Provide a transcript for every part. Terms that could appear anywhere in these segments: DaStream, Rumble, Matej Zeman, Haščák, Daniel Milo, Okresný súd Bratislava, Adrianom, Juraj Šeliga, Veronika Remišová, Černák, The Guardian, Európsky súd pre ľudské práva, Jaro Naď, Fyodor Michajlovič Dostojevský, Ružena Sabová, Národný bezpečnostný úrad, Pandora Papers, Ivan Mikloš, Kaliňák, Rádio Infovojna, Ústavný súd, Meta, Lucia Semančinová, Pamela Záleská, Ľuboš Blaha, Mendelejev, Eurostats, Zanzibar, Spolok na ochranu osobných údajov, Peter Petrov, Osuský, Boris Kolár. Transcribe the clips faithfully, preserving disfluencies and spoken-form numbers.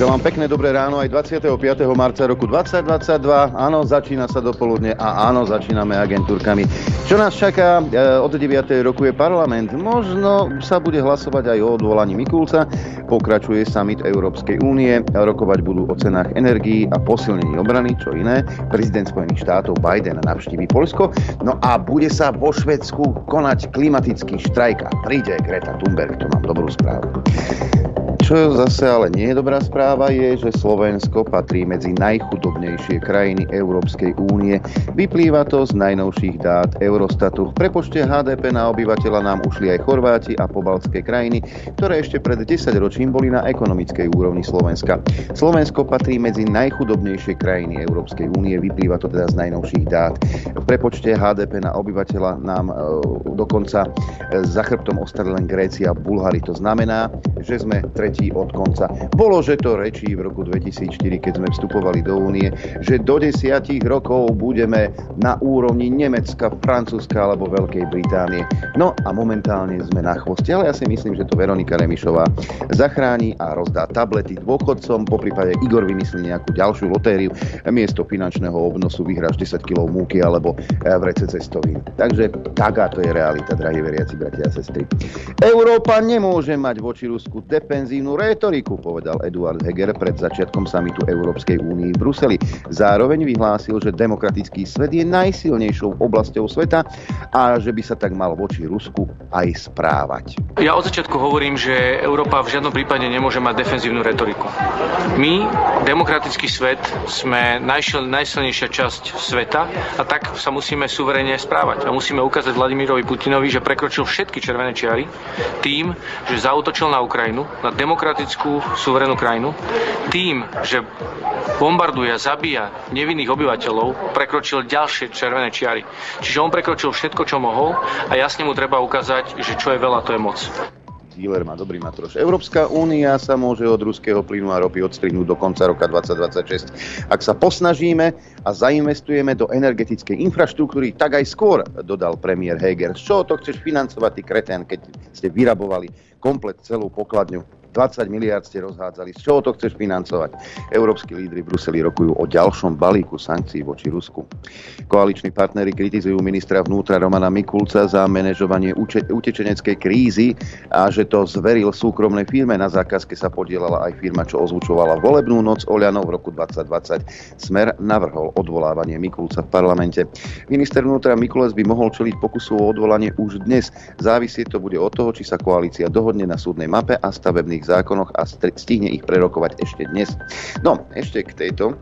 Vám pekné dobré ráno aj dvadsiateho piateho marca roku dvetisícdvadsaťdva. Áno, začína sa dopoludne a áno, začíname agentúrkami. Čo nás čaká? Od deviatej rokuje parlament. Možno sa bude hlasovať aj o odvolaní Mikulca. Pokračuje summit Európskej únie. Rokovať budú o cenách energií a posilnení obrany, čo iné. Prezident Spojených štátov Biden navštíví Poľsko. No a bude sa vo Švédsku konať klimatický štrajk a príde Greta Thunberg. To mám dobrú správu. Čo zase ale nie je dobrá správa je, že Slovensko patrí medzi najchudobnejšie krajiny Európskej únie. Vyplýva to z najnovších dát Eurostatu. V prepočte há dé pé na obyvateľa nám ušli aj Chorváti a pobaltské krajiny, ktoré ešte pred desaťročím boli na ekonomickej úrovni Slovenska. Slovensko patrí medzi najchudobnejšie krajiny Európskej únie. Vyplýva to teda z najnovších dát. V prepočte há dé pé na obyvateľa nám e, dokonca e, za chrbtom ostali len Grécia a Bulhári. To znamená, že sme tretí od konca. Bolo, že to rečí v roku dvetisícštyri, keď sme vstupovali do únie, že do desiatich rokov budeme na úrovni Nemecka, Francúzska alebo Veľkej Británie. No a momentálne sme na chvoste, ale ja si myslím, že to Veronika Remišová zachráni a rozdá tablety dôchodcom, poprípade Igor vymyslí nejakú ďalšiu lotériu, miesto finančného obnosu vyhráš desať kilogramov múky alebo vrece cestovín. Takže takáto je realita, drahí veriaci bratia a sestry. Európa nemôže mať voči Rusku defenzívnu retoriku, povedal Eduard Heger pred začiatkom samitu Európskej únie v Bruseli. Zároveň vyhlásil, že demokratický svet je najsilnejšou oblasťou sveta a že by sa tak mal voči Rusku aj správať. Ja od začiatku hovorím, že Európa v žiadnom prípade nemôže mať defenzívnu retoriku. My, demokratický svet, sme najšil, najsilnejšia časť sveta a tak sa musíme suverene správať. A musíme ukázať Vladimírovi Putinovi, že prekročil všetky červené čiary tým, že zaútočil na Ukrajinu, na demokratickú demokratickú suverénnu krajinu, tým, že bombarduje a zabíja nevinných obyvateľov, prekročil ďalšie červené čiary. Čiže on prekročil všetko, čo mohol a jasne mu treba ukázať, že čo je veľa, to je moc. Dealer má dobrý matroš. Európska únia sa môže od ruského plynu a ropy odstrihnúť do konca roka dvetisícdvadsaťšesť. Ak sa posnažíme a zainvestujeme do energetickej infraštruktúry, tak aj skôr, dodal premiér Heger. Z čoho to chceš financovať, ty kretén, keď ste vyrabovali komplet celú pokladňu? dvadsať miliárd ste rozhádzali. Z čoho to chceš financovať? Európski lídri v Bruseli rokujú o ďalšom balíku sankcií voči Rusku. Koaliční partneri kritizujú ministra vnútra Romana Mikulca za manažovanie uče- utečeneckej krízy a že to zveril súkromnej firme. Na zákazke sa podielala aj firma, čo ozvučovala volebnú noc Oľanov v roku dvetisícdvadsať. Smer navrhol odvolávanie Mikulca v parlamente. Minister vnútra Mikulec by mohol čeliť pokusu o odvolanie už dnes. Závisieť to bude od toho, či sa koalícia dohodne na súdnej mape a stavebných zákonoch a stihne ich prerokovať ešte dnes. No, ešte k tejto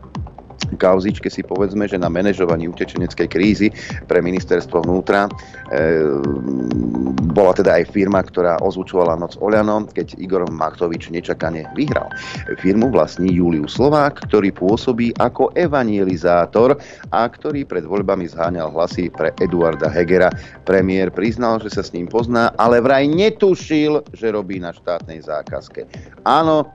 kauzičke si povedzme, že na manažovaní utečeneckej krízy pre ministerstvo vnútra e, bola teda aj firma, ktorá ozvučovala noc Oľano, keď Igor Matovič nečakane vyhral. Firmu vlastní Julius Slovák, ktorý pôsobí ako evangelizátor a ktorý pred voľbami zháňal hlasy pre Eduarda Hegera. Premiér priznal, že sa s ním pozná, ale vraj netušil, že robí na štátnej zákazke. Áno,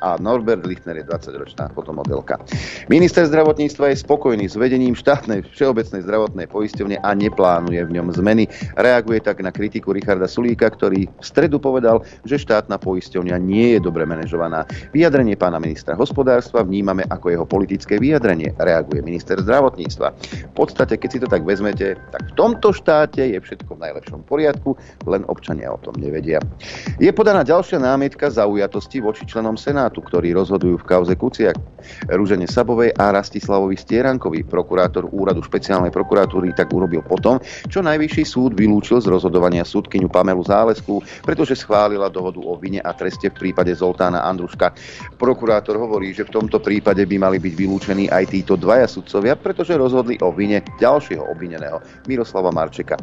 a Norbert Lichtner je dvadsaťročná fotomodelka. Minister zdravotníctva je spokojný s vedením štátnej všeobecnej zdravotnej poisťovne a neplánuje v ňom zmeny. Reaguje tak na kritiku Richarda Sulíka, ktorý v stredu povedal, že štátna poisťovňa nie je dobre manažovaná. Vyjadrenie pána ministra hospodárstva vnímame ako jeho politické vyjadrenie, reaguje minister zdravotníctva. V podstate, keď si to tak vezmete, tak v tomto štáte je všetko v najlepšom poriadku, len občania o tom nevedia. Je podaná ďalšia námietka zaujatosti voči členom Senátu, ktorí rozhodujú v kauze Kuciak, Ružene Sabovej a Rastislavovi Stierankovi. Prokurátor úradu špeciálnej prokuratúry tak urobil potom, čo najvyšší súd vylúčil z rozhodovania súdkyňu Pamelu Záleskú, pretože schválila dohodu o vine a treste v prípade Zoltána Andruška. Prokurátor hovorí, že v tomto prípade by mali byť vylúčení aj títo dvaja sudcovia, pretože rozhodli o vine ďalšieho obvineného, Miroslava Marčeka.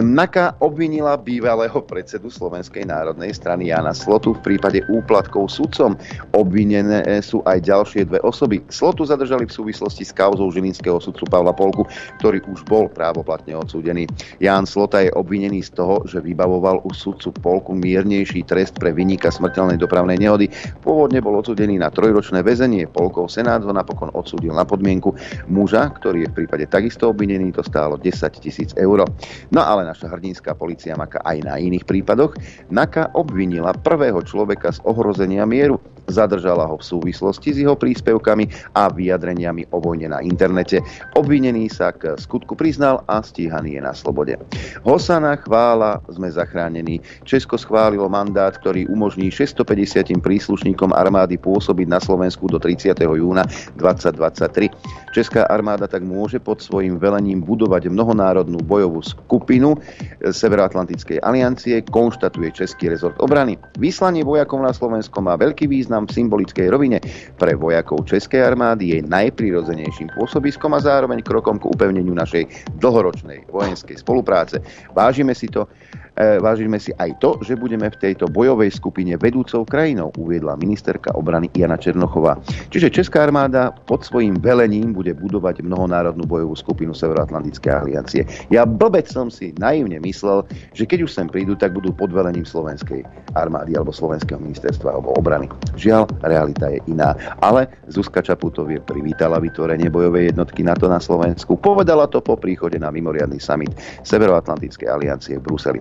Naka obvinila bývalého predsedu Slovenskej národnej strany Jána Slotu v prípade úplatkov sudcom. Slovenskom. Obvinené sú aj ďalšie dve osoby. Slotu zadržali v súvislosti s kauzou žilinského sudcu Pavla Polku, ktorý už bol právoplatne odsúdený. Ján Slota je obvinený z toho, že vybavoval u sudcu Polku miernejší trest pre vinníka smrteľnej dopravnej nehody. Pôvodne bol odsúdený na trojročné väzenie. Polkov senát ho napokon odsúdil na podmienku. Muža, ktorý je v prípade takisto obvinený, to stálo desaťtisíc eur. No ale naša hrdinská polícia maká aj na iných prípadoch. Naka obvinila prvého človeka z ohrozenia mieru. Zadržala ho v súvislosti s jeho príspevkami a vyjadreniami o vojne na internete. Obvinený sa k skutku priznal a stíhaný je na slobode. Hosana, chvála, sme zachránení. Česko schválilo mandát, ktorý umožní šesťstopäťdesiat príslušníkom armády pôsobiť na Slovensku do tridsiateho júna dvetisícdvadsaťtri. Česká armáda tak môže pod svojím velením budovať mnohonárodnú bojovú skupinu Severoatlantickej aliancie, konštatuje Český rezort obrany. Vyslanie vojakov na Slovensko má veľký význam v symbolickej rovine. Pre vojakov Českej armády je najprirodzenejším pôsobiskom a zároveň krokom k upevneniu našej dlhoročnej vojenskej spolupráce. Vážime si to, e, vážime si aj to, že budeme v tejto bojovej skupine vedúcou krajinou, uviedla ministerka obrany Jana Černochová. Čiže Česká armáda pod svojím velením bude budovať mnohonárodnú bojovú skupinu Severoatlantickej aliancie. Ja blbec som si naivne myslel, že keď už sem prídu, tak budú pod velením Slovenskej armády alebo Slovenského ministerstva alebo obrany. Žiaľ, realita je iná. Ale Zuzka Čaputová privítala vytvorenie bojovej jednotky NATO na Slovensku. Povedala to po príchode na mimoriadny summit Severoatlantickej aliancie v Bruseli.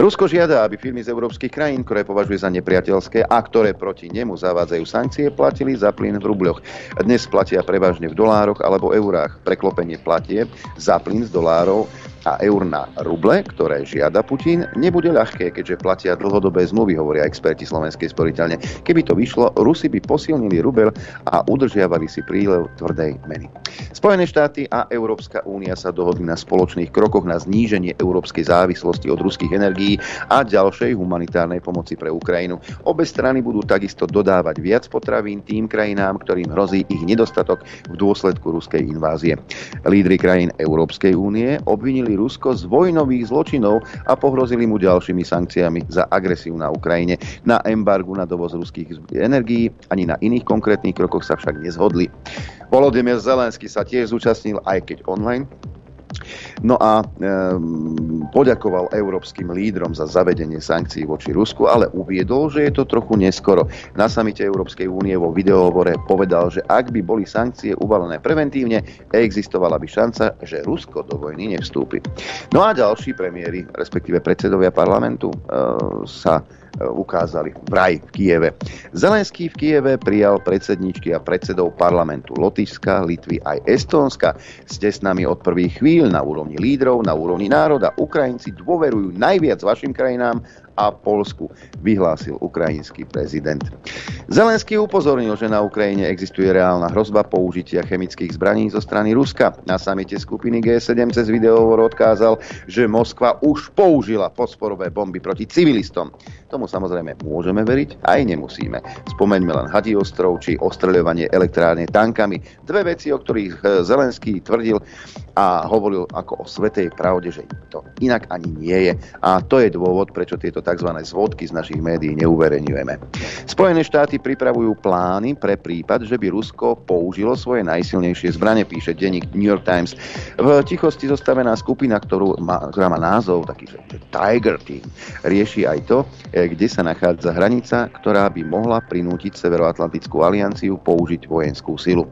Rusko žiada, aby firmy z európskych krajín, ktoré považuje za nepriateľské a ktoré proti nemu zavádzajú sankcie, platili za plyn v rubľoch. Dnes platia prevažne v dolároch alebo eurách. Preklopenie platieb za plyn z dolárov a eur na ruble, ktoré žiada Putin, nebude ľahké, keďže platia dlhodobé zmluvy, hovoria experti Slovenskej sporiteľne. Keby to vyšlo, Rusi by posilnili rubel a udržiavali si prílev tvrdej meny. Spojené štáty a Európska únia sa dohodli na spoločných krokoch na zníženie európskej závislosti od ruských energií a ďalšej humanitárnej pomoci pre Ukrajinu. Obe strany budú takisto dodávať viac potravín tým krajinám, ktorým hrozí ich nedostatok v dôsledku ruskej invázie. Lídri krajín Európskej únie obvinili Rusko z vojnových zločinov a pohrozili mu ďalšími sankciami za agresiu na Ukrajine. Na embargu na dovoz ruských energií ani na iných konkrétnych krokoch sa však nezhodli. Volodymyr Zelenský sa tiež zúčastnil, aj keď online. No a e, poďakoval európskym lídrom za zavedenie sankcií voči Rusku, ale uviedol, že je to trochu neskoro. Na samite Európskej únie vo videohovore povedal, že ak by boli sankcie uvalené preventívne, existovala by šanca, že Rusko do vojny nevstúpi. No a ďalší premiéri, respektíve predsedovia parlamentu, e, sa ukázali vraj v Kieve. Zelenský v Kieve prijal predsedníčky a predsedov parlamentu Lotyšska, Litvy aj Estónska. S tesnami od prvých chvíľ na úrovni lídrov, na úrovni národa. Ukrajinci dôverujú najviac vašim krajinám a Polsku, vyhlásil ukrajinský prezident. Zelenský upozornil, že na Ukrajine existuje reálna hrozba použitia chemických zbraní zo strany Ruska. Na samite skupiny gé sedem cez videohovor odkázal, že Moskva už použila fosforové bomby proti civilistom. Tomu samozrejme môžeme veriť, aj nemusíme. Spomeňme len Hadí ostrov či ostreľovanie elektrárne tankami. Dve veci, o ktorých Zelenský tvrdil a hovoril ako o svätej pravde, že to inak ani nie je. A to je dôvod, prečo tieto tzv. Zvodky z našich médií neuverejňujeme. Spojené štáty pripravujú plány pre prípad, že by Rusko použilo svoje najsilnejšie zbrane, píše denník New York Times. V tichosti zostavená skupina, ktorú má, ktorá má názov taký Tiger Team, rieši aj to, kde sa nachádza hranica, ktorá by mohla prinútiť Severoatlantickú alianciu použiť vojenskú silu.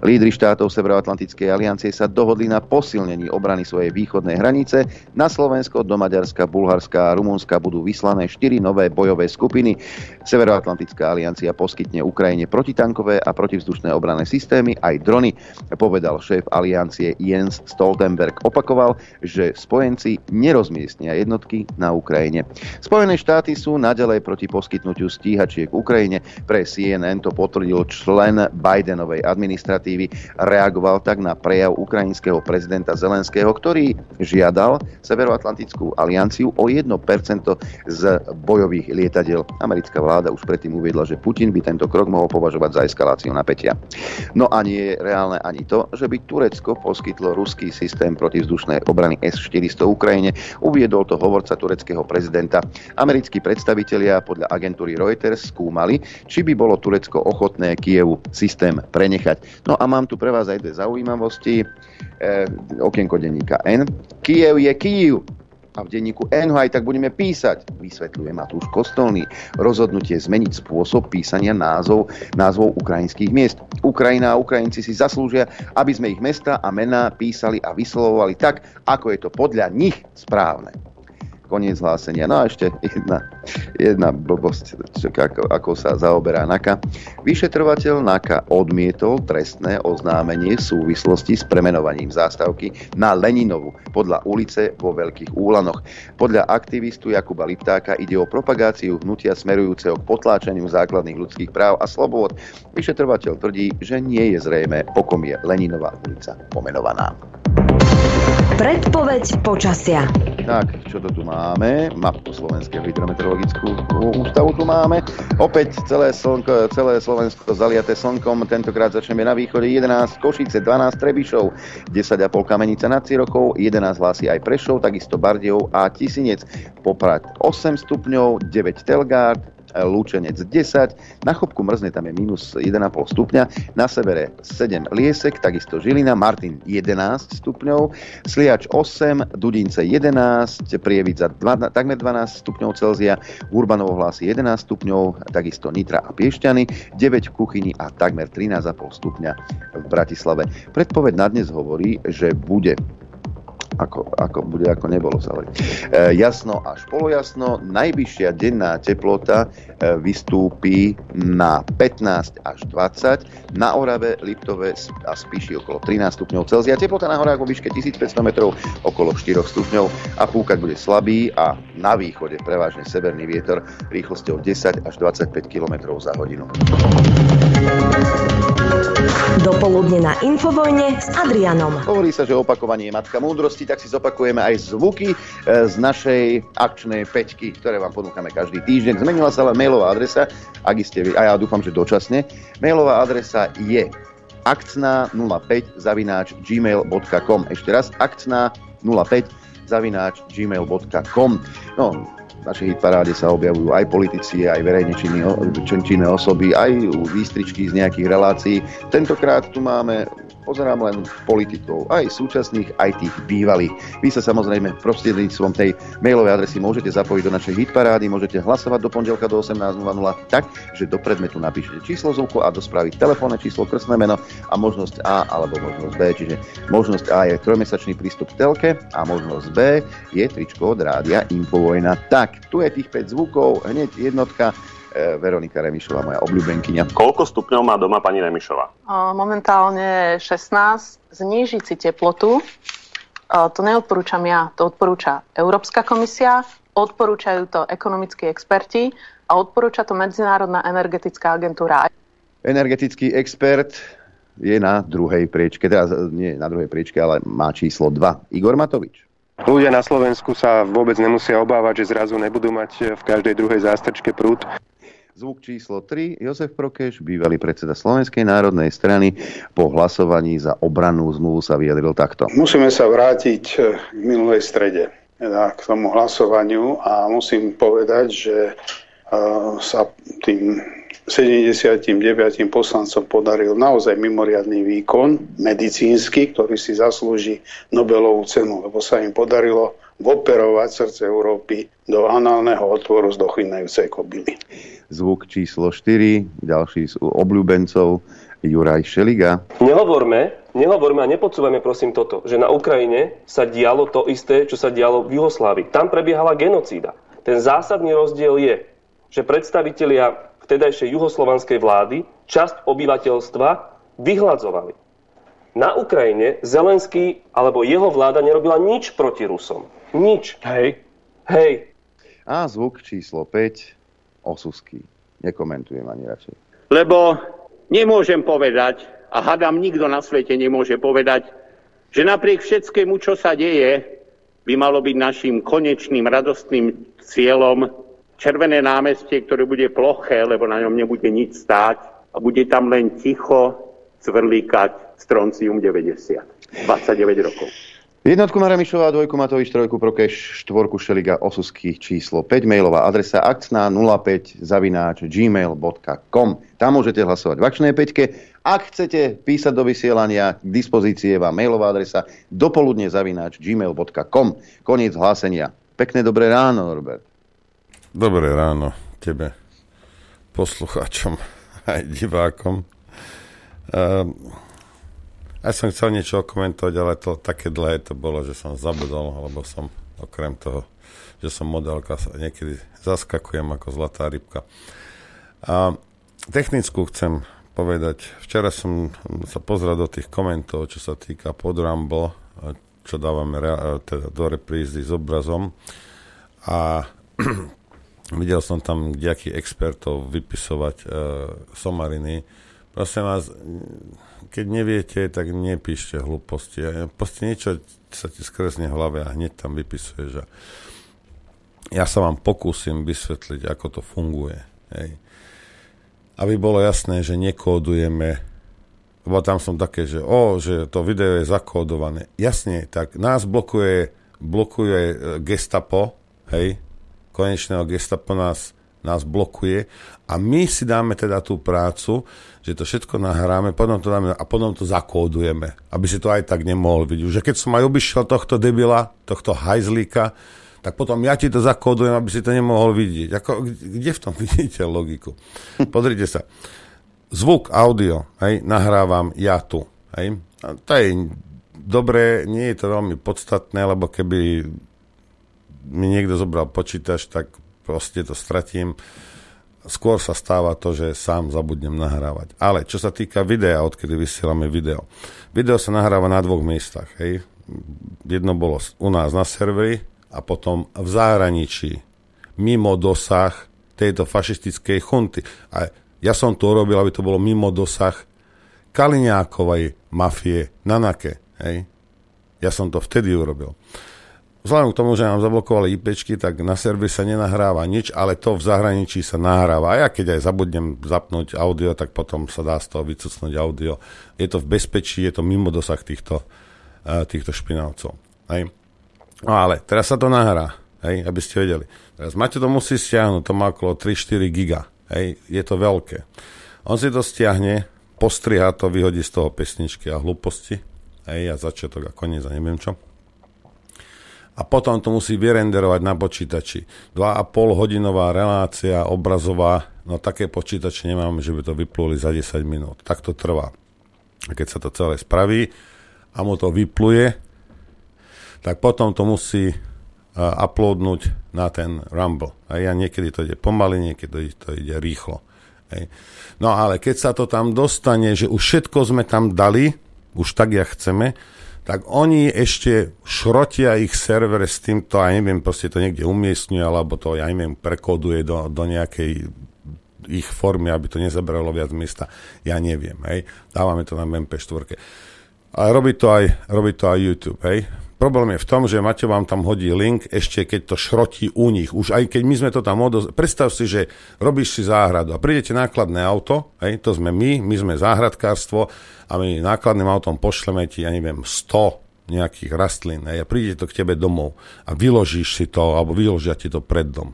Lídri štátov Severoatlantickej aliancie sa dohodli na posilnení obrany svojej východnej hranice. Na Slovensko, do Maďarska, Bulharska a Rumunska budú vyslané štyri nové bojové skupiny. Severoatlantická aliancia poskytne Ukrajine protitankové a protivzdušné obranné systémy aj drony, povedal šéf aliancie Jens Stoltenberg. Opakoval, že spojenci nerozmiestnia jednotky na Ukrajine. Spojené štáty sú naďalej proti poskytnutiu stíhačiek Ukrajine. Pre C N N to potvrdil člen Bidenovej administratívy. Reagoval tak na prejav ukrajinského prezidenta Zelenského, ktorý žiadal Severoatlantickú alianciu o jedno percento z bojových lietadiel. Americká vláda už predtým uviedla, že Putin by tento krok mohol považovať za eskaláciu napätia. No a nie je reálne ani to, že by Turecko poskytlo ruský systém protivzdušnej obrany es štyristo Ukrajine, uviedol to hovorca tureckého prezidenta. Americký prezident predstavitelia podľa agentúry Reuters skúmali, či by bolo Turecko ochotné Kyjevu systém prenechať. No a mám tu pre vás aj dve zaujímavosti. E, okienko denníka N. Kyjev je Kyjiv. A v denníku N aj tak budeme písať, vysvetľuje Matúš Kostolný, rozhodnutie zmeniť spôsob písania názov, názvov ukrajinských miest. Ukrajina a Ukrajinci si zaslúžia, aby sme ich mesta a mená písali a vyslovovali tak, ako je to podľa nich správne. Koniec hlásenia. No a ešte jedna, jedna blbosť, ako, ako sa zaoberá NAKA. Vyšetrovateľ NAKA odmietol trestné oznámenie v súvislosti s premenovaním zástavky na Leninovu podľa ulice vo Veľkých Úlanoch. Podľa aktivistu Jakuba Liptáka ide o propagáciu hnutia smerujúceho k potláčaniu základných ľudských práv a slobôd. Vyšetrovateľ tvrdí, že nie je zrejme, po kom je Leninová ulica pomenovaná. Predpoveď počasia. Tak, čo to tu máme? Mapku Slovenského hydrometeorologického ústavu tu máme. Opäť celé, slnko, celé Slovensko zaliaté slnkom. Tentokrát začneme na východe jedenásť, Košice, dvanásť, Trebišov, desať a pol Kamenice nad Cirokou, jedenásť hlási aj Prešov, takisto Bardejov a Tisinec. Poprad osem stupňov, deväť Telgárd, Lúčenec desať, na Chopku mrzne, tam je minus jeden a pol stupňa, na severe sedem Liesek, takisto Žilina, Martin jedenásť stupňov, Sliač osem, Dudince jedenásť, Prievidza dvanásť, takmer dvanásť stupňov Celzia, Urbanovo hlási jedenásť stupňov, takisto Nitra a Piešťany, deväť v Kuchyni a takmer trinásť a pol stupňa v Bratislave. Predpoveď na dnes hovorí, že bude Ako, ako bude, ako nebolo sa hovorí. E, jasno až polojasno, najvyššia denná teplota e, vystúpi na pätnásť až dvadsať, na Orave, Liptove a Spiši okolo trinásť stupňov Celzia, teplota na horách vo výške tisícpäťsto metrov okolo štyri stupňov a púkať bude slabý a na východe prevažne severný vietor rýchlosťou desať až dvadsaťpäť kilometrov za hodinu. Dopoludne na Infovojne s Adrianom. Hovorí sa, že opakovanie je matka múdrosti, tak si zopakujeme aj zvuky z našej akčnej päťky, ktoré vám ponúkame každý týždeň. Zmenila sa ale mailová adresa, ak ste vy, a ja dúfam, že dočasne. Mailová adresa je akcná nula päť zavináč gmail bodka com. Ešte raz, akcná nula päť zavináč gmail bodka com. No, v našej hitparáde sa objavujú aj politici, aj verejne činné osoby, aj výstričky z nejakých relácií. Tentokrát tu máme, pozerám len politikov, aj súčasných, aj tých bývalých. Vy sa samozrejme prostredníctvom tej mailovej adresy môžete zapojiť do našej hitparády, môžete hlasovať do pondelka do osemnástej nula nula tak, že do predmetu napíšete číslo zvuku a do správy telefónne číslo, krstné meno a možnosť A alebo možnosť B. Čiže možnosť A je trojmesačný prístup k telke a možnosť B je tričko od rádia Infovojna. Tak, tu je tých päť zvukov, hneď jednotka, e, Veronika Remišová, moja obľúbenkyňa. Koľko stupňov má doma pani Remišová? Momentálne šestnásť, znížiť si teplotu. E, to neodporúčam ja, to odporúča Európska komisia, odporúčajú to ekonomickí experti a odporúča to Medzinárodná energetická agentúra. Energetický expert je na druhej priečke, teda nie na druhej priečke, ale má číslo dva, Igor Matovič. Ľudia na Slovensku sa vôbec nemusia obávať, že zrazu nebudú mať v každej druhej zástrčke prúd. Zvuk číslo tri, Jozef Prokeš, bývalý predseda Slovenskej národnej strany, po hlasovaní za obrannú zmluvu sa vyjadril takto. Musíme sa vrátiť k minulej strede, teda k tomu hlasovaniu, a musím povedať, že sa tým sedemdesiatdeväť poslancom podaril naozaj mimoriadny výkon medicínsky, ktorý si zaslúži Nobelovú cenu, lebo sa im podarilo operovať srdce Európy do análneho otvoru z dochýnajúcej kobily. Zvuk číslo štyri, ďalší z obľúbencov, Juraj Šeliga. Nehovorme, nehovorme a nepodsúvajme prosím toto, že na Ukrajine sa dialo to isté, čo sa dialo v Juhoslávii. Tam prebiehala genocída. Ten zásadný rozdiel je, že predstavitelia vtedajšej juhoslovanskej vlády časť obyvateľstva vyhladzovali. Na Ukrajine Zelenský alebo jeho vláda nerobila nič proti Rusom. Nič. Hej. Hej. A zvuk číslo päť, Osusky. Nekomentujem ani radšej. Lebo nemôžem povedať, a hadám nikto na svete nemôže povedať, že napriek všetkému, čo sa deje, by malo byť našim konečným radostným cieľom Červené námestie, ktoré bude ploché, lebo na ňom nebude nič stáť a bude tam len ticho cvrlíkať stroncium deväťdesiat. dvadsaťdeväť rokov. Jednotku má Remišová, dvojku Matovič, trojku Prokeš, štvorku Šeliga, Osusky, číslo päť, mailová adresa akcna nula päť zavináč gmail bodka com. Tam môžete hlasovať v akčnej peťke. Ak chcete písať do vysielania, k dispozícii je vám mailová adresa dopoludne zavináč gmail bodka com. Koniec hlásenia. Pekné dobré ráno, Robert. Dobré ráno tebe, poslucháčom aj divákom. Ehm... Um... Ja som chcel niečo komentovať, ale to také dlhé to bolo, že som zabudol, lebo som okrem toho, že som modelka, niekedy zaskakujem ako zlatá rybka. A technickú chcem povedať. Včera som sa pozrel do tých komentov, čo sa týka pod Rumble, čo dávame teda do reprízy s obrazom. A videl som tam nejakých expertov vypisovať e, somariny. Prosím vás, keď neviete, tak nepíšte hlúposti. Proste niečo sa ti skresne v hlave a hneď tam vypisuje, že ja sa vám pokúsim vysvetliť, ako to funguje. Hej. Aby bolo jasné, že nekódujeme, lebo tam som také, že o, že to video je zakódované. Jasne, tak nás blokuje, blokuje gestapo, hej, konečného gestapo nás nás blokuje a my si dáme teda tú prácu, že to všetko nahráme, potom to dáme a potom to zakódujeme, aby si to aj tak nemohol vidieť. Že keď som aj obišiel tohto debila, tohto hajzlíka, tak potom ja ti to zakódujem, aby si to nemohol vidieť. Ako, kde v tom vidíte logiku? Pozrite sa. Zvuk, audio, hej, nahrávam ja tu. Hej. A to je dobré, nie je to veľmi podstatné, lebo keby mi niekto zobral počítač, tak proste to stratím. Skôr sa stáva to, že sám zabudnem nahrávať. Ale čo sa týka videa, odkedy vysielame video. Video sa nahráva na dvoch miestach. Hej. Jedno bolo u nás na serveri a potom v zahraničí. Mimo dosah tejto fašistickej chunty. A ja som to urobil, aby to bolo mimo dosah Kaliňákovej mafie na Nake. Hej. Ja som to vtedy urobil. Vzhľadom k tomu, že nám zablokovali IPčky, tak na serveri sa nenahráva nič, ale to v zahraničí sa nahráva. A ja keď aj zabudnem zapnúť audio, tak potom sa dá z toho vycucnúť audio. Je to v bezpečí, je to mimo dosah týchto, týchto špinavcov. Hej. No ale teraz sa to nahrá, hej, aby ste vedeli. Teraz Maťo to musí stiahnuť, to má okolo tri štyri giga. Hej. Je to veľké. On si to stiahne, postriha to, vyhodí z toho pesničky a hlúposti. Hej, a začiatok a koniec a neviem čo. A potom to musí vyrenderovať na počítači. dva a pol hodinová relácia obrazová, no také počítače nemám, že by to vypluli za desať minút. Tak to trvá. A keď sa to celé spraví a mu to vypluje, tak potom to musí uh, uploadnúť na ten Rumble. A ja niekedy to ide pomaly, niekedy to ide rýchlo. Hej. No ale keď sa to tam dostane, že už všetko sme tam dali, už tak ja chceme, tak oni ešte šrotia ich server s týmto, ja neviem, proste to niekde umiestňuje, alebo to, ja neviem, prekoduje do, do nejakej ich formy, aby to nezabralo viac miesta. Ja neviem, hej. Dávame to na em pé štyri. Ale robí to aj, robí to aj YouTube, hej. Problém je v tom, že Maťo vám tam hodí link, ešte keď to šrotí u nich. Už aj keď my sme to tam odoz... Predstav si, že robíš si záhradu a prídete nákladné auto, hej, to sme my, my sme záhradkárstvo a my nákladným autom pošleme ti, ja neviem, sto nejakých rastlín, hej, a príde to k tebe domov a vyložíš si to, alebo vyložia ti to pred dom.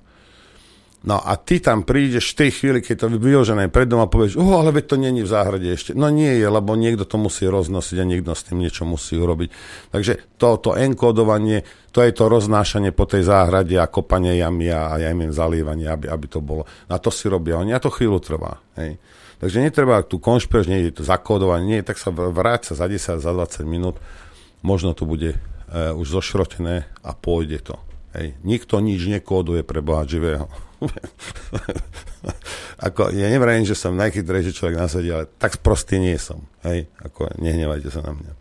No a ty tam prídeš v tej chvíli, keď to je vyložené pred dom a povieš, oh, ale veď to nie je v záhrade ešte. No nie je, lebo niekto to musí roznosiť a niekto s tým niečo musí urobiť. Takže toto enkódovanie, to je to roznášanie po tej záhrade a kopanie jamy a ja im zalievanie, aby, aby to bolo. A to si robia oni a to chvíľu trvá. Hej. Takže netreba tu konšpirš, nie je to zakódovanie, nie, tak sa vráť sa za desať, za dvadsať minút, možno to bude e, už zošrotené a pôjde to. Hej. Nikto nič nekóduje pre Boha živého. Ako, ja nevrajím, že som najchytrejší človek na svete, ale tak prostý nie som, hej, ako nehnevajte sa na mňa,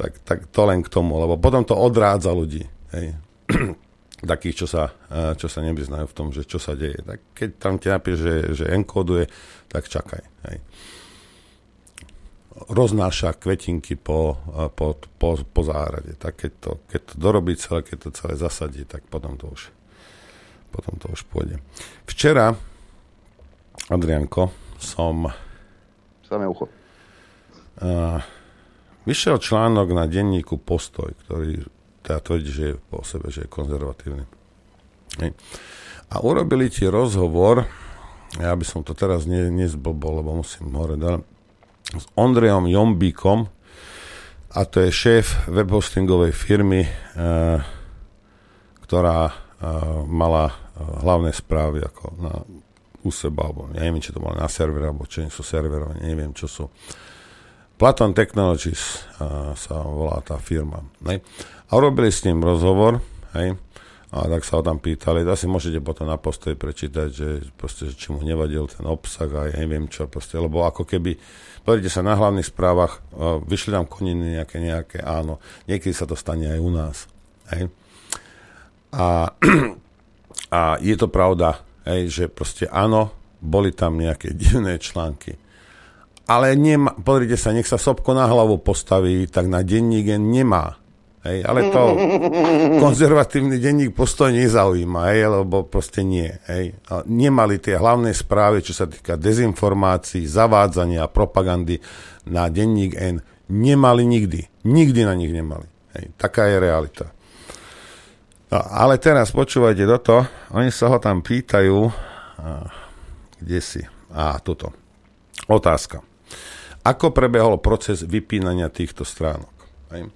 tak, tak to len k tomu, lebo potom to odrádza ľudí, hej, takých, čo sa, čo sa nevyznajú v tom, že čo sa deje, tak keď tam ti napíš, že, že enkóduje, tak čakaj, hej, roznáša kvetinky po, po, po, po záhrade, tak keď to, keď to dorobí celé, keď to celé zasadí, tak potom to už potom to už pôjde. Včera, Adrianko, som... Samé ucho. Uh, Vyšiel článok na denníku Postoj, ktorý teda tvrdí, že je po sebe, že je konzervatívny. Hej. A urobili ti rozhovor, ja by som to teraz ne, nezblbol, lebo musím hore dať, s Ondrejom Jombíkom, a to je šéf webhostingovej firmy, e, ktorá e, mala hlavné správy ako na, u seba, alebo ja neviem, či to bolo na server, alebo či sú serverové, neviem, čo sú. Platon Technologies a, sa volá tá firma. Ne? A robili s ním rozhovor, hej? A tak sa ho tam pýtali, asi môžete potom na Postoji prečítať, že proste, že či mu nevadil ten obsah a ja neviem čo, proste, lebo ako keby, povedete sa, na hlavných správach, a, vyšli tam koniny nejaké, nejaké, áno, niekedy sa to stane aj u nás. Hej? A, a je to pravda, hej, že proste áno, boli tam nejaké divné články. Ale nema, pozrite sa, nech sa Sobko na hlavu postaví, tak na denník nemá. Hej, ale to konzervatívny denník Postoj nezaujíma, hej, lebo proste nie. Hej. Nemali tie hlavné správy, čo sa týka dezinformácií, zavádzania a propagandy na denník N. Nemali nikdy. Nikdy na nich nemali. Hej. Taká je realita. No, ale teraz počúvajte toto. Oni sa ho tam pýtajú. A, kde si? Á, tuto. Otázka. Ako prebehol proces vypínania týchto stránok? Hej.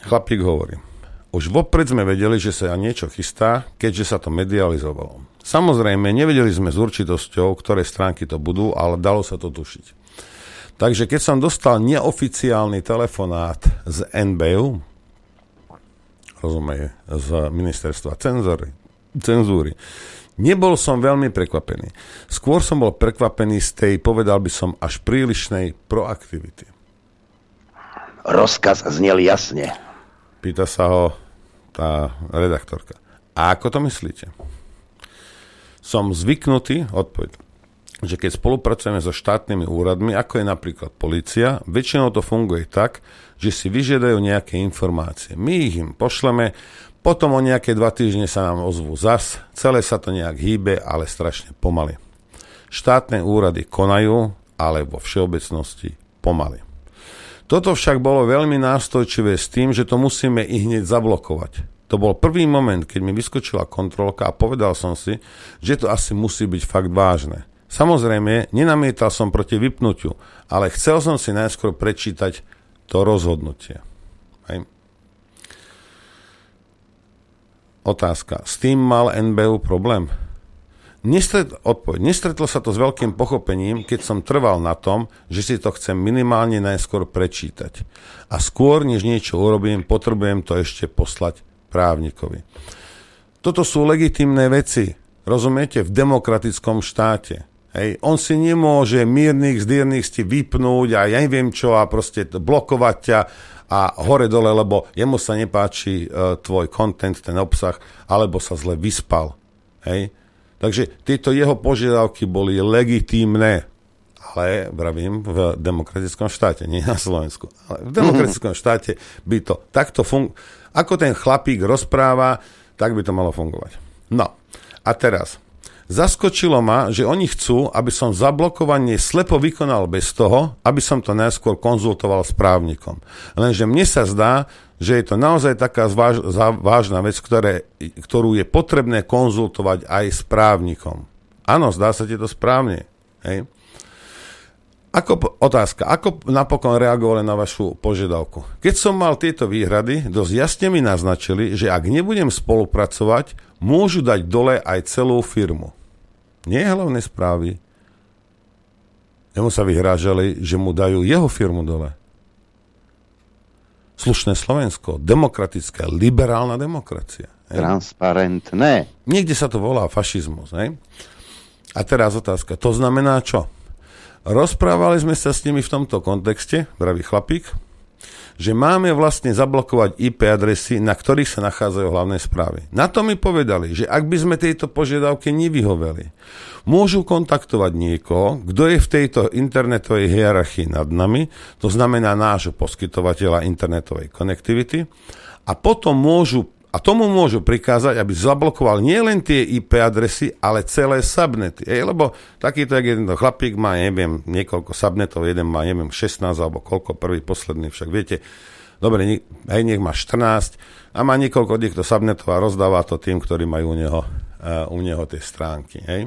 Chlapík hovorí, už vopred sme vedeli, že sa niečo chystá, keďže sa to medializovalo. Samozrejme, nevedeli sme s určitosťou, ktoré stránky to budú, ale dalo sa to tušiť. Takže keď som dostal neoficiálny telefonát z en bé ú, rozumej, z ministerstva cenzúry, cenzúry, nebol som veľmi prekvapený. Skôr som bol prekvapený z tej, povedal by som, až prílišnej proaktivity. Rozkaz znel jasne. Pýta sa ho tá redaktorka. A ako to myslíte? Som zvyknutý, odpoveď, že keď spolupracujeme so štátnymi úradmi, ako je napríklad polícia, väčšinou to funguje tak, že si vyžiadajú nejaké informácie. My ich im pošleme, potom o nejaké dva týždne sa nám ozvú zas, celé sa to nejak hýbe, ale strašne pomaly. Štátne úrady konajú, ale vo všeobecnosti pomaly. Toto však bolo veľmi nástojčivé s tým, že to musíme i hneď zablokovať. To bol prvý moment, keď mi vyskočila kontrolka a povedal som si, že to asi musí byť fakt vážne. Samozrejme, nenamietal som proti vypnutiu, ale chcel som si najskôr prečítať to rozhodnutie. Hej. Otázka. S tým mal en bé ú problém? Nestretl, odpoveď, nestretlo sa to s veľkým pochopením, keď som trval na tom, že si to chcem minimálne najskôr prečítať. A skôr, než niečo urobím, potrebujem to ešte poslať právnikovi. Toto sú legitímne veci, rozumiete, v demokratickom štáte. Hej, on si nemôže mírnych zdírnych si vypnúť a ja neviem čo a proste blokovať ťa a hore dole, lebo jemu sa nepáči e, tvoj content, ten obsah, alebo sa zle vyspal. Hej. Takže tieto jeho požiadavky boli legitímne, ale, vravím, v demokratickom štáte, nie na Slovensku. Ale v demokratickom štáte by to takto fungovalo. Ako ten chlapík rozpráva, tak by to malo fungovať. No, a teraz. Zaskočilo ma, že oni chcú, aby som zablokovanie slepo vykonal bez toho, aby som to najskôr konzultoval s právnikom. Lenže mne sa zdá, že je to naozaj taká zváž, vážna vec, ktoré, ktorú je potrebné konzultovať aj s právnikom. Áno, zdá sa ti to správne. Hej. Ako, otázka, ako napokon reagovali na vašu požiadavku? Keď som mal tieto výhrady, dosť jasne mi naznačili, že ak nebudem spolupracovať, môžu dať dole aj celú firmu. Nie hlavné správy. Jemu sa vyhrážali, že mu dajú jeho firmu dole. Slušné Slovensko, demokratická, liberálna demokracia. Transparentné. Niekde sa to volá fašizmus. Hej? A teraz otázka, to znamená čo? Rozprávali sme sa s nimi v tomto kontexte, bravý chlapík, že máme vlastne zablokovať í pé adresy, na ktorých sa nachádzajú hlavné správy. Na to mi povedali, že ak by sme tejto požiadavke nevyhoveli, môžu kontaktovať niekoho, kto je v tejto internetovej hierarchii nad nami, to znamená nášho poskytovateľa internetovej konektivity, a potom môžu A tomu môžu prikázať, aby zablokoval nielen tie í pé adresy, ale celé subnety. Ej, lebo takýto jeden chlapík má, neviem, niekoľko subnetov, jeden má, neviem, šestnásť alebo koľko, prvý, posledný, však viete. Dobre, hej, nech má štrnásť a má niekoľko týchto subnetov a rozdáva to tým, ktorí majú u neho, uh, u neho tie stránky. Hej.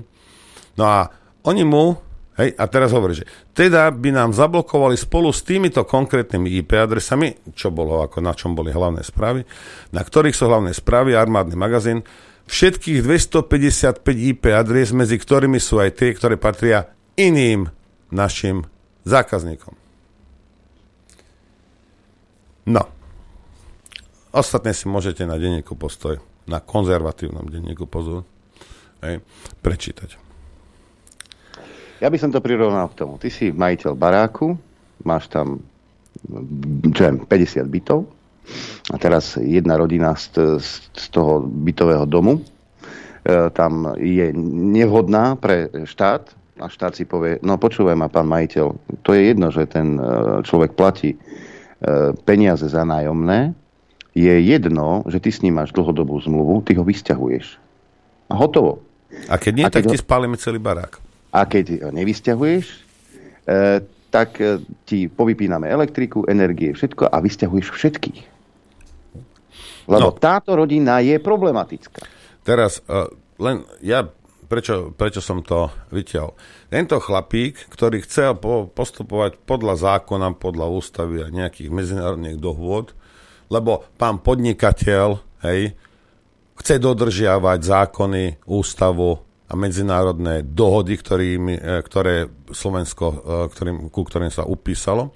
No a oni mu, hej, a teraz hovorí, že teda by nám zablokovali spolu s týmito konkrétnymi í pé adresami, čo bolo, ako na čom boli hlavné správy, na ktorých sú hlavné správy, armádny magazín, všetkých dvestopäťdesiatpäť í pé adries, medzi ktorými sú aj tie, ktoré patria iným našim zákazníkom. No. Ostatné si môžete na denníku Postoj, na konzervatívnom denníku Pozor, hej, prečítať. Ja by som to prirovnal k tomu. Ty si majiteľ baráku, máš tam čo, päťdesiat bytov a teraz jedna rodina z, z toho bytového domu e, tam je nevhodná pre štát a štát si povie, no počúvaj ma, pán majiteľ, to je jedno, že ten človek platí e, peniaze za nájomné, je jedno, že ty s ním máš dlhodobú zmluvu, ty ho vysťahuješ. A hotovo. A keď nie, a keď tak ho... ti spálime celý barák. A keď ho nevysťahuješ, e, tak e, ti povypíname elektriku, energie, všetko a vysťahuješ všetkých. Lebo no. Táto rodina je problematická. Teraz, e, len ja, prečo, prečo som to vytiahol? Tento chlapík, ktorý chce postupovať podľa zákona, podľa ústavy a nejakých medzinárodných dohôd, lebo pán podnikateľ, hej, chce dodržiavať zákony, ústavu a medzinárodné dohody, ktorými, ktoré Slovensko, ktorým, ku ktorým sa upísalo.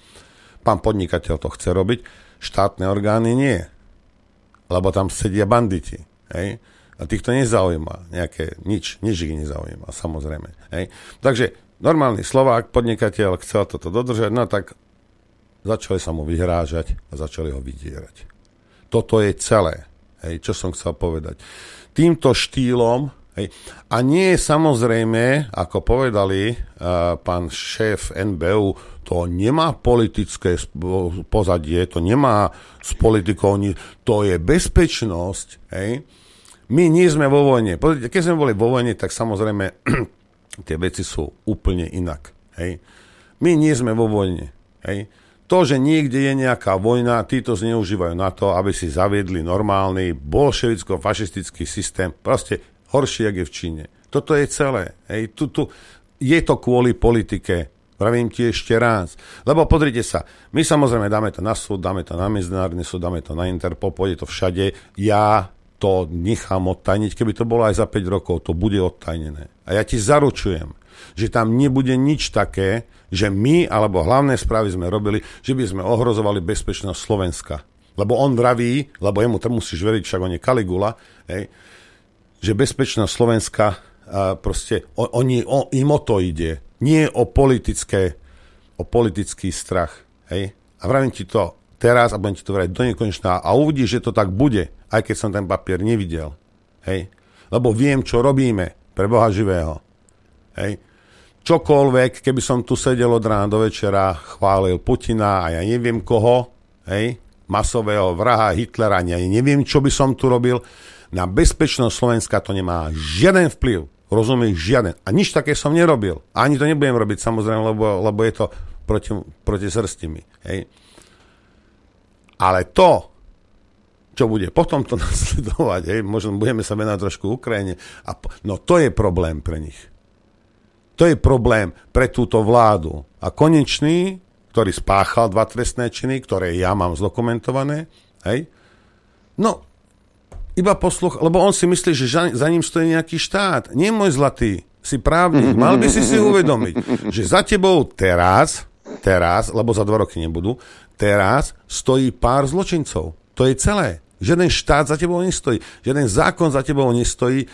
Pán podnikateľ to chce robiť, štátne orgány nie. Lebo tam sedia banditi. Hej? A tých to nezaujíma. Nejaké, nič, nič ich nezaujíma, samozrejme. Hej? Takže normálny Slovák, podnikateľ, chcel toto dodržať, no tak začali sa mu vyhrážať a začali ho vydierať. Toto je celé. Hej? Čo som chcel povedať. Týmto štýlom. Hej. A nie je samozrejme, ako povedali uh, pán šéf en bé ú, to nemá politické sp- pozadie, to nemá s politikou, to je bezpečnosť. Hej. My nie sme vo vojne. Pozrite, keď sme boli vo vojne, tak samozrejme tie veci sú úplne inak. Hej. My nie sme vo vojne. Hej. To, že niekde je nejaká vojna, títo zneužívajú na to, aby si zaviedli normálny bolševicko-fašistický systém. Proste horšie, jak je v Číne. Toto je celé. Hej. Tu, tu, je to kvôli politike. Pravím ti ešte raz. Lebo podrite sa, my samozrejme dáme to na súd, dáme to na medzinárodný súd, dáme to na Interpol, pôjde to všade. Ja to nechám odtajniť. Keby to bolo aj za päť rokov, to bude odtajnené. A ja ti zaručujem, že tam nebude nič také, že my, alebo hlavné správy sme robili, že by sme ohrozovali bezpečnosť Slovenska. Lebo on vraví, lebo jemu to musíš veriť, však on je Kaligula, hej, že bezpečnosť Slovenska proste, oni, on, im o to ide. Nie o politické, o politický strach. Hej? A vravím ti to teraz a budem ti to vrať do nekonečná a uvidíš, že to tak bude, aj keď som ten papier nevidel. Hej? Lebo viem, čo robíme pre Boha živého. Hej? Čokoľvek, keby som tu sedel od rána do večera, chválil Putina a ja neviem koho, hej? Masového vraha Hitlera, ja neviem, čo by som tu robil. Na bezpečnosť Slovenska to nemá žiaden vplyv. Rozumieš? Žiaden. A nič také som nerobil. Ani to nebudem robiť, samozrejme, lebo, lebo je to proti, proti srsti mi. Hej. Ale to, čo bude potom to nasledovať, hej, možno budeme sa venovať trošku Ukrajine, a po, no to je problém pre nich. To je problém pre túto vládu. A konečný, ktorý spáchal dva trestné činy, ktoré ja mám zdokumentované, hej, no, iba posluch, lebo on si myslí, že za ním stojí nejaký štát. Nie, môj zlatý, si právnik, mal by si si uvedomiť, že za tebou teraz, teraz, lebo za dva roky nebudú, teraz stojí pár zločincov. To je celé. Žiaden štát za tebou nestojí. Žiaden zákon za tebou nestojí.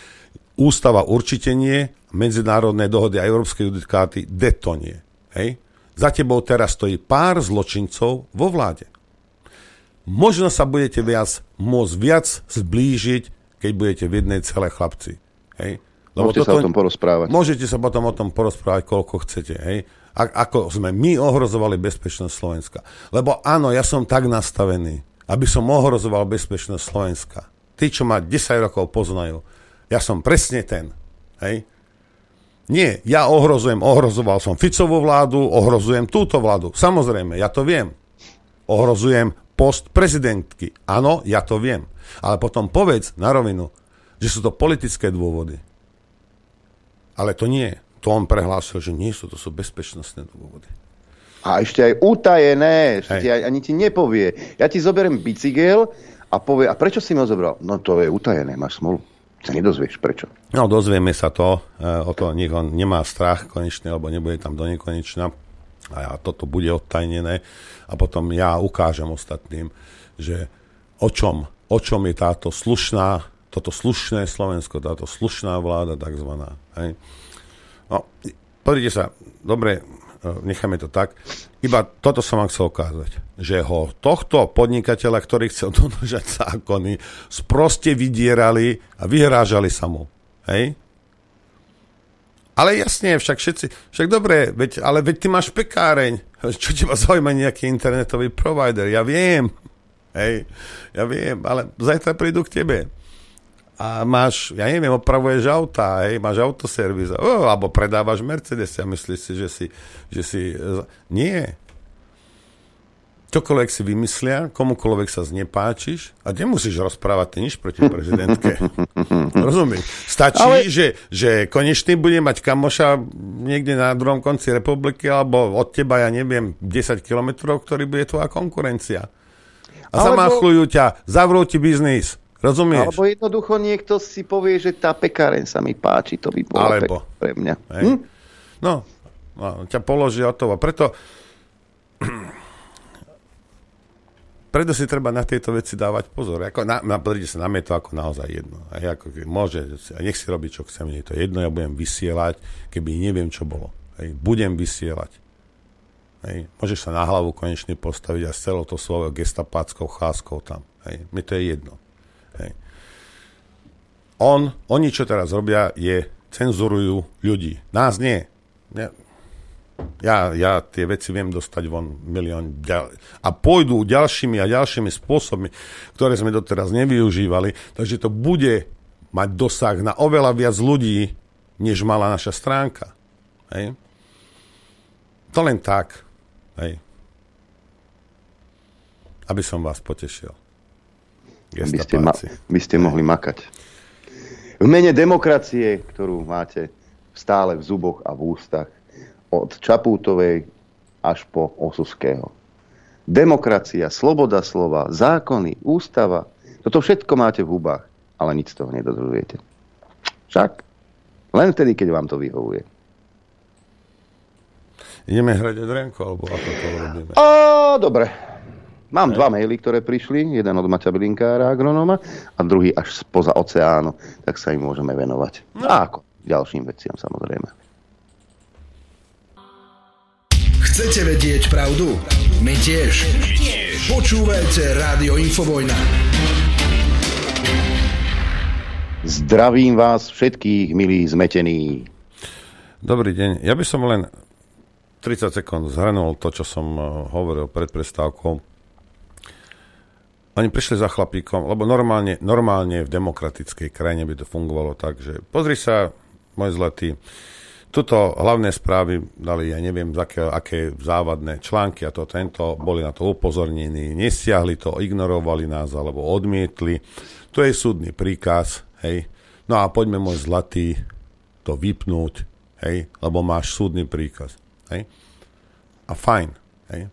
Ústava určite nie, medzinárodné dohody a európske judikáty, deto nie. Hej? Za tebou teraz stojí pár zločincov vo vláde. Možno sa budete viac, môcť viac zblížiť, keď budete v jednej celé chlapci. Hej? Lebo môžete toto, sa o tom porozprávať. Môžete sa potom o tom porozprávať, koľko chcete. Hej? A, ako sme my ohrozovali bezpečnosť Slovenska. Lebo áno, ja som tak nastavený, aby som ohrozoval bezpečnosť Slovenska. Tí, čo ma desať rokov poznajú. Ja som presne ten. Hej? Nie, ja ohrozujem, ohrozoval som Ficovú vládu, ohrozujem túto vládu. Samozrejme, ja to viem. Ohrozujem post prezidentky. Áno, ja to viem. Ale potom povedz na rovinu, že sú to politické dôvody. Ale to nie. To on prehlásil, že nie sú, to sú bezpečnostné dôvody. A ešte aj utajené, ešte aj, ani ti nepovie. Ja ti zoberiem bicykel a povie, a prečo si mi ho zobral? No to je utajené, máš smolu. Sa nedozvieš, prečo. No dozvieme sa to, e, o to nech on nemá strach konečne, alebo nebude tam do nekonečna. A toto bude odtajnené. A potom ja ukážem ostatným, že o čom, o čom je táto slušná, toto slušné Slovensko, táto slušná vláda, takzvaná. Hej. No, pozrite sa, dobre, necháme to tak. Iba toto som vám chcel ukázať, že ho tohto podnikateľa, ktorý chcel dodržať zákony, sproste vydierali a vyhrážali sa mu. Hej? Ale jasne, však všetci, však dobre, veď, ale veď ty máš pekáreň, čo teba zaujíma nejaký internetový provider, ja viem, hej, ja viem, ale zajtra prídu k tebe. A máš, ja neviem, opravuješ auta, hej, máš autoservis, oh, alebo predávaš Mercedes a myslíš si, že si, že si... Nie. Čokoľvek si vymyslia, komukoľvek sa znepáčiš a nemusíš rozprávať nič proti prezidentke. Rozumieš? Stačí, Ale... že, že konečný bude mať kamoša niekde na druhom konci republiky alebo od teba, ja neviem, desať kilometrov, ktorý bude tvoja konkurencia. A Ale... zamáchľujú ťa, zavrú ti biznis. Rozumieš? Alebo jednoducho niekto si povie, že tá pekáreň sa mi páči, to by bola pekná pre mňa. Hm? No, no, ťa položí o toho. Preto preto si treba na tieto veci dávať pozor. Ako na, na, sa, na mňa je to ako naozaj jedno. Aj ako, môže, nech si robiť, čo chcem, nie je to jedno, ja budem vysielať, keby neviem, čo bolo. Aj, budem vysielať. Aj, môžeš sa na hlavu konečne postaviť a s celou to svojou gestapáckou cházkou tam. Aj, mne to je jedno. Hej. On, oni, čo teraz robia, je cenzurujú ľudí. Nás nie. Ja, ja, ja tie veci viem dostať von milión. Ďal- a pôjdu ďalšími a ďalšími spôsobmi, ktoré sme doteraz nevyužívali. Takže to bude mať dosah na oveľa viac ľudí, než mala naša stránka. Hej. To len tak. Hej. Aby som vás potešil. By ste, ma- by ste mohli makať. V mene demokracie, ktorú máte stále v zuboch a v ústach, od Čaputovej až po Osuského. Demokracia, sloboda slova, zákony, ústava, toto všetko máte v hubách, ale nič z toho nedodržujete. Však len vtedy, keď vám to vyhovuje. Ideme hrať Adrianku, alebo ako to robíme? Ó, dobre. Mám dva maily, ktoré prišli, jeden od Maťa Blinkára, agronóma, a druhý až spoza oceánu, tak sa im môžeme venovať. No. A ako ďalším veciam, samozrejme. Chcete vedieť pravdu? My tiež. My tiež. Počúvajte Rádio Infovojna. Zdravím vás všetkých, milí zmetení. Dobrý deň. Ja by som len tridsať sekúnd zhrnul to, čo som hovoril pred prestávkou. Oni prišli za chlapíkom, lebo normálne, normálne v demokratickej krajine by to fungovalo tak, že pozri sa, môj zlatý, tuto hlavné správy dali, ja neviem, aké, aké závadné články a to tento, boli na to upozornení, nesiahli to, ignorovali nás alebo odmietli. To je súdny príkaz, hej. No a poďme, môj zlatý, to vypnúť, hej, lebo máš súdny príkaz, hej. A fajn, hej.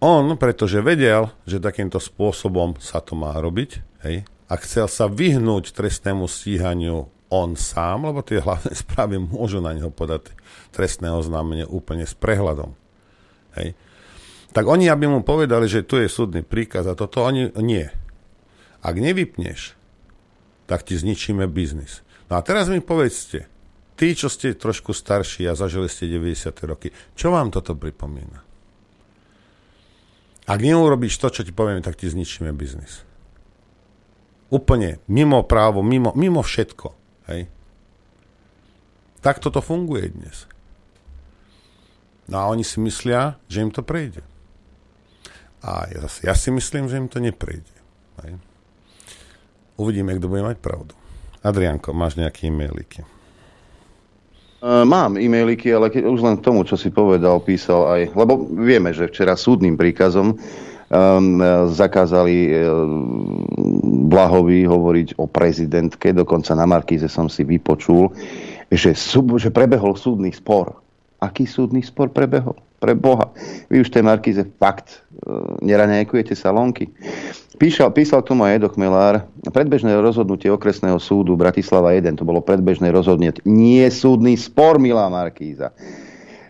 On, pretože vedel, že takýmto spôsobom sa to má robiť, hej, a chcel sa vyhnúť trestnému stíhaniu on sám, lebo tie hlavné správy môžu na neho podať trestné oznámenie úplne s prehľadom. Hej. Tak oni, aby mu povedali, že tu je súdny príkaz a toto, oni nie. Ak nevypneš, tak ti zničíme biznis. No a teraz mi povedzte, tí, čo ste trošku starší a zažili ste deväťdesiate roky, čo vám toto pripomína? Ak neurobíš to, čo ti povieme, tak ti zničíme biznis. Úplne mimo právo, mimo, mimo všetko. Hej. Tak toto funguje dnes. No a oni si myslia, že im to prejde. A ja, ja si myslím, že im to neprejde. Hej. uvidíme, kto bude mať pravdu. Adrianko, máš nejaké e-mailiky? Mám e-mailiky, ale keď, už len k tomu, čo si povedal, písal aj... Lebo vieme, že včera súdnym príkazom um, zakázali um, Blahovi hovoriť o prezidentke. Dokonca na Markíze som si vypočul, že, sub, že prebehol súdny spor. Aký súdny spor prebehol? Pre Boha. Vy už tej Markíze fakt um, neraňajkujete salónky. Písal, písal tomu aj Edo Chmelár. Predbežné rozhodnutie okresného súdu Bratislava jeden, to bolo predbežné rozhodnutie, nie súdny spor, milá Markíza,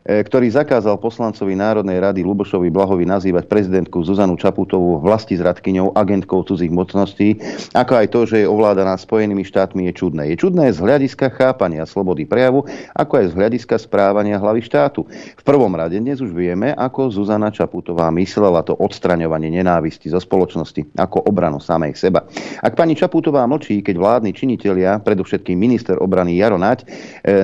ktorý zakázal poslancovi Národnej rady Lubošovi Blahovi nazývať prezidentku Zuzanu Čaputovú vlastizradkyňou, agentkou cudzích mocností, ako aj to, že je ovládaná Spojenými štátmi, je čudné. Je čudné z hľadiska chápania slobody prejavu, ako aj z hľadiska správania hlavy štátu. V prvom rade dnes už vieme, ako Zuzana Čaputová myslela to odstraňovanie nenávisti zo spoločnosti ako obranu samej seba. Ak pani Čaputová mlčí, keď vládni činitelia, predovšetkým minister obrany Jaro Naď,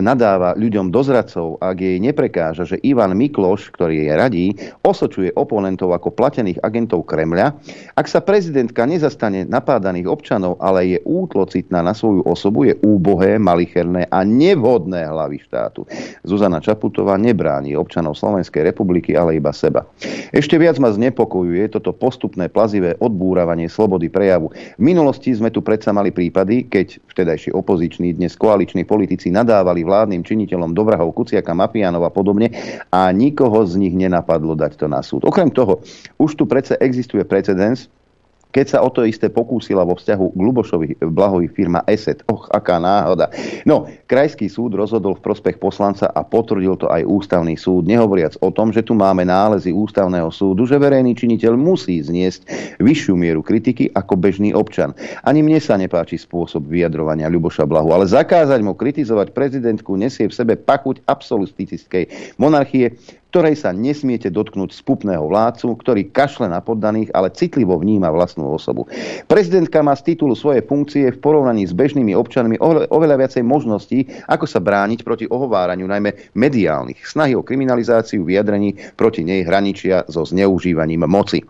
nadáva ľuďom do zradcov, ak jej neprekáža, že Ivan Mikloš, ktorý jej radí, osočuje oponentov ako platených agentov Kremľa, ak sa prezidentka nezastane napádaných občanov, ale je útlocitná na svoju osobu, je úbohé, malicherné a nevhodné hlavy štátu. Zuzana Čaputová nebráni občanov Slovenskej republiky, ale iba seba. Ešte viac ma znepokojuje toto postupné plazivé odbúravanie slobody prejavu. V minulosti sme tu predsa mali prípady, keď vtedajší opoziční, dnes koaliční politici nadávali vládnym činiteľom do vrahov Kuciaka, Mapianova podobne a nikoho z nich nenapadlo dať to na súd. Okrem toho, už tu predsa existuje precedens, keď sa o to isté pokúsila vo vzťahu k Lubošovi Blahovi firma ESET. Och, aká náhoda. No, Krajský súd rozhodol v prospech poslanca a potvrdil to aj Ústavný súd, nehovoriac o tom, že tu máme nálezy Ústavného súdu, že verejný činiteľ musí zniesť vyššiu mieru kritiky ako bežný občan. Ani mne sa nepáči spôsob vyjadrovania Ľuboša Blahu, ale zakázať mu kritizovať prezidentku nesie v sebe pachuť absolutistickej monarchie, ktorej sa nesmiete dotknúť spupného vládcu, ktorý kašle na poddaných, ale citlivo vníma vlastnú osobu. Prezidentka má z titulu svojej funkcie v porovnaní s bežnými občanmi oveľa viacej možností, ako sa brániť proti ohováraniu, najmä mediálnych. Snahy o kriminalizáciu vyjadrení proti nej hraničia so zneužívaním moci.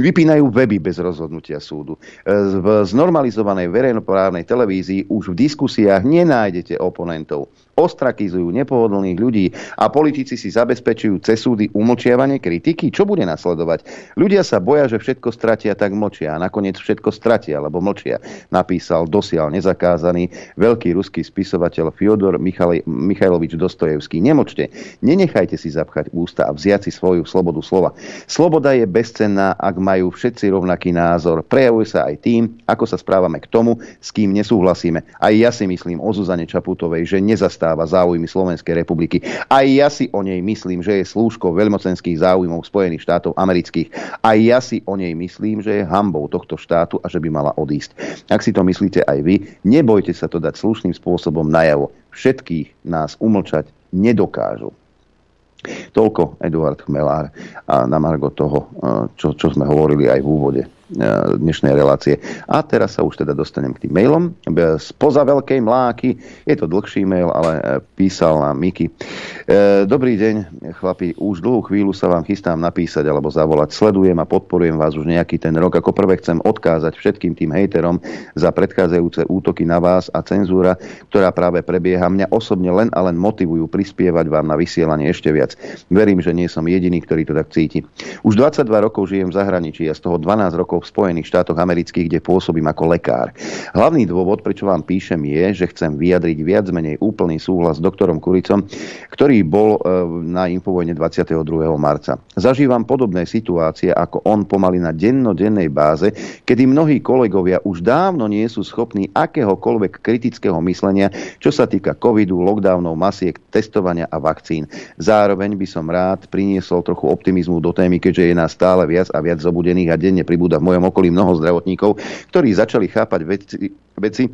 Vypínajú weby bez rozhodnutia súdu. V znormalizovanej verejnoprávnej televízii už v diskusiách nenájdete oponentov. Ostrakizujú nepohodlných ľudí a politici si zabezpečujú cez súdy umlčiavanie kritiky. Čo bude nasledovať? Ľudia sa boja, že všetko stratia, tak mlčia. A nakoniec všetko stratia, lebo mlčia. Napísal dosiaľ nezakázaný veľký ruský spisovateľ Fyodor Michal- Michajlovič Dostojevský. Nemlčte. Nenechajte si zapchať ústa a vziať si svoju slobodu slova. Sloboda je bezcenná, ak majú všetci rovnaký názor. Prejavuje sa aj tým, ako sa správame k tomu, s kým nesúhlasíme. Aj ja si myslím o Zuzane Čaputovej, že nezastáva záujmy Slovenskej republiky. Aj ja si o nej myslím, že je slúžkou veľmocenských záujmov Spojených štátov amerických. Aj ja si o nej myslím, že je hanbou tohto štátu a že by mala odísť. Ak si to myslíte aj vy, nebojte sa to dať slušným spôsobom najavo. Všetkých nás umlčať nedokážu. Toľko Eduard Chmelár a na margo toho, čo, čo sme hovorili aj v úvode dnešnej relácie. A teraz sa už teda dostanem k tým mailom. Spoza veľkej mláky, je to dlhší mail, ale písal nám Miky. Dobrý deň, chlapi, už dlhú chvíľu sa vám chystám napísať alebo zavolať. Sledujem a podporujem vás už nejaký ten rok. Ako prvé chcem odkázať všetkým tým hejterom za predchádzajúce útoky na vás a cenzúra, ktorá práve prebieha. Mňa osobne len a len motivujú prispievať vám na vysielanie ešte viac. Verím, že nie som jediný, ktorý to tak cíti. Už dvadsaťdva rokov žijem v zahraničí a z toho dvanásť rokov v Spojených štátoch amerických, kde pôsobím ako lekár. Hlavný dôvod, prečo vám píšem, je, že chcem vyjadriť viac menej úplný súhlas s doktorom Kuricom, ktorý bol na Infovojne dvadsiateho druhého marca. Zažívam podobné situácie, ako on pomaly na dennodennej báze, kedy mnohí kolegovia už dávno nie sú schopní akéhokoľvek kritického myslenia, čo sa týka covidu, lockdownov, masiek, testovania a vakcín. Zároveň by som rád priniesol trochu optimizmu do témy, keďže je nás stále viac a viac zobudených a denne pribúda v mojom okolí mnoho zdravotníkov, ktorí začali chápať veci, veci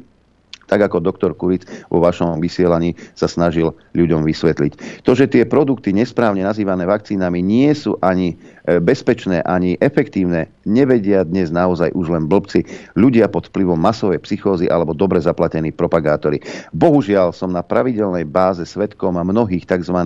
tak ako doktor Kuric vo vašom vysielaní sa snažil ľuďom vysvetliť. To, že tie produkty nesprávne nazývané vakcínami nie sú ani bezpečné, ani efektívne, nevedia dnes naozaj už len blbci, ľudia pod vplyvom masovej psychózy alebo dobre zaplatení propagátori. Bohužiaľ som na pravidelnej báze svedkom mnohých tzv.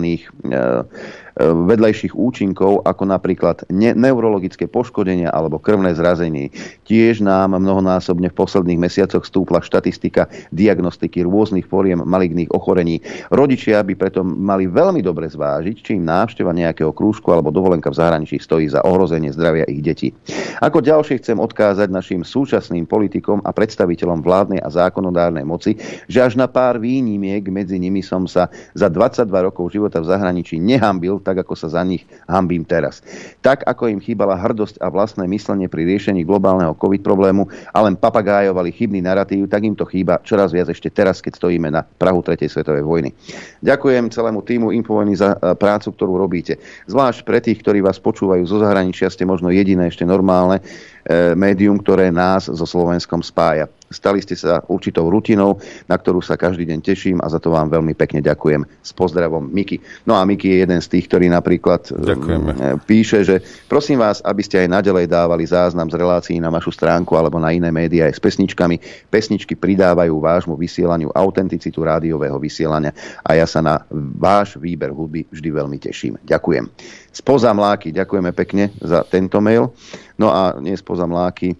Vedľajších účinkov, ako napríklad ne- neurologické poškodenia alebo krvné zrazenie. Tiež nám mnohonásobne v posledných mesiacoch stúpla štatistika diagnostiky rôznych foriem maligných ochorení. Rodičia by preto mali veľmi dobre zvážiť, či im návšteva nejakého krúžku alebo dovolenka v zahraničí stojí za ohrozenie zdravia ich detí. Ako ďalšie chcem odkázať našim súčasným politikom a predstaviteľom vládnej a zákonodárnej moci, že až na pár výnimiek medzi nimi som sa za dvadsaťdva rokov života v zahraničí nehambil, tak ako sa za nich hambím teraz. Tak ako im chýbala hrdosť a vlastné myslenie pri riešení globálneho COVID problému a len papagájovali chybný narratív, tak im to chýba čoraz viac ešte teraz, keď stojíme na prahu tretej svetovej vojny. Ďakujem celému týmu Infovojny za prácu, ktorú robíte. Zvlášť pre tých, ktorí vás počúvajú zo zahraničia, ste možno jediné ešte normálne e, médium, ktoré nás so Slovenskom spája. Stali ste sa určitou rutinou, na ktorú sa každý deň teším a za to vám veľmi pekne ďakujem. S pozdravom, Miky. No a Miky je jeden z tých, ktorý napríklad Ďakujeme. píše, že prosím vás, aby ste aj naďalej dávali záznam z relácií na vašu stránku alebo na iné médiá aj s pesničkami. Pesničky pridávajú vášmu vysielaniu autenticitu rádiového vysielania a ja sa na váš výber hudby vždy veľmi teším. Ďakujem. Spoza mláky, ďakujeme pekne za tento mail. No a nie spoza mláky,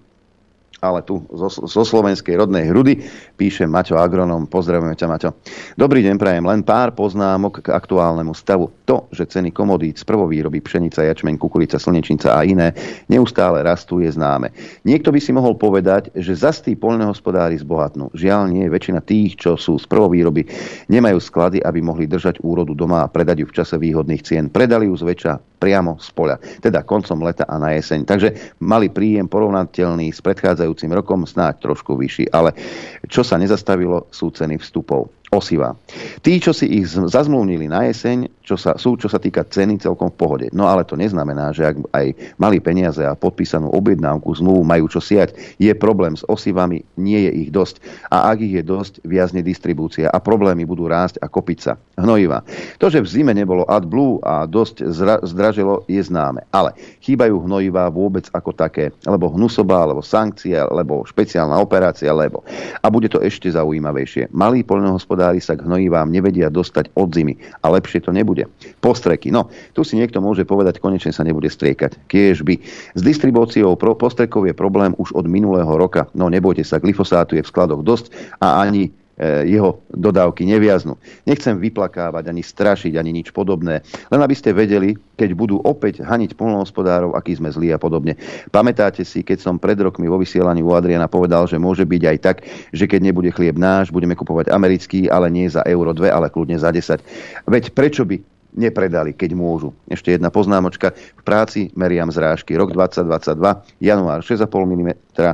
ale tu zo, zo slovenskej rodnej hrudy píše Maťo Agronom. Pozdravujeme ťa, Maťo. Dobrý deň, prajem len pár poznámok k aktuálnemu stavu. To, že ceny komodít z prvovýroby pšenica, jačmeň, kukurica, slnečnica a iné neustále rastú, je známe. Niekto by si mohol povedať, že zastí poľnohospodári zbohatnú. Žiaľ nie, väčšina tých, čo sú z prvovýroby, nemajú sklady, aby mohli držať úrodu doma a predať ju v čase výhodných cien. Predali ju zväčša priamo z poľa, teda koncom leta a na jeseň. Takže mali príjem porovnateľný s predchádzajúcim rokom, snáď trošku vyšší, ale čo sa nezastavilo, sú ceny vstupov. Osiva. Tí, čo si ich zazmluvnili na jeseň, čo sa, sú, čo sa týka ceny, celkom v pohode. No ale to neznamená, že ak aj mali peniaze a podpísanú objednávku, zmluvu, majú čo siať. Je problém s osivami, nie je ich dosť. A ak ich je dosť, viazne distribúcia a problémy budú rásť a kopiť sa. Hnojiva. To, že v zime nebolo AdBlue a dosť zra- zdražilo, je známe. Ale chýbajú hnojivá vôbec ako také. Lebo hnusoba, alebo sankcie, alebo špeciálna operácia, alebo. A bude to ešte zaujímavejšie. Malý poľnohospodár sa k hnojivám nevedia dostať od zimy a lepšie to nebude. Postreky. No, tu si niekto môže povedať, konečne sa nebude striekať. Kiež by. S distribúciou pro postrekov je problém už od minulého roka. No nebojte sa, glyfosátu je v skladoch dosť a ani jeho dodávky neviaznu. Nechcem vyplakávať, ani strašiť, ani nič podobné. Len aby ste vedeli, keď budú opäť haniť poľnohospodárov, akí sme zlí a podobne. Pamätáte si, keď som pred rokmi vo vysielaní u Adriana povedal, že môže byť aj tak, že keď nebude chlieb náš, budeme kupovať americký, ale nie za euro dva, ale kľudne za desať. Veď prečo by nepredali, keď môžu. Ešte jedna poznámočka. V práci meriam zrážky. Rok dvadsať dvadsaťdva, január šesť celá päť milimetra,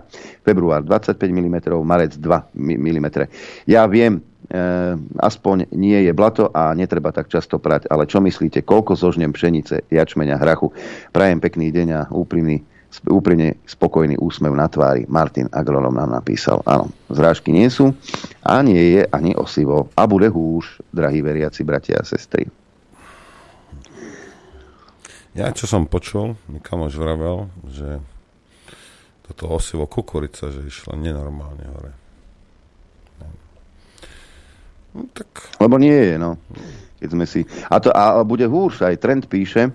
február dvadsaťpäť milimetrov, marec dva milimetre. Ja viem, e, aspoň nie je blato a netreba tak často prať, ale čo myslíte, koľko zožnem pšenice, jačmeňa, hrachu? Prajem pekný deň a úprimný, úprimne spokojný úsmev na tvári. Martin Agronom nám napísal. Áno, zrážky nie sú a nie je ani osivo. A bude húš, drahí veriaci bratia a sestry. Ja, čo som počul, mi kamoš vravel, že toto osivo kukurica, že išlo nenormálne hore. No, tak. Lebo nie je, no. Keď sme si... A, to, a bude húrš, aj trend píše...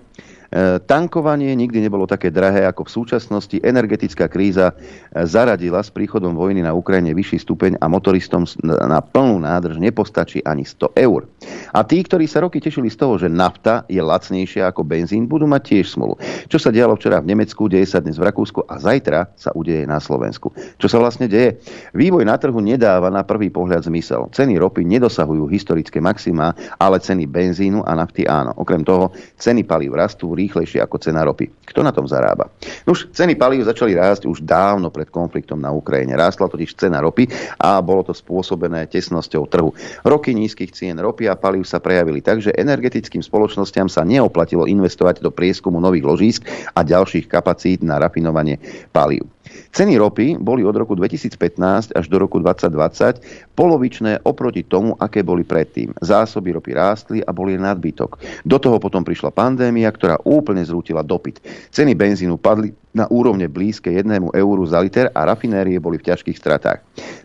Tankovanie nikdy nebolo také drahé ako v súčasnosti. Energetická kríza zaradila s príchodom vojny na Ukrajine vyšší stupeň a motoristom na plnú nádrž nepostačí ani sto eur. A tí, ktorí sa roky tešili z toho, že nafta je lacnejšia ako benzín, budú mať tiež smolu. Čo sa dialo včera v Nemecku, deje sa dnes v Rakúsku a zajtra sa udeje na Slovensku. Čo sa vlastne deje? Vývoj na trhu nedáva na prvý pohľad zmysel. Ceny ropy nedosahujú historické maximá, ale ceny benzínu a nafty áno. Okrem toho, ceny palív rastú rýchlejšie ako cena ropy. Kto na tom zarába? Nuž, ceny palív začali rásť už dávno pred konfliktom na Ukrajine. Rástla totiž cena ropy a bolo to spôsobené tesnosťou trhu. Roky nízkych cien ropy a palív sa prejavili tak, že energetickým spoločnostiam sa neoplatilo investovať do prieskumu nových ložísk a ďalších kapacít na rafinovanie palív. Ceny ropy boli od roku dvetisícpätnásť až do roku dvetisícdvadsať polovičné oproti tomu, aké boli predtým. Zásoby ropy rástli a boli nadbytok. Do toho potom prišla pandémia, ktorá úplne zrútila dopyt. Ceny benzínu padli na úrovne blízke jednému euru za liter a rafinérie boli v ťažkých stratách.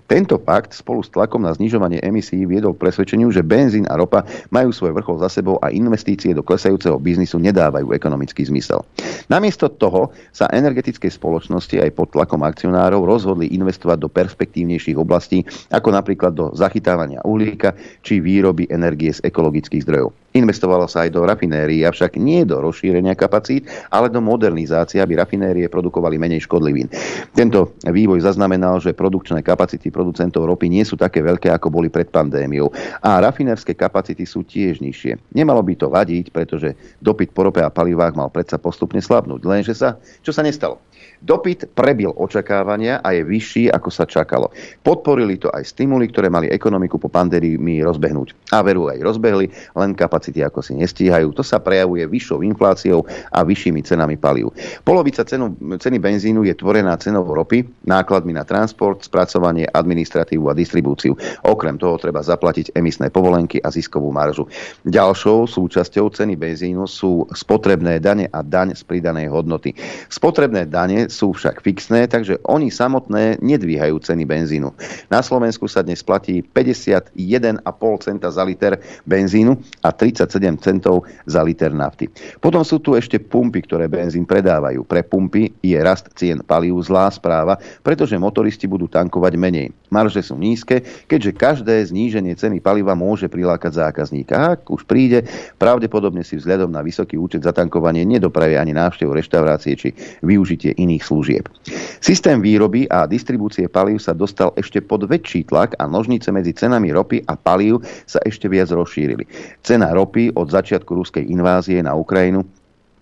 Tento pakt spolu s tlakom na znižovanie emisií viedol k presvedčeniu, že benzín a ropa majú svoj vrchol za sebou a investície do klesajúceho biznisu nedávajú ekonomický zmysel. Namiesto toho sa energetické spoločnosti aj pod tlakom akcionárov rozhodli investovať do perspektívnejších oblastí, ako napríklad do zachytávania uhlíka či výroby energie z ekologických zdrojov. Investovalo sa aj do rafinérií, avšak nie do rozšírenia kapacít, ale do modernizácie, aby rafinérie produkovali menej škodlivín. Tento vývoj zaznamenal, že produkčné kapacity producentov ropy nie sú také veľké, ako boli pred pandémiou a rafinérske kapacity sú tiež nižšie. Nemalo by to vadiť, pretože dopyt po rope a palivách mal predsa postupne slabnúť, lenže sa, čo sa nestalo? Dopyt prebil očakávania a je vyšší, ako sa čakalo. Podporili to aj stimuly, ktoré mali ekonomiku po pandémii rozbehnúť. A veru aj rozbehli, len kapacity ako si nestíhajú. To sa prejavuje vyššou infláciou a vyššími cenami palív. Polovica cenu, ceny benzínu je tvorená cenou ropy, nákladmi na transport, spracovanie, administratívu a distribúciu. Okrem toho treba zaplatiť emisné povolenky a ziskovú maržu. Ďalšou súčasťou ceny benzínu sú spotrebné dane a daň z pridanej hodnoty. Spotrebné dane sú však fixné, takže oni samotné nedvíhajú ceny benzínu. Na Slovensku sa dnes platí päťdesiatjeden celá päť centa za liter benzínu a tridsaťsedem centov za liter nafty. Potom sú tu ešte pumpy, ktoré benzín predávajú. Pre pumpy je rast cien palív zlá správa, pretože motoristi budú tankovať menej. Marže sú nízke, keďže každé zníženie ceny paliva môže prilákať zákazníka. Ak už príde, pravdepodobne si vzhľadom na vysoký účet za tankovanie nedopravia ani návštevu reštaurácie či využitie iných služieb. Systém výroby a distribúcie palív sa dostal ešte pod väčší tlak a nožnice medzi cenami ropy a palív sa ešte viac rozšírili. Cena ropy od začiatku ruskej invázie na Ukrajinu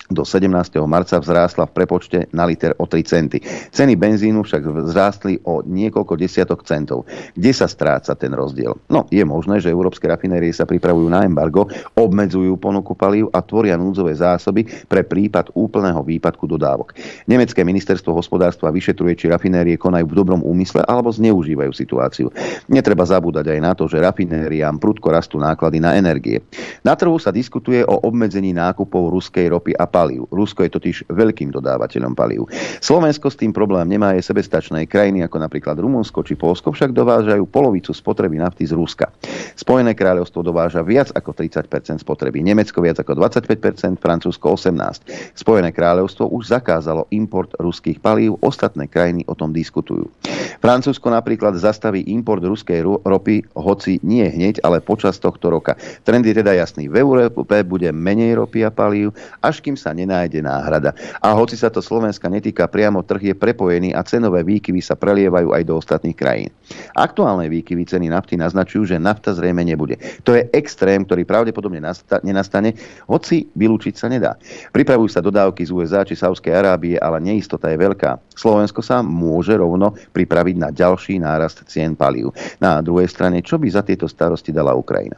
do sedemnásteho marca vzrástla v prepočte na liter o tri centy. Ceny benzínu však vzrástli o niekoľko desiatok centov. Kde sa stráca ten rozdiel? No, je možné, že európske rafinérie sa pripravujú na embargo, obmedzujú ponuku palív a tvoria núdzové zásoby pre prípad úplného výpadku dodávok. Nemecké ministerstvo hospodárstva vyšetruje, či rafinérie konajú v dobrom úmysle alebo zneužívajú situáciu. Netreba zabúdať aj na to, že rafinériám prudko rastú náklady na energie. Na trhu sa diskutuje o obmedzení nákupov ruskej ropy a palív. Rusko je totiž veľkým dodávateľom palív. Slovensko s tým problém nemá, je sebestačné. Krajiny ako napríklad Rumunsko či Poľsko však dovážajú polovicu spotreby nafty z Ruska. Spojené kráľovstvo dováža viac ako tridsať percent spotreby, Nemecko viac ako dvadsaťpäť percent, Francúzsko osemnásť percent. Spojené kráľovstvo už zakázalo import ruských palív, ostatné krajiny o tom diskutujú. Francúzsko napríklad zastaví import ruskej ropy, hoci nie hneď, ale počas tohto roka. Trend je teda jasný. V Európe bude menej ropy a palív, až kým sa nenájde náhrada. A hoci sa to Slovenska netýka priamo, trh je prepojený a cenové výkyvy sa prelievajú aj do ostatných krajín. Aktuálne výkyvy ceny nafty naznačujú, že nafta zrejme nebude. To je extrém, ktorý pravdepodobne nasta- nenastane, hoci vylúčiť sa nedá. Pripravujú sa dodávky z ú es á či Saudskej Arábie, ale neistota je veľká. Slovensko sa môže rovno pripraviť na ďalší nárast cien palív. Na druhej strane, čo by za tieto starosti dala Ukrajina?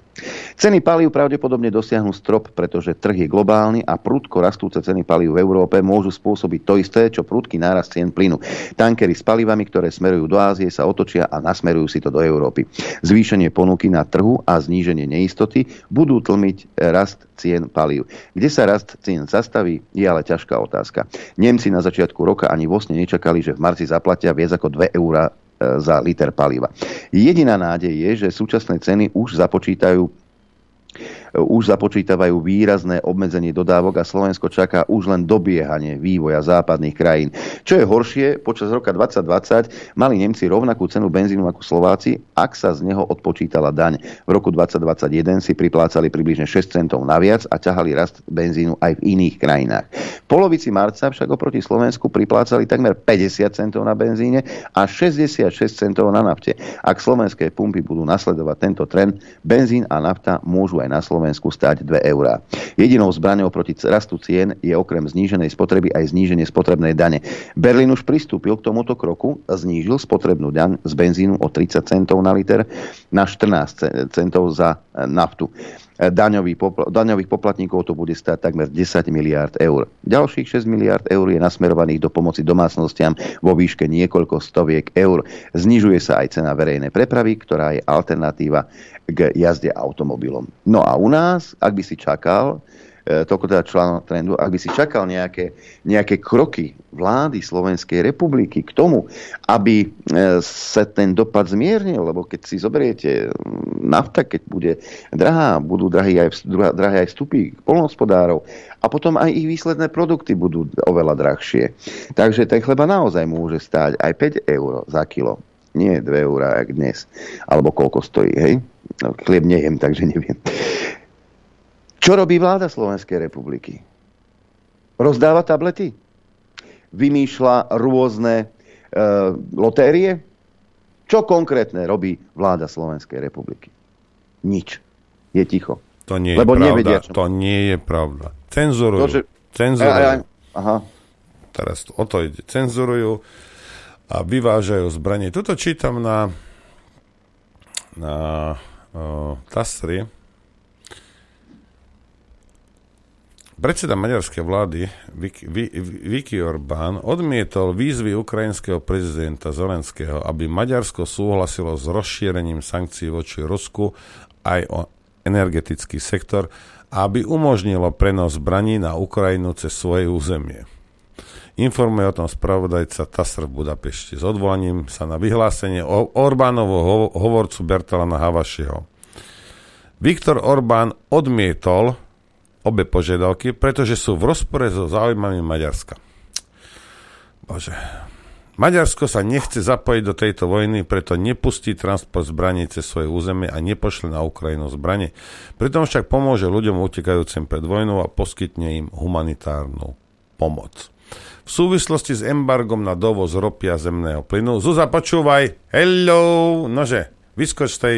Ceny palív pravdepodobne dosiahnu strop, pretože trh je globálny a prudko rast Rastúce ceny palív v Európe môžu spôsobiť to isté, čo prudký nárast cien plynu. Tankery s palivami, ktoré smerujú do Ázie, sa otočia a nasmerujú si to do Európy. Zvýšenie ponuky na trhu a zníženie neistoty budú tlmiť rast cien palív. Kde sa rast cien zastaví, je ale ťažká otázka. Nemci na začiatku roka ani vo sne nečakali, že v marci zaplatia viac ako dve eurá za liter paliva. Jediná nádej je, že súčasné ceny už započítajú už započítavajú výrazné obmedzenie dodávok a Slovensko čaká už len dobiehanie vývoja západných krajín. Čo je horšie, počas roka dvadsať dvadsať mali Nemci rovnakú cenu benzínu ako Slováci, ak sa z neho odpočítala daň. V roku dvadsať dvadsaťjeden si priplácali približne šesť centov naviac a ťahali rast benzínu aj v iných krajinách. V polovici marca však oproti Slovensku priplácali takmer päťdesiat centov na benzíne a šesťdesiatšesť centov na nafte. Ak slovenské pumpy budú nasledovať tento trend, benzín a nafta môžu aj na Slovensku stáť dve eurá. Jedinou zbraňou proti rastu cien je okrem zníženej spotreby aj zníženie spotrebnej dane. Berlín už pristúpil k tomuto kroku a znížil spotrebnú daň z benzínu o tridsať centov na liter na štrnásť centov za naftu. Daňový popl- daňových poplatníkov to bude stáť takmer desať miliárd eur. Ďalších šesť miliárd eur je nasmerovaných do pomoci domácnostiam vo výške niekoľko stoviek eur. Znižuje sa aj cena verejnej prepravy, ktorá je alternatíva k jazde automobilom. No a u nás, ak by si čakal, toľko teda článok Trendu, ak by si čakal nejaké, nejaké kroky vlády Slovenskej republiky k tomu, aby sa ten dopad zmiernil, lebo keď si zoberiete nafta, keď bude drahá, budú drahé aj, drahé aj vstupy poľnohospodárov a potom aj ich výsledné produkty budú oveľa drahšie. Takže ten chleba naozaj môže stáť aj päť eur za kilo. Nie dve eurá, jak dnes. Alebo koľko stojí, hej? No, chlieb nejem, takže neviem. Čo robí vláda Slovenskej republiky? Rozdáva tablety? Vymýšľa rôzne e, lotérie? Čo konkrétne robí vláda Slovenskej republiky? Nič. Je ticho. To nie je Lebo pravda. Nevedia, čo... To nie je pravda. Cenzurujú. To, že... Cenzurujú. Aha. Teraz o to ide. Cenzurujú a vyvážajú zbranie. Toto čítam na na uh, Tasri. Predseda maďarskej vlády Viki, Viki Orbán odmietol výzvy ukrajinského prezidenta Zelenského, aby Maďarsko súhlasilo s rozšírením sankcií voči Rusku aj o energetický sektor, aby umožnilo prenos zbraní na Ukrajinu cez svoje územie. Informuje o tom spravodajca Tasr v Budapešti s odvolaním sa na vyhlásenie Orbánovho hovorcu Bertalana Havašiho. Viktor Orbán odmietol obe požiadavky, pretože sú v rozpore so záujmami Maďarska. Bože. Maďarsko sa nechce zapojiť do tejto vojny, preto nepustí transport zbraní cez svoje územie a nepošle na Ukrajinu zbranie. Pritom však pomôže ľuďom utekajúcim pred vojnou a poskytne im humanitárnu pomoc. V súvislosti s embargom na dovoz ropy a zemného plynu. Zuza, počúvaj. Hello. Nože, vyskoč z tej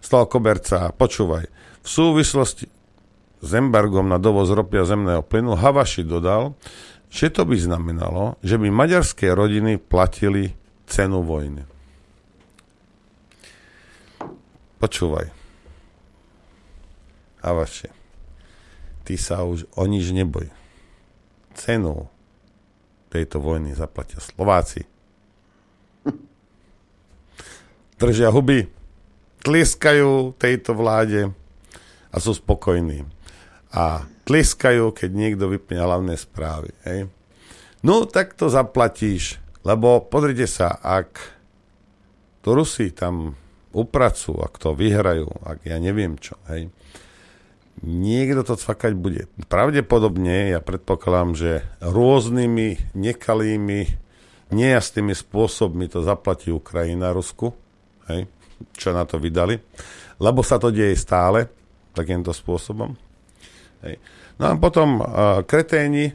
stolkoberca a počúvaj. V súvislosti s embargom na dovoz ropy a zemného plynu Havaši dodal, že to by znamenalo, že by maďarské rodiny platili cenu vojny. Počúvaj. Havaši, ty sa už o nič neboj. Cenu tejto vojny zaplatia Slováci. Držia huby, tlieskajú tejto vláde a sú spokojní. A tlieskajú, keď niekto vypne hlavné správy. Hej. No, tak to zaplatíš, lebo pozrite sa, ak to Rusi tam upracujú, ak to vyhrajú, ak ja neviem čo, hej, niekto to cvakať bude. Pravdepodobne, ja predpokladám, že rôznymi nekalými, nejasnými spôsobmi to zaplatí Ukrajina Rusku, hej, čo na to vydali, lebo sa to deje stále takýmto spôsobom. Hej. No a potom uh, kreténi,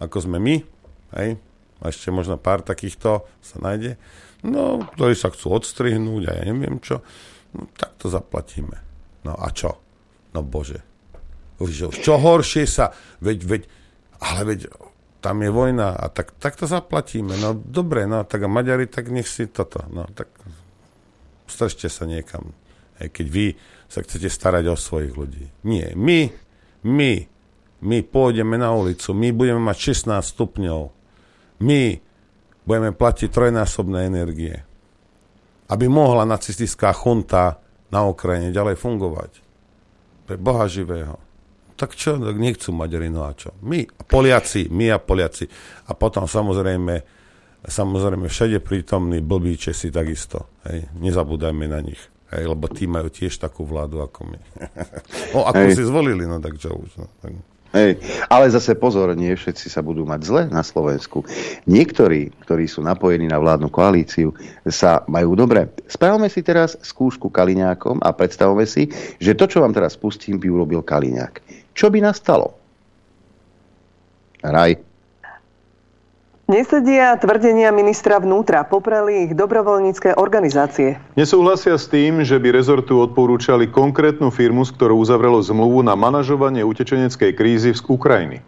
ako sme my, hej, a ešte možno pár takýchto sa nájde, no, ktorí sa chcú odstrihnúť a ja neviem čo, no, tak to zaplatíme. No a čo? No bože, už čo horšie sa, veď, veď, ale veď, tam je vojna a tak, tak to zaplatíme, no dobre, no tak a Maďari, tak nech si toto, no tak stržte sa niekam, hej, keď vy sa chcete starať o svojich ľudí. Nie, my, my, my pôjdeme na ulicu, my budeme mať šestnásť stupňov, my budeme platiť trojnásobné energie, aby mohla nacistická chunta na Ukrajine ďalej fungovať. Pre Boha živého. Tak čo? Tak nechcú Maďari, no a čo? My a Poliaci, my a Poliaci. A potom samozrejme, samozrejme všade prítomní blbí Česi takisto. Hej. Nezabúdajme na nich. Hej, lebo tí majú tiež takú vládu ako my. O, ako hej. Si zvolili, no tak čo už. No, tak... Hej. Ale zase pozor, nie všetci sa budú mať zle na Slovensku. Niektorí, ktorí sú napojení na vládnu koalíciu, sa majú dobre. Spravme si teraz skúšku Kaliňákom a predstavme si, že to, čo vám teraz pustím, by urobil Kaliňák. Čo by nastalo? Raj. Nesedia tvrdenia ministra vnútra, popreli ich dobrovoľnícke organizácie. Nesúhlasia s tým, že by rezortu odporúčali konkrétnu firmu, s ktorou uzavrelo zmluvu na manažovanie utečeneckej krízy z Ukrajiny.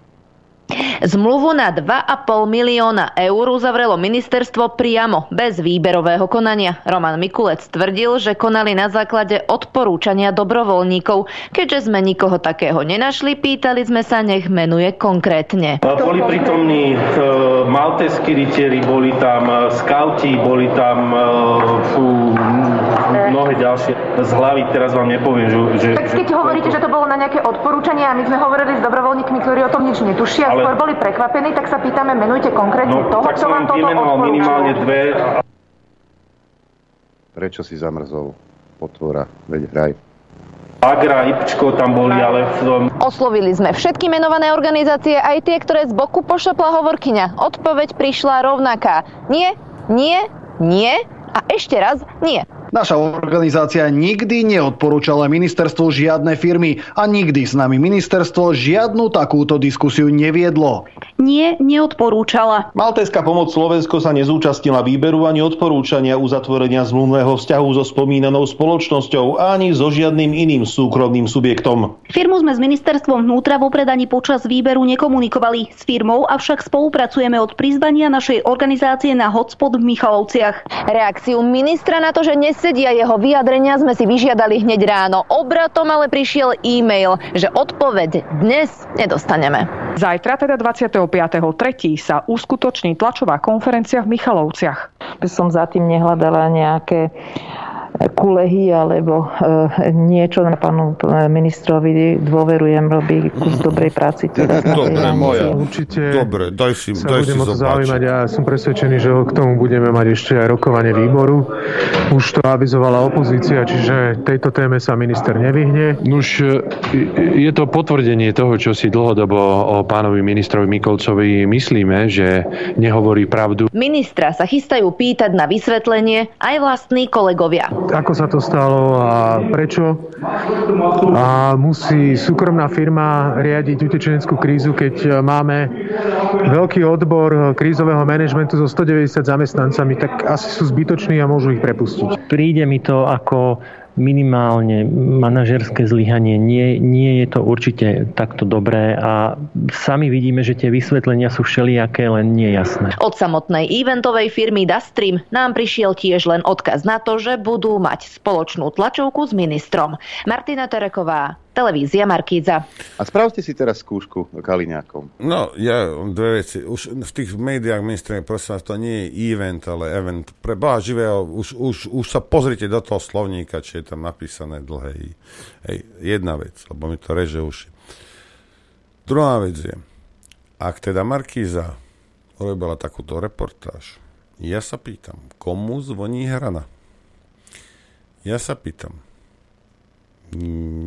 Zmluvu na dva a pol milióna eur uzavrelo ministerstvo priamo, bez výberového konania. Roman Mikulec tvrdil, že konali na základe odporúčania dobrovoľníkov. Keďže sme nikoho takého nenašli, pýtali sme sa, nech menuje konkrétne. Boli prítomní maltézski rytieri, boli tam skauti, boli tam... Fú, mnohé ďalšie z hlavy, teraz vám nepoviem, že... že tak keď že... hovoríte, že to bolo na nejaké odporúčanie a my sme hovorili s dobrovoľníkmi, ktorí o tom nič netušia, ale... skôr boli prekvapení, tak sa pýtame, menujte konkrétne no, toho, čo vám toto odporúčalo. Minimálne dve... Prečo si zamrzol potvora, veď hraj. Agra, Ipčko tam boli, ale... Oslovili sme všetky menované organizácie, aj tie, ktoré z boku pošopla hovorkyňa. Odpoveď prišla rovnaká. Nie, nie, nie a ešte raz nie. Naša organizácia nikdy neodporúčala ministerstvu žiadne firmy a nikdy s nami ministerstvo žiadnu takúto diskusiu neviedlo. Nie, neodporúčala. Maltéska pomoc Slovensko sa nezúčastnila výberu ani odporúčania uzatvorenia zmluvného vzťahu so spomínanou spoločnosťou ani so žiadnym iným súkromným subjektom. Firmu sme s ministerstvom vnútra vopred ani počas výberu nekomunikovali. S firmou avšak spolupracujeme od prizvania našej organizácie na hotspot v Michalovciach. Reakciu ministra na to, že nes- Sedia jeho vyjadrenia sme si vyžiadali hneď ráno. Obratom ale prišiel e-mail, že odpoveď dnes nedostaneme. Zajtra, teda dvadsiateho piateho tretieho sa uskutoční tlačová konferencia v Michalovciach. Som za tým nehľadala nejaké kulehy alebo e, niečo. Na pánu ministrovi dôverujem, robí kus dobrej práci. Teda Dobre, moja. Určite Dobre, daj si, sa daj budem si o to zaujímať. Ja som presvedčený, že k tomu budeme mať ešte aj rokovanie výboru. Už to avizovala opozícia, čiže tejto téme sa minister nevyhne. Nuž, je to potvrdenie toho, čo si dlhodobo o pánovi ministrovi Mikulcovi myslíme, že nehovorí pravdu. Ministra sa chystajú pýtať na vysvetlenie aj vlastní kolegovia. Ako sa to stalo a prečo? A musí súkromná firma riadiť utečeneckú krízu, keď máme veľký odbor krízového manažmentu so stodeväťdesiat zamestnancami, tak asi sú zbytoční a môžu ich prepustiť. Príde mi to ako minimálne manažerské zlyhanie. Nie, nie je to určite takto dobré a sami vidíme, že tie vysvetlenia sú všelijaké, len nejasné. Od samotnej eventovej firmy Dastream nám prišiel tiež len odkaz na to, že budú mať spoločnú tlačovku s ministrom. Martina Tereková, Televízia Markíza. A spravte si teraz skúšku Kaliňákom. No, ja dve veci. Už v tých médiách ministrine, prosím vás, to nie je event, ale event. Pre Boha živého, už, už, už sa pozrite do toho slovníka, či je tam napísané dlhé. Hej, jedna vec, lebo mi to reže uši. Druhá vec je, ak teda Markíza urobila takúto reportáž, ja sa pýtam, komu zvoní hrana? Ja sa pýtam,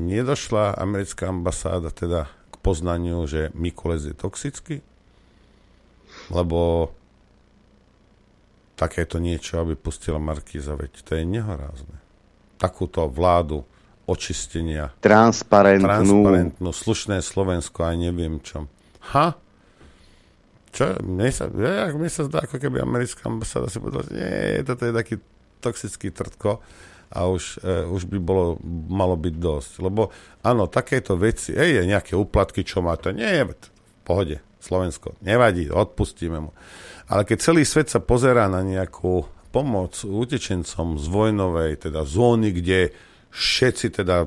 nedošla americká ambasáda teda k poznaniu, že Mikulec je toxický? Lebo takéto niečo, aby pustila Markíza, veď to je nehorázne. Takúto vládu očistenia. Transparentnú. Transparentnú, slušné Slovensko, aj neviem čo. Ha? Čo? Mne sa, ja, mne sa zdá, ako keby americká ambasáda si povedala, že nie, toto je taký toxický trtko. A už, eh, už by bolo, malo byť dosť. Lebo áno, takéto veci, ej, nejaké úplatky, čo má to, nie je v pohode, Slovensko, nevadí, odpustíme mu. Ale keď celý svet sa pozerá na nejakú pomoc utečencom z vojnovej, teda zóny, kde všetci teda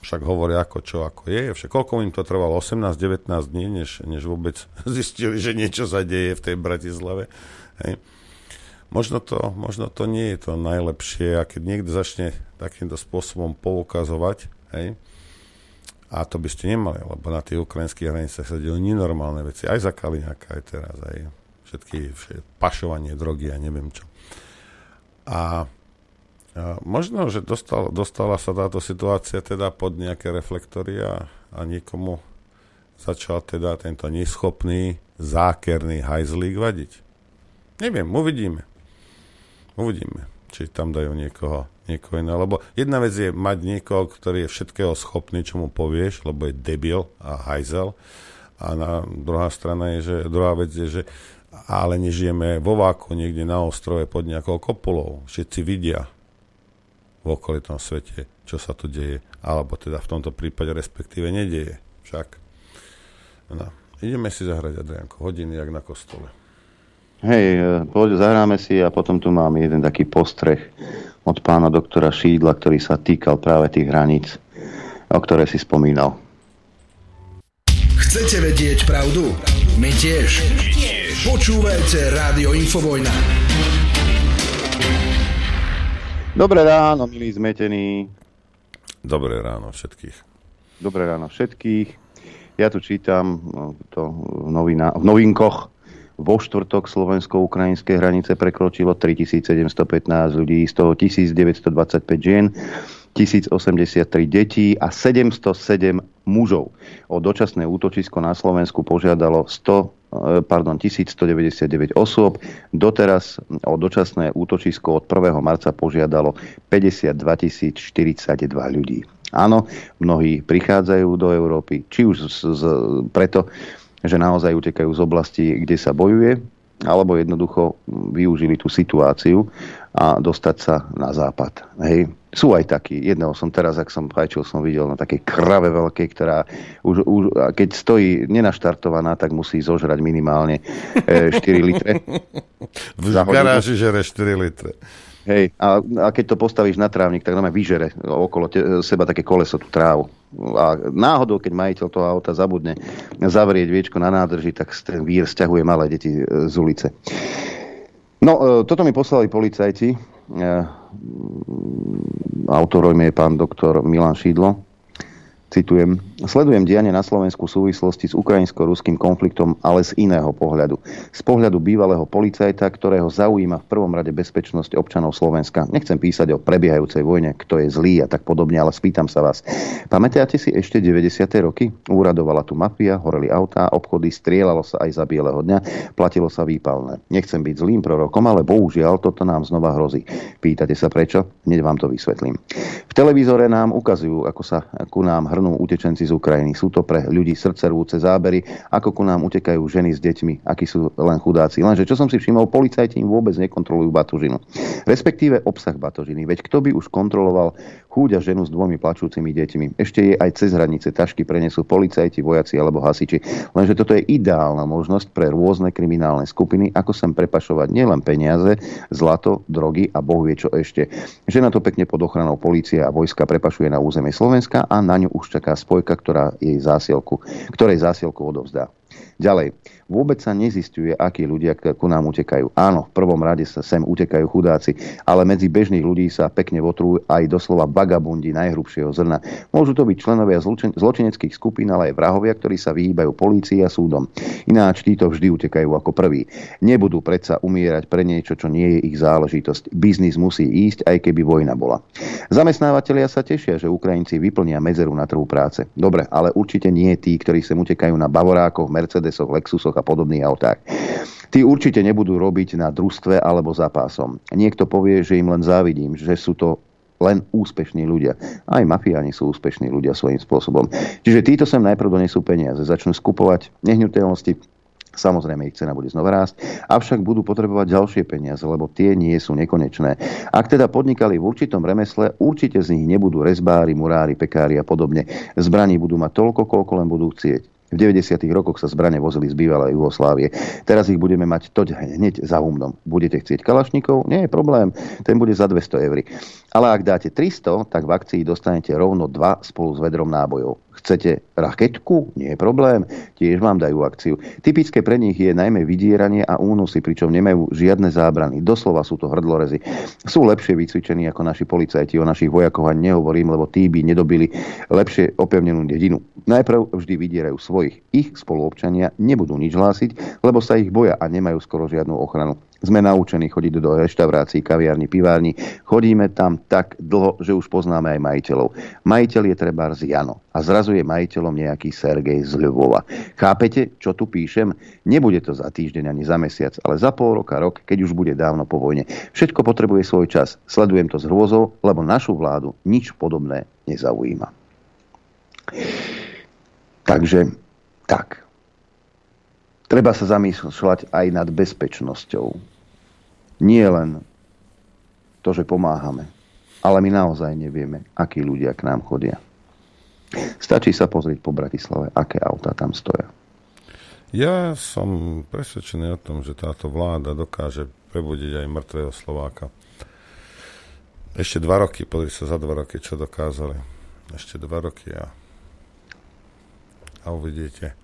však hovoria ako čo, ako je, však koľko im to trvalo, osemnásť devätnásť dní, než, než vôbec zistili, že niečo sa deje v tej Bratislave, hej. Možno to, možno to nie je to najlepšie a keď niekto začne takýmto spôsobom poukazovať, hej, a to by ste nemali, lebo na tých ukrajinských hranicách sa dejú nenormálne veci, aj za Kaliňáka, aj teraz, aj všetky pašovanie drogy a neviem čo. A, a možno, že dostala, dostala sa táto situácia teda pod nejaké reflektory a, a niekomu začal teda tento neschopný, zákerný hajzlík vadiť. Neviem, uvidíme. Uvidíme, či tam dajú niekoho, niekoho iného, lebo jedna vec je mať niekoho, ktorý je všetkého schopný, čo mu povieš, lebo je debil a hajzel. A na druhá strana je, že, druhá vec je, že ale nežijeme vo váku niekde na ostrove pod nejakou kopulou. Všetci vidia v okolitom svete, čo sa tu deje, alebo teda v tomto prípade respektíve nedieje. Však. No, ideme si zahrať, Adrianko, hodiny jak na kostole. Hej, poď, zahráme si a potom tu máme jeden taký postreh od pána doktora Šídla, ktorý sa týkal práve tých hraníc, o ktoré si spomínal. Chcete vedieť pravdu? My tiež. Počúvajte Rádio Infovojna. Dobré ráno, milí zmetení. Dobré ráno všetkých. Dobré ráno všetkých. Ja tu čítam to v, novina, v novinkoch. Vo štvrtok slovensko-ukrajinské hranice prekročilo tritisícsedemstopätnásť ľudí, z toho tisícdeväťstodvadsaťpäť žien, tisícosemdesiattri detí a sedemstosedem mužov. O dočasné útočisko na Slovensku požiadalo sto, pardon, tisícstodeväťdesiatdeväť osôb. Doteraz o dočasné útočisko od prvého marca požiadalo päťdesiatdvatisícštyridsaťdva ľudí. Áno, mnohí prichádzajú do Európy, či už z, z, preto, že naozaj utekajú z oblasti, kde sa bojuje, alebo jednoducho využili tú situáciu a dostať sa na západ. Hej. Sú aj takí. Jedného som teraz, ak som fajčil, som videl na takej krave veľkej, ktorá už, už keď stojí nenaštartovaná, tak musí zožrať minimálne e, štyri litre. V garáži žere štyri litre. Hej, a, a keď to postavíš na trávnik, tak normálne vyžere okolo te, seba také koleso, tú trávu. A náhodou, keď majiteľ toho auta zabudne zavrieť viečko na nádrži, tak ten vír sťahuje malé deti z ulice. No, toto mi poslali policajti. Autorom je pán doktor Milan Šídlo. Citujem. Sledujem dianie na Slovensku v súvislosti s ukrajinsko-ruským konfliktom, ale z iného pohľadu. Z pohľadu bývalého policajta, ktorého zaujíma v prvom rade bezpečnosť občanov Slovenska. Nechcem písať o prebiehajúcej vojne, kto je zlý a tak podobne, ale spýtam sa vás. Pamätáte si ešte deväťdesiate roky? Úradovala tu mafia, horeli autá, obchody, strieľalo sa aj za bieleho dňa, platilo sa výpalné. Nechcem byť zlým prorokom, ale bohužiaľ toto nám znova hrozí. Pýtate sa prečo? Hneď vám to vysvetlím. V televízore nám ukazujú, ako sa ku nám hrnú utečenci z Ukrajiny. Sú to pre ľudí srdcervúce zábery, ako ku nám utekajú ženy s deťmi, akí sú len chudáci. Lenže čo som si všimol, policajti im vôbec nekontrolujú batožinu. Respektíve obsah batožiny. Veď kto by už kontroloval chúďa ženu s dvomi plačúcimi deťmi. Ešte je aj cez hranice tašky prenesú policajti, vojaci alebo hasiči. Lenže toto je ideálna možnosť pre rôzne kriminálne skupiny, ako sem prepašovať nielen peniaze, zlato, drogy a bohvie čo ešte. Žena to pekne pod ochranou polície a vojska prepašuje na územie Slovenska a na ňu už čaká spojka, ktorá jej zásielku, ktorej zásielku odovzdá. Ďalej, vôbec sa nezisťuje, akí ľudia ku nám utekajú. Áno, v prvom rade sa sem utekajú chudáci, ale medzi bežných ľudí sa pekne votrujú aj doslova vagabundi najhrubšieho zrna. Môžu to byť členovia zločineckých skupín, ale aj vrahovia, ktorí sa vyhýbajú polícii a súdom. Ináč títo vždy utekajú ako prví. Nebudú predsa umierať pre niečo, čo nie je ich záležitosť. Biznis musí ísť, aj keby vojna bola. Zamestnávatelia sa tešia, že Ukrajinci vyplnia medzeru na trhu práce. Dobre, ale určite nie tí, ktorí sem utekajú na Bavorákoch, Mercedesoch, Lexusoch a podobných autách. Tí určite nebudú robiť na družstve alebo za pásom. Niekto povie, že im len závidím, že sú to len úspešní ľudia. Aj mafiáni sú úspešní ľudia svojím spôsobom. Čiže títo sem najprv donesú peniaze, začnú skupovať nehnuteľnosti, samozrejme ich cena bude znova rásť, avšak budú potrebovať ďalšie peniaze, lebo tie nie sú nekonečné. Ak teda podnikali v určitom remesle, určite z nich nebudú rezbári, murári, pekári a podobne. Zbraní budú mať toľko, koľko len budú chcieť. V deväťdesiatych rokoch sa zbrane vozili z bývalej Jugoslávie. Teraz ich budeme mať toť hneď za humnom. Budete chcieť kalašnikov? Nie je problém. Ten bude za dvesto eur. Ale ak dáte tristo, tak v akcii dostanete rovno dva spolu s vedrom nábojov. Chcete raketku? Nie je problém. Tiež vám dajú akciu. Typické pre nich je najmä vydieranie a únosy, pričom nemajú žiadne zábrany. Doslova sú to hrdlorezy. Sú lepšie vycvičení ako naši policajti. O našich vojakoch ani nehovorím, lebo tí by nedobili lepšie opevnenú dedinu. Najprv vždy vydierajú svoj. Ich spoluobčania nebudú nič hlásiť, lebo sa ich boja a nemajú skoro žiadnu ochranu. Sme naučení chodiť do reštaurácií, kaviarní, pivárni. Chodíme tam tak dlho, že už poznáme aj majiteľov. Majiteľ je trebárs Jano a zrazu je majiteľom nejaký Sergej z Ľubova. Chápete, čo tu píšem? Nebude to za týždeň ani za mesiac, ale za pol roka, rok, keď už bude dávno po vojne. Všetko potrebuje svoj čas. Sledujem to s hrôzou, lebo našu vládu nič podobné nezaujíma. Takže tak. Treba sa zamýšľať aj nad bezpečnosťou. Nie len to, že pomáhame, ale my naozaj nevieme, akí ľudia k nám chodia. Stačí sa pozrieť po Bratislave, aké autá tam stoja. Ja som presvedčený o tom, že táto vláda dokáže prebudiť aj mŕtvého Slováka. Ešte dva roky, podri sa za dva roky, čo dokázali. Ešte dva roky a, a uvidíte.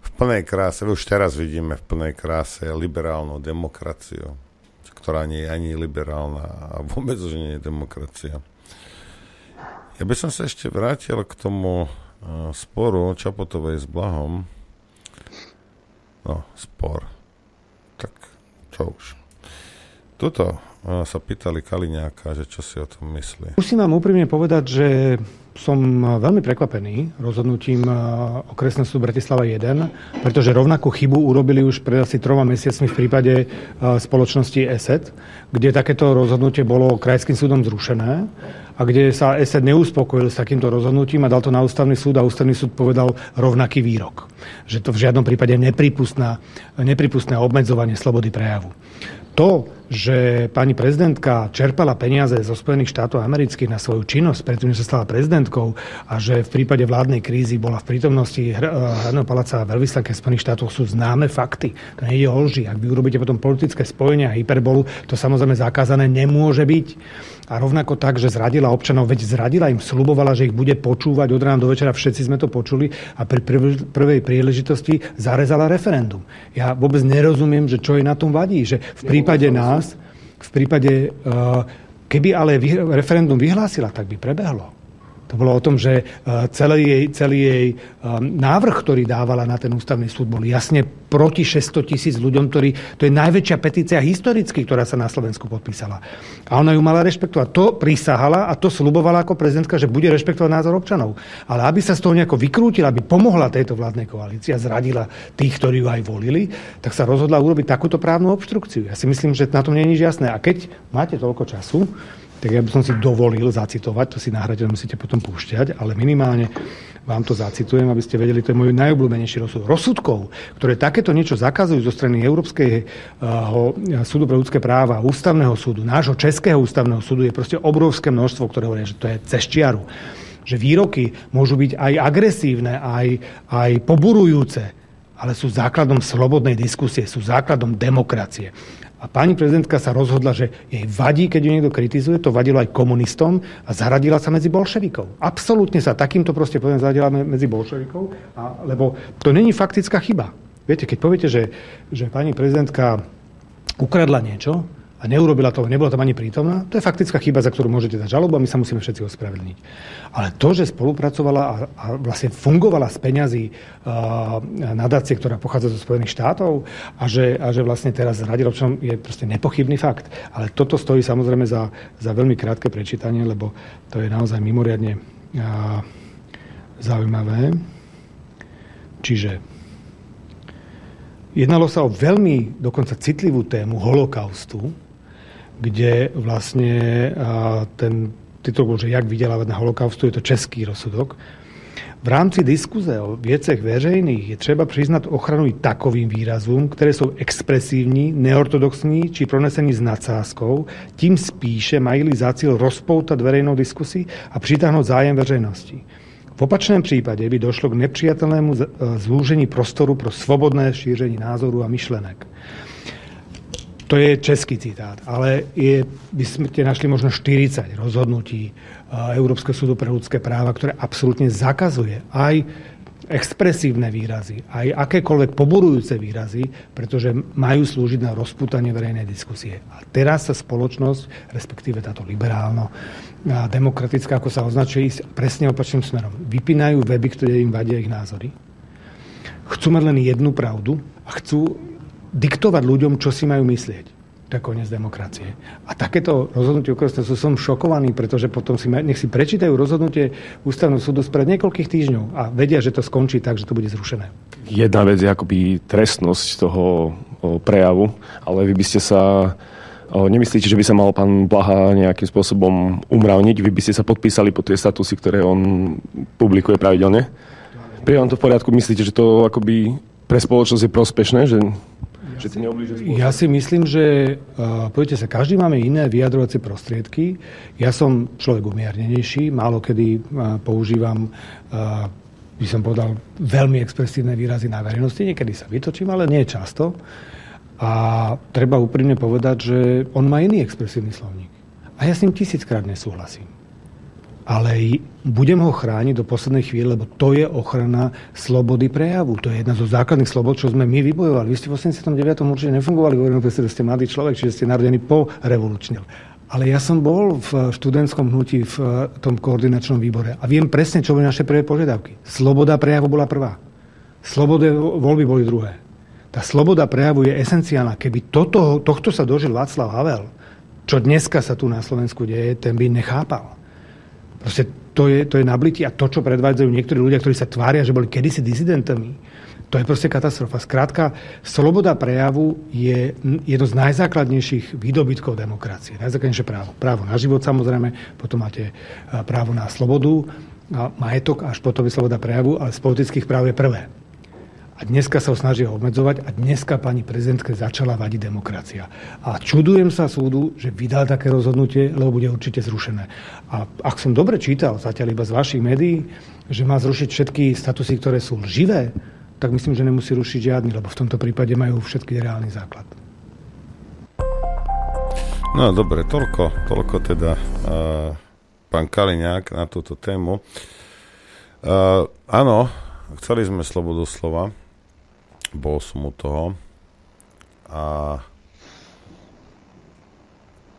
V plnej kráse, už teraz vidíme v plnej kráse liberálnu demokraciu, ktorá nie je ani liberálna a vôbec že nie je demokracia. Ja by som sa ešte vrátil k tomu sporu Čaputovej s Blahom. No, spor. Tak, čo už. Tuto sa pýtali Kaliňáka, že čo si o tom myslí. Musím vám úprimne povedať, že som veľmi prekvapený rozhodnutím okresného súdu Bratislava jeden, pretože rovnakú chybu urobili už pred asi troma mesiacmi v prípade spoločnosti ESET, kde takéto rozhodnutie bolo krajským súdom zrušené a kde sa ESET neuspokojil s takýmto rozhodnutím a dal to na ústavný súd a ústavný súd povedal rovnaký výrok, že to v žiadnom prípade nepripustné obmedzovanie slobody prejavu. To, že pani prezidentka čerpala peniaze zo Spojených štátov amerických na svoju činnosť, predtým, že sa stala prezidentkou a že v prípade vládnej krízy bola v prítomnosti Hradného paláca veľvyslankyne Spojených štátov, sú známe fakty. To nie je o lži. Ak vy urobíte potom politické spojenia a hyperbolu, to samozrejme zakázané nemôže byť. A rovnako tak, že zradila občanov, veď zradila im, sľubovala, že ich bude počúvať od rána do večera, všetci sme to počuli a pri prvej príležitosti zarezala referendum. Ja vôbec nerozumiem, že čo jej na tom vadí, že v prípade nás, v prípade, keby ale referendum vyhlásila, tak by prebehlo. To bolo o tom, že celý jej, celý jej návrh, ktorý dávala na ten ústavný súd, bol jasne proti šesťsto tisíc ľuďom, ktorí, to je najväčšia petícia historicky, ktorá sa na Slovensku podpísala. A ona ju mala rešpektovať. To prisahala a to sľubovala ako prezidentka, že bude rešpektovať názor občanov. Ale aby sa z toho nejako vykrútila, aby pomohla tejto vládnej koalícii a zradila tých, ktorí ju aj volili, tak sa rozhodla urobiť takúto právnu obštrukciu. Ja si myslím, že na tom nie je nič jasné. A keď máte toľko času, tak ja by som si dovolil zacitovať, to si nahradil, musíte potom púšťať, ale minimálne vám to zacitujem, aby ste vedeli, to je môj najobľúbenejší rozsudok. Rozsudkov, ktoré takéto niečo zakazujú zo strany Európskeho súdu pre ľudské práva, ústavného súdu, nášho českého ústavného súdu, je proste obrovské množstvo, ktoré hovorí, že to je cez čiaru. Že výroky môžu byť aj agresívne, aj, aj poburujúce, ale sú základom slobodnej diskusie, sú základom demokracie. A pani prezidentka sa rozhodla, že jej vadí, keď ju niekto kritizuje, to vadilo aj komunistom a zaradila sa medzi bolševikov. Absolútne sa takýmto proste poviem zaradila medzi bolševikov, a, lebo to není faktická chyba. Viete, keď poviete, že, že pani prezidentka ukradla niečo a neurobila to, nebola tam ani prítomná, to je faktická chyba, za ktorú môžete dať žalobu a my sa musíme všetci ospravedlniť. Ale to, že spolupracovala a, a vlastne fungovala z peňazí uh, nadácie, ktorá pochádza zo Spojených štátov a že, a že vlastne teraz zradila občanom, je proste nepochybný fakt. Ale toto stojí samozrejme za, za veľmi krátke prečítanie, lebo to je naozaj mimoriadne uh, zaujímavé. Čiže jednalo sa o veľmi dokonca citlivú tému holokaustu, kde vlastne ten titul, že jak vydelávať na holokaustu, je to český rozsudok. V rámci diskuze o viecech veřejných je treba priznať ochranu i takovým výrazům, které jsou expresivní, neortodoxní či pronesení s nadsázkou, tím spíše mají za cíl rozpoutat verejnou diskusi a přitáhnout zájem veřejnosti. V opačném případě by došlo k nepřijatelnému zúžení prostoru pro svobodné šíření názorů a myšlenek. To je český citát, ale je, by ste našli možno štyridsať rozhodnutí Európskeho súdu pre ľudské práva, ktoré absolútne zakazuje aj expresívne výrazy, aj akékoľvek poburujúce výrazy, pretože majú slúžiť na rozpútanie verejnej diskusie. A teraz sa spoločnosť, respektíve táto liberálno a demokratická, ako sa označuje, ísť presne opačným smerom. Vypínajú weby, ktoré im vadia ich názory. Chcú mať len jednu pravdu a chcú diktovať ľuďom, čo si majú myslieť. To je koniec demokracie. A takéto rozhodnutie okresného súdu som šokovaný, pretože potom si, nech si prečítajú rozhodnutie ústavného súdu spred niekoľkých týždňov a vedia, že to skončí tak, že to bude zrušené. Jedna vec je akoby trestnosť toho prejavu, ale vy by ste sa... Nemyslíte, že by sa mal pán Blaha nejakým spôsobom umravniť? Vy by ste sa podpísali po tie statusy, ktoré on publikuje pravidelne? Pri vám to v poriadku? Myslíte, že to akoby... pre spoločnosť je prospešné, že, ja že si, neoblíže spoločnosť? Ja si myslím, že uh, poďte sa, každý máme iné vyjadrovacie prostriedky. Ja som človek umiernenejší, málo kedy uh, používam, uh, by som povedal, veľmi expresívne výrazy na verejnosti. Niekedy sa vytočím, ale nie často. A treba úprimne povedať, že on má iný expresívny slovník. A ja s ním tisíckrát nesúhlasím. ale budem ho chrániť do poslednej chvíle, lebo to je ochrana slobody prejavu. To je jedna zo základných slobod, čo sme my vybojovali. Vy ste v osemdesiatom deviatom určite nefungovali, hovorím, že ste mladý človek, čiže ste narodení po revolučne. Ale ja som bol v študentskom hnutí v tom koordinačnom výbore a viem presne, čo boli naše prvé požiadavky. Sloboda prejavu bola prvá. Sloboda voľby boli druhé. Tá sloboda prejavu je esenciálna. Keby toto, tohto sa dožil Václav Havel, čo dneska sa tu na Slovensku deje, ten by nechápal. Proste to je, to je nablitie a to, čo predvádzajú niektorí ľudia, ktorí sa tvária, že boli kedysi disidentami, to je proste katastrofa. Skrátka, sloboda prejavu je jedno z najzákladnejších výdobytkov demokracie. Najzákladnejšie právo. Právo na život, samozrejme, potom máte právo na slobodu, na majetok, až potom je sloboda prejavu, ale z politických práv je prvé. A dneska sa ho snažia obmedzovať a dneska pani prezidentke začala vadiť demokracia. A čudujem sa súdu, že vydal také rozhodnutie, lebo bude určite zrušené. A ak som dobre čítal, zatiaľ iba z vašich médií, že má zrušiť všetky statusy, ktoré sú lživé, tak myslím, že nemusí rušiť žiadny, lebo v tomto prípade majú všetky reálny základ. No dobre, toľko, toľko teda uh, pán Kaliňák na túto tému. Uh, áno, chceli sme slobodu slova, bol som u toho a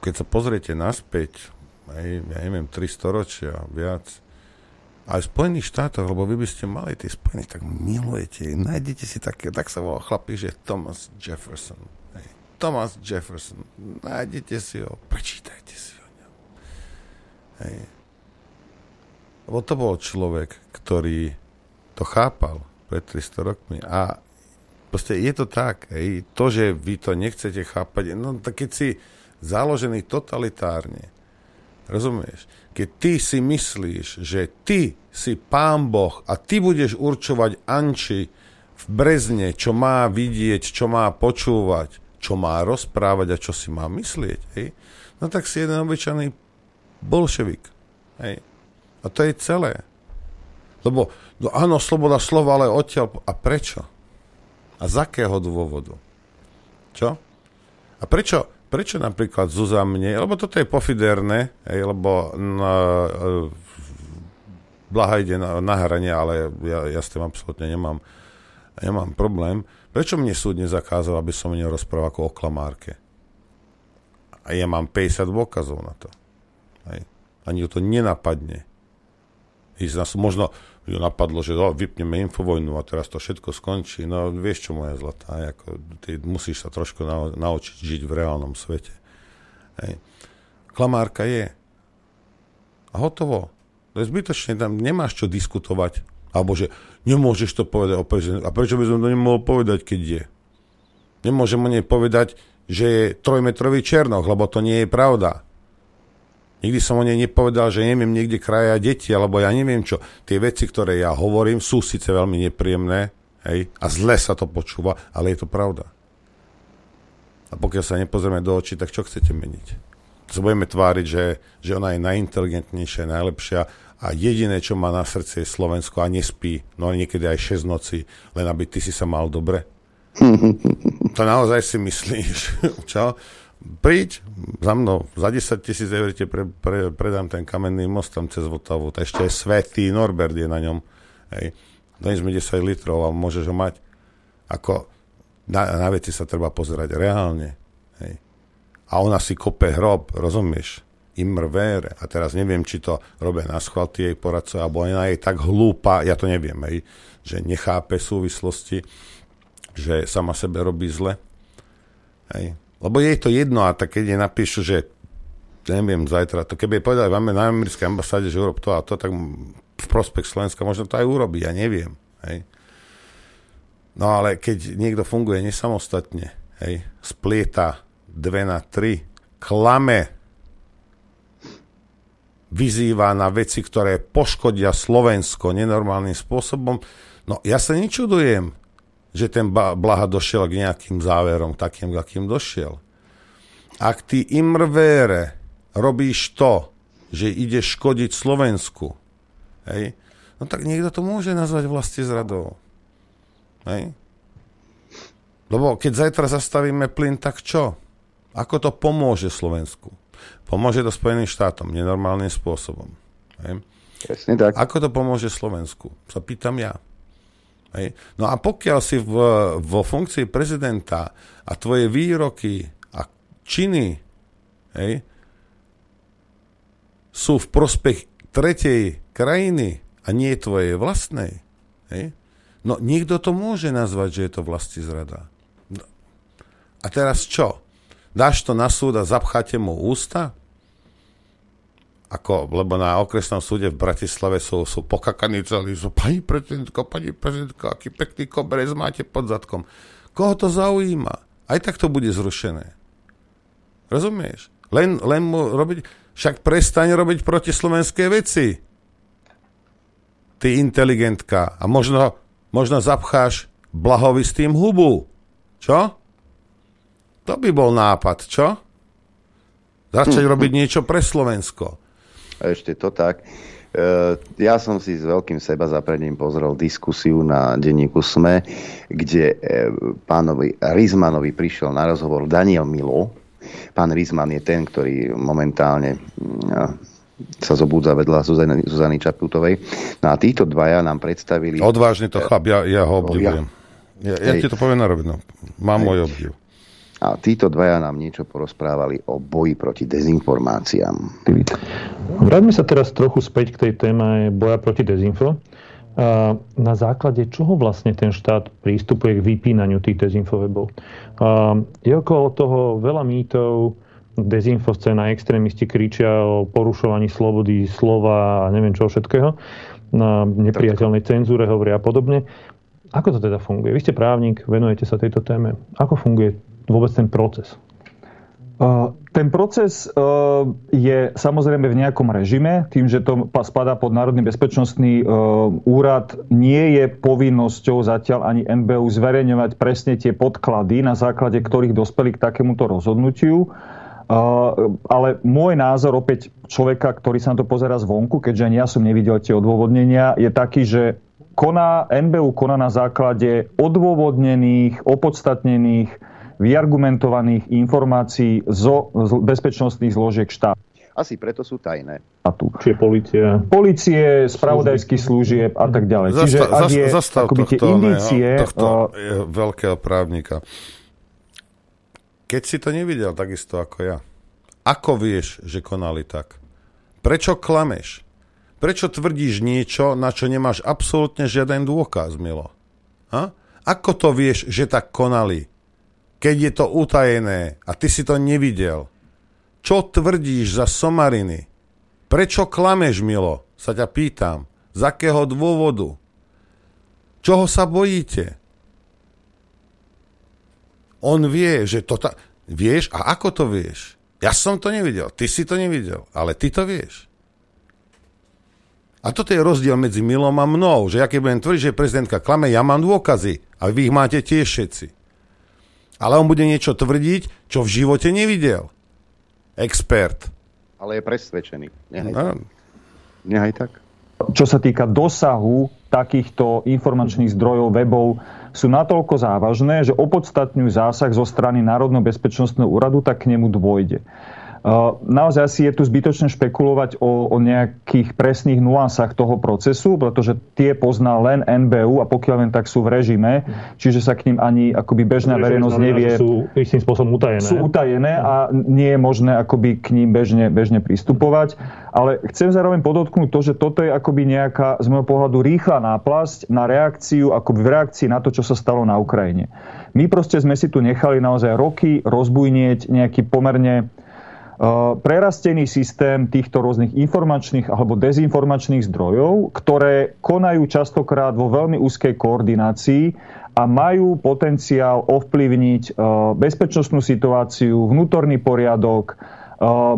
keď sa pozriete naspäť, aj, ja neviem, tri storočia viac, aj v Spojených štátoch, lebo vy by ste mali tie Spojených, tak milujete, nájdete si také, tak sa volá chlapík, že Thomas Jefferson. Hej. Thomas Jefferson, nájdete si ho, prečítajte si o ňom. Hej. Lebo to bol človek, ktorý to chápal pred tristo rokmi a proste je to tak, hej, to, že vy to nechcete chápať, no tak keď si založený totalitárne, rozumieš, keď ty si myslíš, že ty si pán Boh a ty budeš určovať Anči v Brezne, čo má vidieť, čo má počúvať, čo má rozprávať a čo si má myslieť, hej, no tak si jeden obyčajný bolševik, hej, a to je celé. Lebo, no áno, sloboda slova, ale odtiaľ... A prečo? A z akého dôvodu? Čo? A prečo, prečo napríklad Zuza mne... Lebo toto je pofiderné, hej, lebo... No, Blaha ide na, na hranie, ale ja, ja s tým absolútne nemám, nemám problém. Prečo mne súdne zakázal, aby som mne rozprával ako o klamárke? A ja mám päťdesiat dôkazov na to. Hej. Ani to nenapadne. Ísť na, možno... ju napadlo, že no, vypneme Infovojnu a teraz to všetko skončí. No vieš čo, moja zlatá, ako, ty musíš sa trošku nau- naučiť žiť v reálnom svete. Hej. Klamárka je. A hotovo. To je zbytočné, tam nemáš čo diskutovať. Alebo že nemôžeš to povedať opäť. A prečo by som to nemohol povedať, keď je? Nemôžem o nej povedať, že je trojmetrový černoch, lebo to nie je pravda. Nikdy som o nej nepovedal, že neviem niekde kraja deti, alebo ja neviem čo. Tie veci, ktoré ja hovorím, sú síce veľmi nepríjemné, hej, a zle sa to počúva, ale je to pravda. A pokiaľ sa nepozrieme do očí, tak čo chcete meniť? To budeme tváriť, že, že ona je najinteligentnejšia, najlepšia a jediné, čo má na srdci, je Slovensko a nespí, no niekedy aj šesť noci, len aby ty si sa mal dobre. To naozaj si myslíš, čo? Príď za mnou, za desaťtisíc eur te pre, pre, predám ten kamenný most tam cez Votavu, to ešte je svätý Norbert je na ňom, hej. Donies mi desať litrov a môžeš ho mať. Ako na, na veci sa treba pozerať reálne, hej. A ona si kope hrob, rozumieš, Imre Vere, a teraz neviem, či to robia na schvál tie jej poradcov, alebo ona je tak hlúpa, ja to neviem, hej, že nechápe súvislosti, že sama sebe robí zle, hej. Lebo je to jedno, a tak keď je napíšu, že neviem, zajtra to, keby je povedali máme na americkej ambasáde, že urob to a to, tak v prospech Slovenska možno to aj urobí, ja neviem. Hej. No ale keď niekto funguje nesamostatne, hej, splieta dve na tri, klame, vyzýva na veci, ktoré poškodia Slovensko nenormálnym spôsobom, no ja sa nečudujem, že ten Blaha došiel k nejakým záverom, takým, akým došiel. Ak ty imrvére robíš to, že ideš škodiť Slovensku, hej, no tak niekto to môže nazvať vlastizradou. Hej? Lebo keď zajtra zastavíme plyn, tak čo? Ako to pomôže Slovensku? Pomôže to Spojeným štátom, nenormálnym spôsobom. Hej. Presne tak. Ako to pomôže Slovensku? Sa pýtam ja. Hej. No a pokiaľ si v, vo funkcii prezidenta a tvoje výroky a činy, hej, sú v prospech tretej krajiny a nie tvojej vlastnej, hej? No niekto to môže nazvať, že je to vlastizrada. No. A teraz čo? Dáš to na súd a zapcháte mu ústa? Ako, lebo na okresnom súde v Bratislave sú, sú pokakaní celí, sú pani prezidentka, pani prezidentka, aký pekný koberec máte pod zadkom. Koho to zaujíma? Aj tak to bude zrušené. Rozumieš? Len, len mu robiť... Však prestaň robiť protislovenské veci. Ty inteligentka. A možno, možno zapcháš Blahovi s tým hubu. Čo? To by bol nápad, čo? Začať hm. robiť niečo pre Slovensko. Ešte to tak. Ja som si s veľkým seba zapredením pozrel diskusiu na denníku SME, kde pánovi Rizmanovi prišiel na rozhovor Daniel Milo. Pán Rizman je ten, ktorý momentálne sa zobúdza vedľa Zuzany, Zuzany Čaputovej. No a títo dvaja nám predstavili... Odvážne to chlap, ja, ja ho obdivujem. Ja, ja ti to poviem na rovinu. Mám môj obdiv. A títo dvaja nám niečo porozprávali o boji proti dezinformáciám. Vráťme sa teraz trochu späť k tej téme boja proti dezinfo. Na základe čoho vlastne ten štát prístupuje k vypínaniu tých dezinfowebov? Je okolo toho veľa mýtov, dezinfoscéna, extrémisti kričia o porušovaní slobody slova a neviem čo všetkého, na nepriateľnej cenzúre hovoria a podobne. Ako to teda funguje? Vy ste právnik, venujete sa tejto téme. Ako funguje vôbec ten proces? Uh, ten proces uh, je samozrejme v nejakom režime, tým, že to spadá pod Národný bezpečnostný uh, úrad, nie je povinnosťou zatiaľ ani en bé ú zverejňovať presne tie podklady, na základe ktorých dospeli k takémuto rozhodnutiu. Uh, ale môj názor, opäť človeka, ktorý sa na to pozerá zvonku, keďže ani ja som nevidel tie odôvodnenia, je taký, že koná, en bé ú koná na základe odôvodnených, opodstatnených, vyargumentovaných informácií zo bezpečnostných zložiek štátu. Asi preto sú tajné. A tu. Čiže polície. Polície, spravodajských služieb a tak ďalej. Zastav, Čiže ak je zastav akoby tohto, tie indície... Ne, tohto uh, veľkého právnika. Keď si to nevidel takisto ako ja, ako vieš, že konali tak? Prečo klameš? Prečo tvrdíš niečo, na čo nemáš absolútne žiaden dôkaz, Milo? Ha? Ako to vieš, že tak konali? Keď je to utajené a ty si to nevidel. Čo tvrdíš za somariny? Prečo klameš, Milo? Sa ťa pýtam. Z akého dôvodu? Čoho sa bojíte? On vie, že to ta... Vieš? A ako to vieš? Ja som to nevidel. Ty si to nevidel. Ale ty to vieš. A toto je rozdiel medzi Milom a mnou. Že ja keď budem tvrdiť, že prezidentka klame, ja mám dôkazy. A vy ich máte tiež všetci. Ale on bude niečo tvrdiť, čo v živote nevidel. Expert. Ale je presvedčený. Nehaj no. tak. Nehaj tak. Čo sa týka dosahu takýchto informačných zdrojov, webov, sú natoľko závažné, že opodstatňujú zásah zo strany Národného bezpečnostného úradu, tak k nemu dôjde. Naozaj asi je tu zbytočne špekulovať o, o nejakých presných nuansách toho procesu, pretože tie pozná len en bé ú a pokiaľ len tak sú v režime, čiže sa k ním ani akoby bežná verejnosť nevie. Sú istým spôsobom utajené. Sú utajené a nie je možné akoby k ním bežne, bežne pristupovať. Ale chcem zároveň podotknúť to, že toto je akoby nejaká z môjho pohľadu rýchla náplasť na reakciu, akoby v reakcii na to, čo sa stalo na Ukrajine. My proste sme si tu nechali naozaj roky rozbujnieť nejaký pomerne prerastený systém týchto rôznych informačných alebo dezinformačných zdrojov, ktoré konajú častokrát vo veľmi úzkej koordinácii a majú potenciál ovplyvniť bezpečnostnú situáciu, vnútorný poriadok,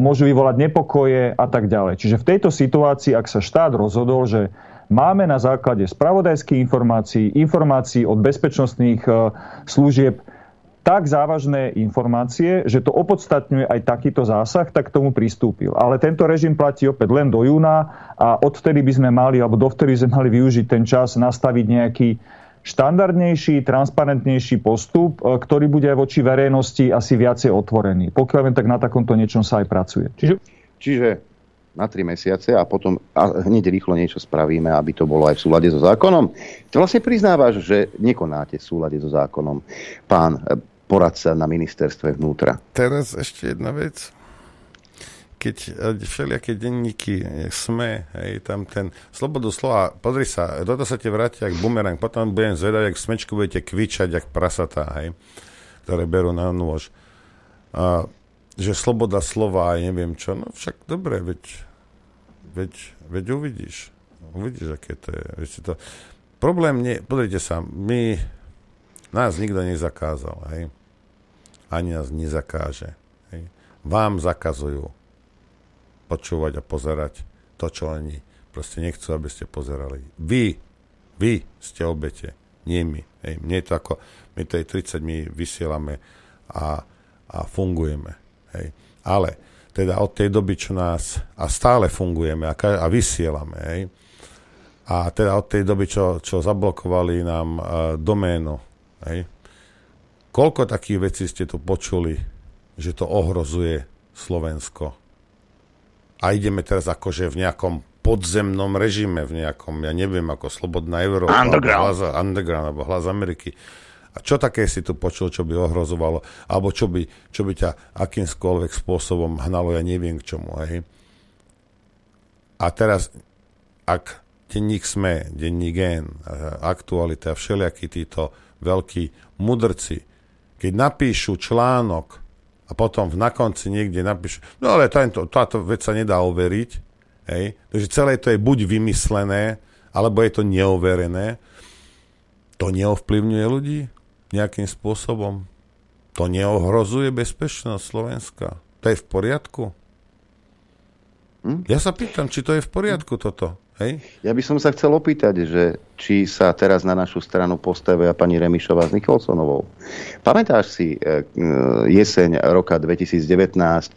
môžu vyvolať nepokoje a tak ďalej. Čiže v tejto situácii, ak sa štát rozhodol, že máme na základe spravodajských informácií, informácií od bezpečnostných služieb tak závažné informácie, že to opodstatňuje aj takýto zásah, tak k tomu pristúpil. Ale tento režim platí opäť len do júna a odtedy by sme mali, alebo dovtedy sme mali využiť ten čas, nastaviť nejaký štandardnejší, transparentnejší postup, ktorý bude aj voči verejnosti asi viacej otvorený. Pokiaľ viem, tak na takomto niečom sa aj pracuje. Čiže, Čiže na tri mesiace a potom a hneď rýchlo niečo spravíme, aby to bolo aj v súlade so zákonom. To vlastne priznávaš, že nekonáte v súlade so zákonom, pán poradca na ministerstve vnútra. Teraz ešte jedna vec. Keď všelijaké denníky SME, hej, tam ten slobodu slova, pozri sa, toto sa ti vráti jak bumerang, potom budem zvedať, jak smečku budete kvičať, jak prasatá, hej, ktoré berú na nôž. A, že sloboda slova, neviem čo, no však dobre, veď Veď, veď uvidíš. Uvidíš, aké to je. Veď to... Problém nie... Podrite sa, my... Nás nikto nezakázal, hej. Ani nás nezakáže. Hej. Vám zakazujú počúvať a pozerať to, čo oni proste nechcú, aby ste pozerali. Vy, vy ste obete, nie my. Hej. Mne to ako... My to je tridsať, my vysielame a, a fungujeme. Hej. Ale... teda od tej doby, čo nás, a stále fungujeme a, ka- a vysielame, hej. A teda od tej doby, čo, čo zablokovali nám e, doménu, hej. Koľko takých vecí ste tu počuli, že to ohrozuje Slovensko? A ideme teraz akože v nejakom podzemnom režime, v nejakom, ja neviem, ako Slobodná Európa, underground, alebo hlas, underground, alebo Hlas Ameriky. A čo také si tu počul, čo by ohrozovalo? Alebo čo by, čo by ťa akýmkoľvek spôsobom hnalo, ja neviem k čomu. Hej? A teraz, ak denník SME, denník N, Aktualita, všelijakí títo veľkí mudrci, keď napíšu článok a potom na konci niekde napíšu, no ale táto, táto vec sa nedá overiť, hej? Takže celé to je buď vymyslené, alebo je to neoverené, to neovplyvňuje ľudí nejakým spôsobom. To neohrozuje bezpečnosť Slovenska. To je v poriadku? Hm? Ja sa pýtam, či to je v poriadku toto. Hej? Ja by som sa chcel opýtať, že či sa teraz na našu stranu postavia pani Remišová s Nikolsonovou. Pamätáš si jeseň roka dvetisíc devätnásť,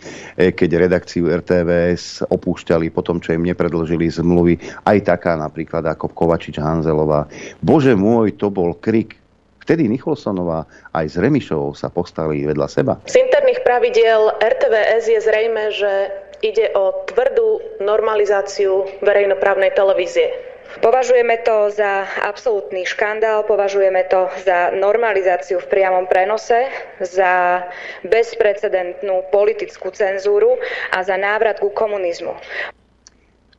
keď redakciu er té vé es opúšťali po tom, čo im nepredlžili zmluvy, aj taká napríklad ako Kovačič-Hanzelová. Bože môj, to bol krik. Vtedy Nicholsonová aj s Remišovou sa postavili vedľa seba. Z interných pravidiel er té vé es je zrejme, že ide o tvrdú normalizáciu verejnoprávnej televízie. Považujeme to za absolútny škandál, považujeme to za normalizáciu v priamom prenose, za bezprecedentnú politickú cenzúru a za návrat ku komunizmu.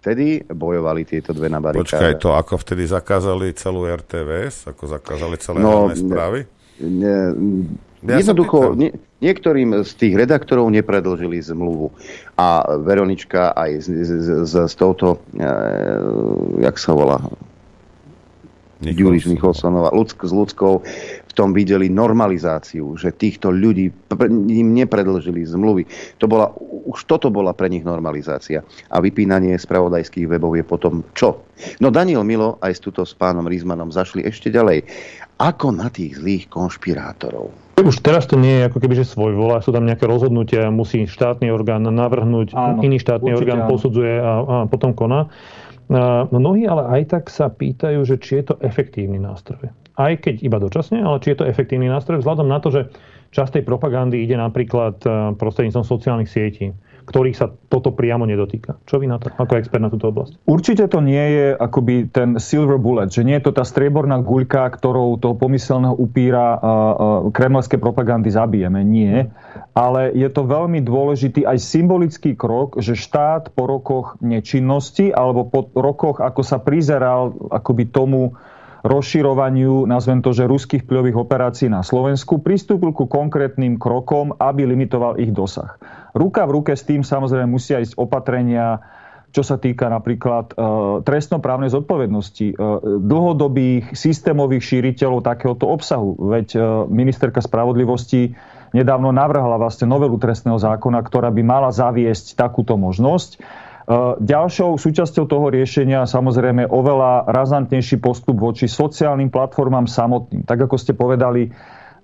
Vtedy bojovali tieto dve na barikáde. Počkaj, to ako vtedy zakázali celú er té vé es? Ako zakázali celé hlavné no, správy? Ne, ja jednoducho, nie, niektorým z tých redaktorov nepredlžili zmluvu. A Veronička aj s, s, s, s touto, e, jak sa volá, Julius Nicholsonová, Ľudsk s Ľudskou, v tom videli normalizáciu, že týchto ľudí pr- im nepredlžili zmluvy. To bola, už toto bola pre nich normalizácia. A vypínanie spravodajských webov je potom čo? No Daniel Milo aj s tuto s pánom Rizmanom zašli ešte ďalej. Ako na tých zlých konšpirátorov. Už teraz to nie je ako keby, že svojvola, sú tam nejaké rozhodnutia, musí štátny orgán navrhnúť, áno, iný štátny určite, orgán posudzuje a, a potom koná. A mnohí ale aj tak sa pýtajú, že či je to efektívny nástroj. Aj keď iba dočasne, ale či je to efektívny nástroj, vzhľadom na to, že časť tej propagandy ide napríklad prostredníctvom sociálnych sietí, ktorých sa toto priamo nedotýka. Čo vy na to, ako expert na túto oblasť? Určite to nie je akoby ten silver bullet, že nie je to tá strieborná guľka, ktorou toho pomyselného upíra uh, uh, kremelské propagandy zabijeme. Nie. Ale je to veľmi dôležitý aj symbolický krok, že štát po rokoch nečinnosti alebo po rokoch, ako sa prizeral akoby tomu rozširovaniu, nazvem to, že ruských plyových operácií na Slovensku, pristúpil ku konkrétnym krokom, aby limitoval ich dosah. Ruka v ruke s tým samozrejme musia ísť opatrenia, čo sa týka napríklad e, trestnoprávnej zodpovednosti, e, dlhodobých systémových šíriteľov takéhoto obsahu. Veď e, ministerka spravodlivosti nedávno navrhla vlastne novelu trestného zákona, ktorá by mala zaviesť takúto možnosť. Ďalšou súčasťou toho riešenia samozrejme oveľa razantnejší postup voči sociálnym platformám samotným. Tak ako ste povedali,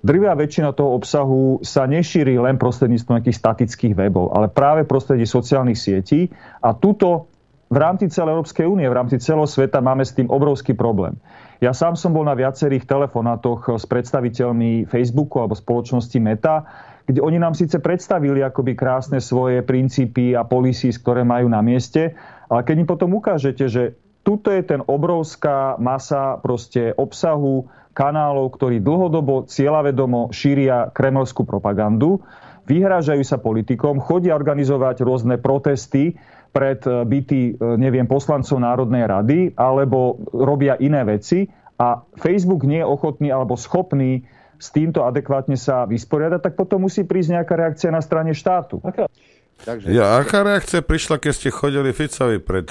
drvivá väčšina toho obsahu sa nešíri len prostredníctvom nejakých statických webov, ale práve prostredí sociálnych sietí. A tuto v rámci celej Európskej únie, v rámci celého sveta máme s tým obrovský problém. Ja sám som bol na viacerých telefonátoch s predstaviteľmi Facebooku alebo spoločnosti Meta, kde oni nám síce predstavili akoby krásne svoje princípy a policies, ktoré majú na mieste, ale keď im potom ukážete, že tuto je ten obrovská masa proste obsahu, kanálov, ktorí dlhodobo cieľavedomo šíria kremelskú propagandu, vyhrážajú sa politikom, chodia organizovať rôzne protesty pred byty, neviem, poslancov Národnej rady, alebo robia iné veci a Facebook nie je ochotný alebo schopný s týmto adekvátne sa vysporiadať, tak potom musí prísť nejaká reakcia na strane štátu. Aká? Takže... Ja, aká reakcia prišla, keď ste chodili Ficovi pred,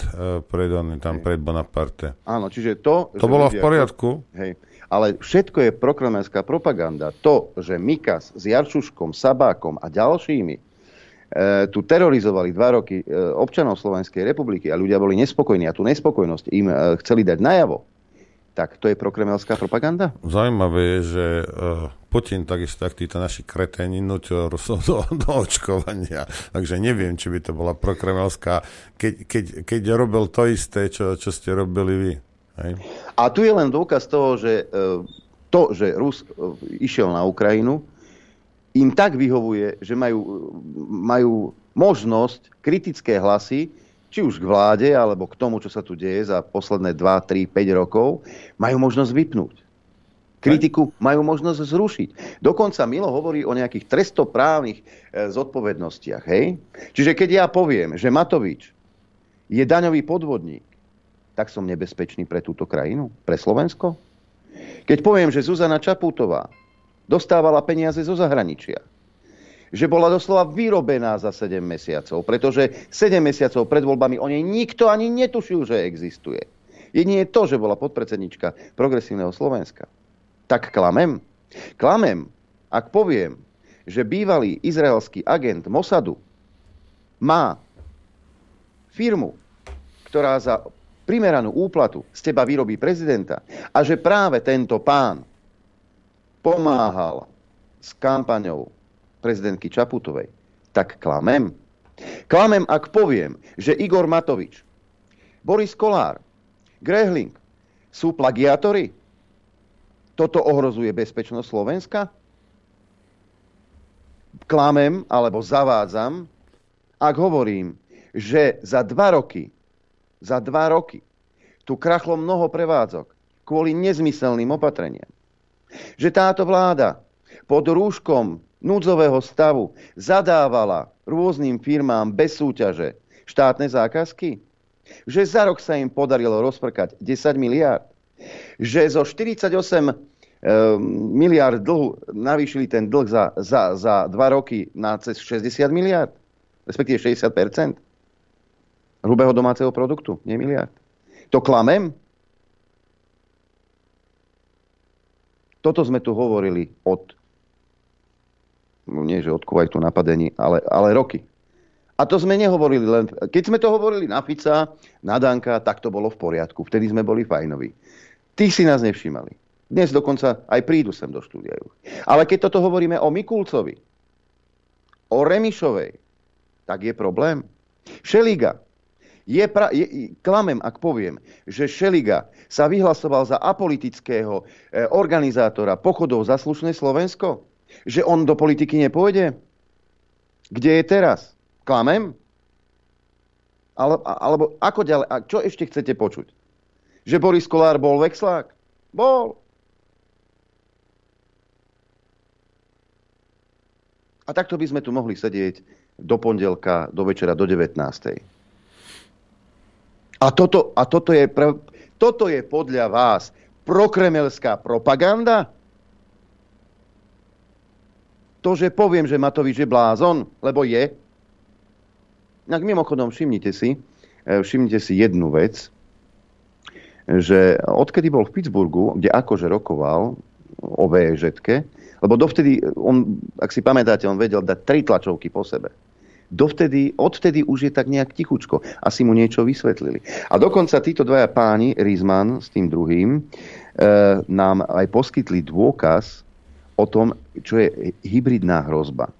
pred, tam, pred Bonaparte? Áno, čiže to... To bolo ľudia, v poriadku? Hej. Ale všetko je prokremelská propaganda. To, že Mikas s Jarčuškom, Sabákom a ďalšími e, tu terorizovali dva roky e, občanov Slovenskej republiky a ľudia boli nespokojní a tú nespokojnosť im e, chceli dať najavo, tak to je prokremelská propaganda? Zaujímavé je, že e, Putin takisto, ak títo naši kreténi nutil Rusov do, do očkovania. Takže neviem, či by to bola prokremelská, keď, keď, keď robil to isté, čo, čo ste robili vy. Hej. A tu je len dôkaz toho, že to, že Rus išiel na Ukrajinu, im tak vyhovuje, že majú, majú možnosť kritické hlasy, či už k vláde, alebo k tomu, čo sa tu deje za posledné dva, tri, päť rokov, majú možnosť vypnúť. Kritiku majú možnosť zrušiť. Dokonca Milo hovorí o nejakých trestoprávnych zodpovednostiach. Hej? Čiže keď ja poviem, že Matovič je daňový podvodník, tak som nebezpečný pre túto krajinu, pre Slovensko. Keď poviem, že Zuzana Čaputová dostávala peniaze zo zahraničia, že bola doslova vyrobená za sedem mesiacov, pretože sedem mesiacov pred voľbami o nej nikto ani netušil, že existuje. Jedine to, že bola podpredsednička Progresívneho Slovenska. Tak klamem. Klamem, ak poviem, že bývalý izraelský agent Mosadu má firmu, ktorá za primeranú úplatu z teba vyrobí prezidenta a že práve tento pán pomáhal s kampaňou prezidentky Čaputovej, tak klamem. Klamem, ak poviem, že Igor Matovič, Boris Kolár, Gröhling sú plagiátori. Toto ohrozuje bezpečnosť Slovenska? Klamem alebo zavádzam, ak hovorím, že za dva roky, za dva roky tu krachlo mnoho prevádzok kvôli nezmyselným opatreniam. Že táto vláda pod rúškom núdzového stavu zadávala rôznym firmám bez súťaže štátne zákazky. Že za rok sa im podarilo rozprkať desať miliárd. Že zo štyridsaťosem e, miliárd dlhu navýšili ten dlh za, za, za dva roky na cez šesťdesiat miliárd, respektíve šesťdesiat percent hrubého domáceho produktu, nie miliárd. To klamem? Toto sme tu hovorili od, no nie že od Kuvajtu napadení, ale, ale roky. A to sme nehovorili len... Keď sme to hovorili na Fica, na Danka, tak to bolo v poriadku. Vtedy sme boli fajnoví. Tých si nás nevšímali. Dnes dokonca aj prídu sem do štúdia. Ale keď toto hovoríme o Mikulcovi, o Remišovej, tak je problém. Šeliga. Je pra... je... Klamem, ak poviem, že Šeliga sa vyhlasoval za apolitického organizátora pochodov za slušné Slovensko. Že on do politiky nepôjde. Kde je teraz? Klamem? Ale, alebo ako ďalej? A čo ešte chcete počuť? Že Boris Kolár bol vexlák? Bol. A takto by sme tu mohli sedieť do pondelka, do večera, do devätnástej. A toto, a toto, je, pre, toto je podľa vás prokremelská propaganda? To, že poviem, že Matovič je blázon, lebo je... Tak mimochodom, všimnite si, všimnite si jednu vec, že odkedy bol v Pittsburghu, kde akože rokoval o vé žetke, lebo dovtedy, on, ak si pamätáte, on vedel dať tri tlačovky po sebe. Dovtedy, odtedy už je tak nejak tichučko. Asi mu niečo vysvetlili. A dokonca títo dvaja páni, Rizman s tým druhým, e, nám aj poskytli dôkaz o tom, čo je hybridná hrozba.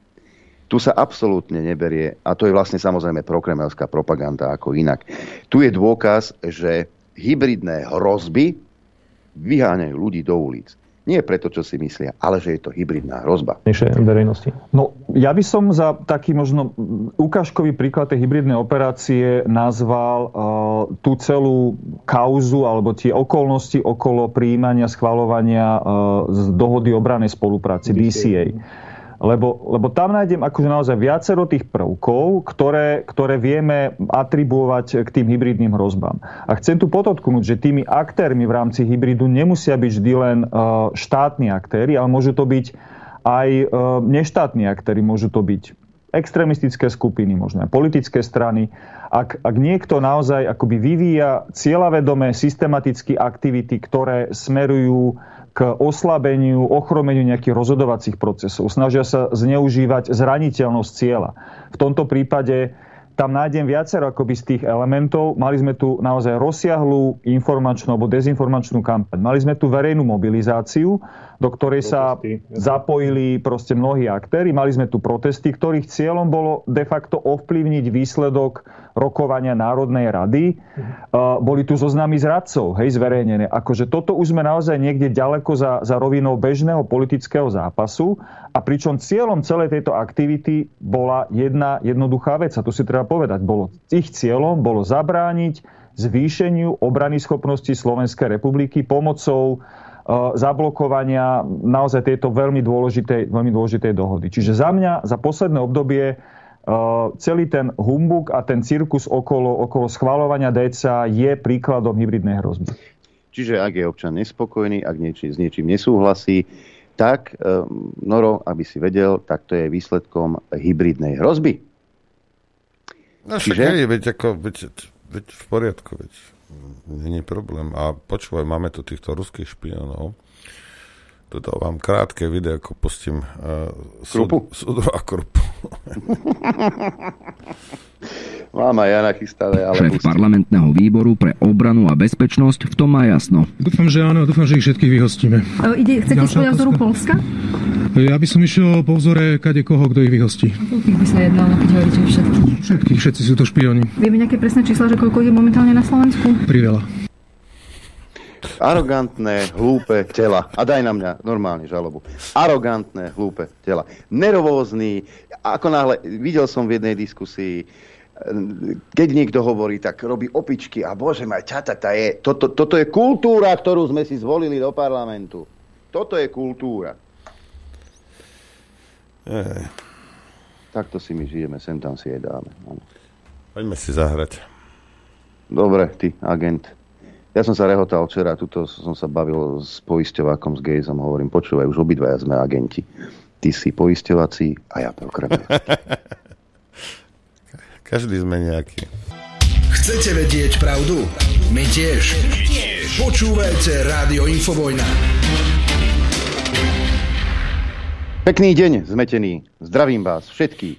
Tu sa absolútne neberie, a to je vlastne samozrejme prokremelská propaganda ako inak. Tu je dôkaz, že hybridné hrozby vyháňajú ľudí do ulic. Nie preto, čo si myslia, ale že je to hybridná hrozba. Verejnosti. No, Ja by som za taký možno ukážkový príklad tej hybridnej operácie nazval uh, tú celú kauzu alebo tie okolnosti okolo prijímania, schvaľovania uh, z dohody o obrannej spolupráci, dé cé á. Lebo, lebo tam nájdem akože naozaj viacero tých prvkov, ktoré, ktoré vieme atribuovať k tým hybridným hrozbám. A chcem tu podotknúť, že tými aktérmi v rámci hybridu nemusia byť vždy len uh, štátni aktéri, ale môžu to byť aj uh, neštátni aktéri, môžu to byť extrémistické skupiny, možno aj politické strany. Ak, ak niekto naozaj akoby vyvíja cieľavedomé systematické aktivity, ktoré smerujú k oslabeniu, ochromeniu nejakých rozhodovacích procesov. Snažia sa zneužívať zraniteľnosť cieľa. V tomto prípade tam nájdem viacero akoby z tých elementov. Mali sme tu naozaj rozsiahlú informačnú alebo dezinformačnú kampaň. Mali sme tu verejnú mobilizáciu, do ktorej sa zapojili proste mnohí aktéri. Mali sme tu protesty, ktorých cieľom bolo de facto ovplyvniť výsledok rokovania Národnej rady. Uh, boli tu zoznamy zradcov, hej, zverejnené. Akože toto už sme naozaj niekde ďaleko za, za rovinou bežného politického zápasu. A pričom cieľom celej tejto aktivity bola jedna jednoduchá vec. A tu si treba povedať, bolo, ich cieľom bolo zabrániť zvýšeniu obrany schopnosti Slovenskej republiky pomocou e, zablokovania naozaj tejto veľmi dôležitej, veľmi dôležitej dohody. Čiže za mňa, za posledné obdobie e, celý ten humbuk a ten cirkus okolo, okolo schvaľovania dé cé á je príkladom hybridnej hrozby. Čiže ak je občan nespokojný, ak nieči, s niečím nesúhlasí, tak, e, Noro, aby si vedel, tak to je výsledkom hybridnej hrozby. No však nie, veď ako, veď, veď v poriadku, veď nie je problém. A počúvaj, máme tu týchto ruských špionov. Tu dávam krátke video, ako pustím uh, sud, sudru a krupu. Máma Jana chystavé, ale... Šéf parlamentného výboru pre obranu a bezpečnosť, v tom má jasno. Dúfam, že áno, dúfam, že ich všetkých vyhostíme. O, ide, chcete svojho vzoru Polska? Ja by som išiel po vzore kade koho, kto ich vyhostí. Koľkých by sa jednalo, keď hovoríte všetkých? Všetkých, všetci sú to špioni. Vieme nejaké presné čísla, že koľko je momentálne na Slovensku? Priveľa. Arogantné, hlúpe tela. A daj na mňa normálne žalobu. Arogantné, hlúpe tela. Nervózny, ako náhle, videl som v jednej diskusii, keď niekto hovorí, tak robí opičky a bože maj, ťatata je. Toto, toto je kultúra, ktorú sme si zvolili do parlamentu. Toto je kultúra. Ej. Takto si my žijeme, sem tam si jej dáme. Ano. Poďme si zahrať. Dobre, ty, agent. Ja som sa rehotal včera, tuto som sa bavil s poisťovákom, s Gejzom, hovorím, počúvaj, už obidvaja sme agenti. Ty si poisťovací a ja prokrmévací. Každý sme nejaký. Chcete vedieť pravdu? My tiež. Počúvajte Rádio Infovojna. Pekný deň, zmetený. Zdravím vás všetkých.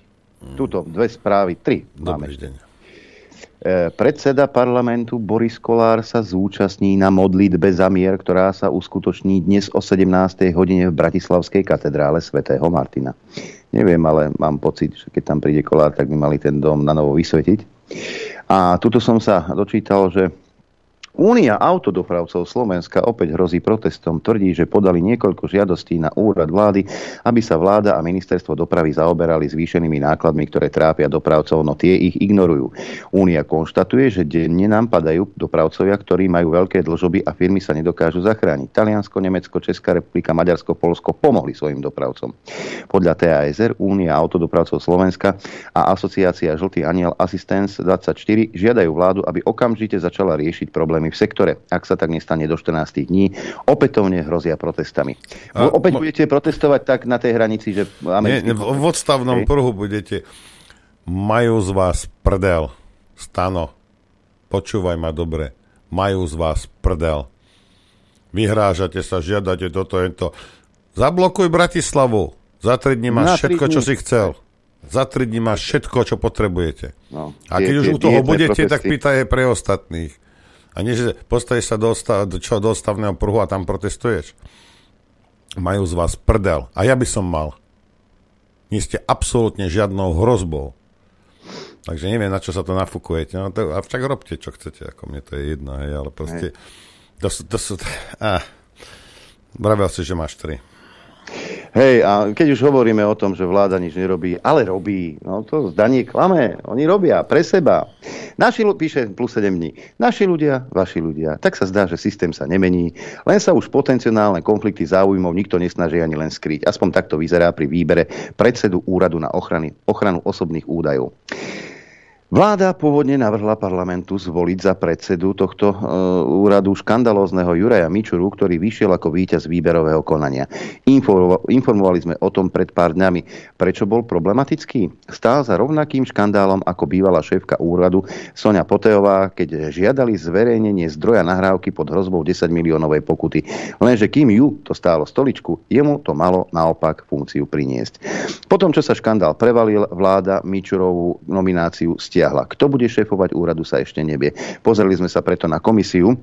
Tuto dve správy, tri máme. Dobrý deň. Predseda parlamentu Boris Kolár sa zúčastní na modlitbe za mier, ktorá sa uskutoční dnes o sedemnástej hodine v Bratislavskej katedrále svätého Martina. Neviem, ale mám pocit, že keď tam príde Kolár, tak by mali ten dom na novo vysvetiť. A tuto som sa dočítal, že Únia autodopravcov Slovenska opäť hrozí protestom. Tvrdí, že podali niekoľko žiadostí na úrad vlády, aby sa vláda a ministerstvo dopravy zaoberali zvýšenými nákladmi, ktoré trápia dopravcov, no tie ich ignorujú. Únia konštatuje, že denne nám padajú dopravcovia, ktorí majú veľké dlžoby a firmy sa nedokážu zachrániť. Taliansko, Nemecko, Česká republika, Maďarsko, Poľsko pomohli svojim dopravcom. Podľa té á es er Únia autodopravcov Slovenska a asociácia Žltý aniel Assistance dvadsaťštyri žiadajú vládu, aby okamžite začala riešiť problémy v sektore. Ak sa tak nestane do štrnástich dní, opätovne hrozia protestami. A opäť mo- budete protestovať tak na tej hranici, že... Nie, ne, v odstavnom okay. pruhu budete. Majú z vás prdel. Stano, počúvaj ma dobre. Majú z vás prdel. Vyhrážate sa, žiadate toto, to. Zablokuj Bratislavu. Za tri dni máš všetko, čo si chcel. Za tri dni máš všetko, čo potrebujete. No, tie, a keď tie, už u toho budete, protesty. Tak pýtaj pre ostatných. A nie, že postavíš sa do, osta- čo, do ostavného pruhu a tam protestuješ. Majú z vás prdel. A ja by som mal. Nie ste absolútne žiadnou hrozbou. Takže neviem, na čo sa to nafúkujete. No, to, a však robte, čo chcete. Ako mne to je jedno. Hej, ale proste... To sú... To sú ah, vravel si, že máš tri. Hej, a keď už hovoríme o tom, že vláda nič nerobí, ale robí, no to zdanie klame. Oni robia pre seba. Naši, píše plus sedem dní, naši ľudia, vaši ľudia. Tak sa zdá, že systém sa nemení, len sa už potenciálne konflikty záujmov nikto nesnaží ani len skryť. Aspoň takto vyzerá pri výbere predsedu Úradu na ochrany, ochranu osobných údajov. Vláda pôvodne navrhla parlamentu zvoliť za predsedu tohto e, úradu škandalózneho Juraja Mičuru, ktorý vyšiel ako víťaz výberového konania. Informo- informovali sme o tom pred pár dňami. Prečo bol problematický? Stál za rovnakým škandálom ako bývalá šéfka úradu Soňa Poteová, keď žiadali zverejnenie zdroja nahrávky pod hrozbou desaťmiliónovej pokuty. Lenže kým ju to stálo stoličku, jemu to malo naopak funkciu priniesť. Potom, čo sa škandál prevalil, vláda Mičurovú nomináciu stiahla. Kto bude šéfovať úradu, sa ešte nevie. Pozreli sme sa preto na komisiu,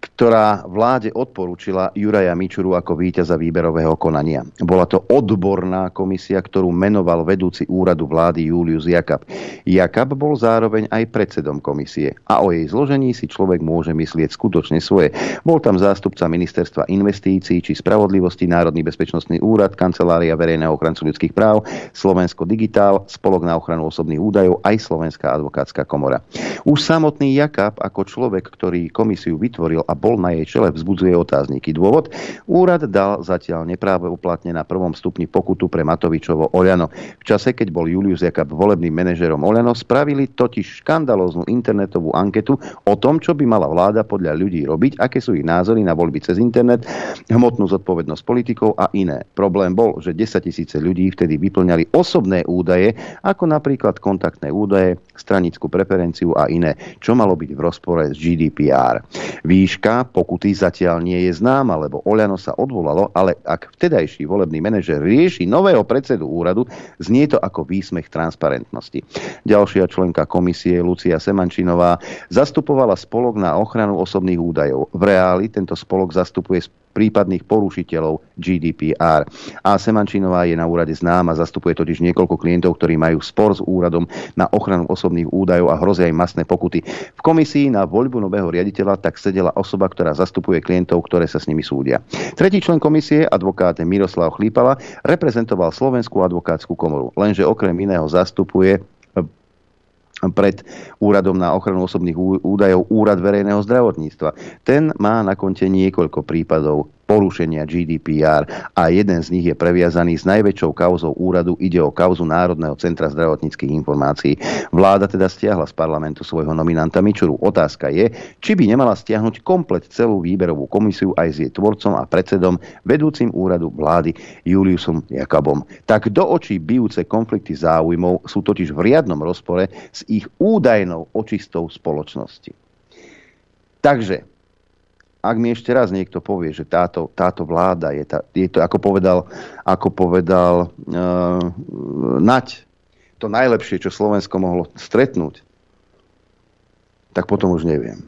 ktorá vláde odporúčila Juraja Mičuru ako víťaza výberového konania. Bola to odborná komisia, ktorú menoval vedúci úradu vlády Julius Jakab. Jakab bol zároveň aj predsedom komisie a o jej zložení si človek môže myslieť skutočne svoje. Bol tam zástupca Ministerstva investícií či spravodlivosti, Národný bezpečnostný úrad, Kancelária verejného ochrancu ľudských práv, Slovensko Digitál, Spolok na ochranu osobných údajov aj Slovenská advokátska komora. Už samotný Jakab ako človek, ktorý komisiu vytvoril a bol na jej čele, vzbudzuje otázniky. Dôvod? Úrad dal zatiaľ nepráve uplatne na prvom stupni pokutu pre Matovičovo Oľano. V čase, keď bol Julius Jakab volebným manažerom Oľano, spravili totiž škandalóznu internetovú anketu o tom, čo by mala vláda podľa ľudí robiť, aké sú ich názory na voľby cez internet, hmotnú zodpovednosť politikov a iné. Problém bol, že desaťtisíc ľudí vtedy vyplňali osobné údaje, ako napríklad kontaktné údaje, stranickú preferenciu a iné, čo malo byť v rozpore s G D P R. pé er. Výška pokuty zatiaľ nie je známa, lebo Oľano sa odvolalo, ale ak vtedajší volebný manažer rieši nového predsedu úradu, znie to ako výsmech transparentnosti. Ďalšia členka komisie, Lucia Semančinová, zastupovala Spolok na ochranu osobných údajov. V reáli tento spolok zastupuje prípadných porušiteľov G D P R. A Semančinová je na úrade známa, zastupuje totiž niekoľko klientov, ktorí majú spor s úradom na ochranu osobných údajov a hrozia im masné pokuty. V komisii na voľbu nového riaditeľa tak sedela osoba, ktorá zastupuje klientov, ktoré sa s nimi súdia. Tretí člen komisie, advokát Miroslav Chlípala, reprezentoval Slovenskú advokátsku komoru, lenže okrem iného zastupuje pred úradom na ochranu osobných údajov Úrad verejného zdravotníctva. Ten má na konte niekoľko prípadov porušenia G D P R a jeden z nich je previazaný s najväčšou kauzou úradu. Ide o kauzu Národného centra zdravotníckych informácií. Vláda teda stiahla z parlamentu svojho nominanta Mičuru. Otázka je, či by nemala stiahnuť komplet celú výberovú komisiu aj s jej tvorcom a predsedom, vedúcim úradu vlády Juliusom Jakabom. Tak do očí bijúce konflikty záujmov sú totiž v riadnom rozpore s ich údajnou očistou spoločnosti. Takže ak mi ešte raz niekto povie, že táto, táto vláda je, tá, je to, ako povedal, ako povedal e, Naď, to najlepšie, čo Slovensko mohlo stretnúť, tak potom už neviem.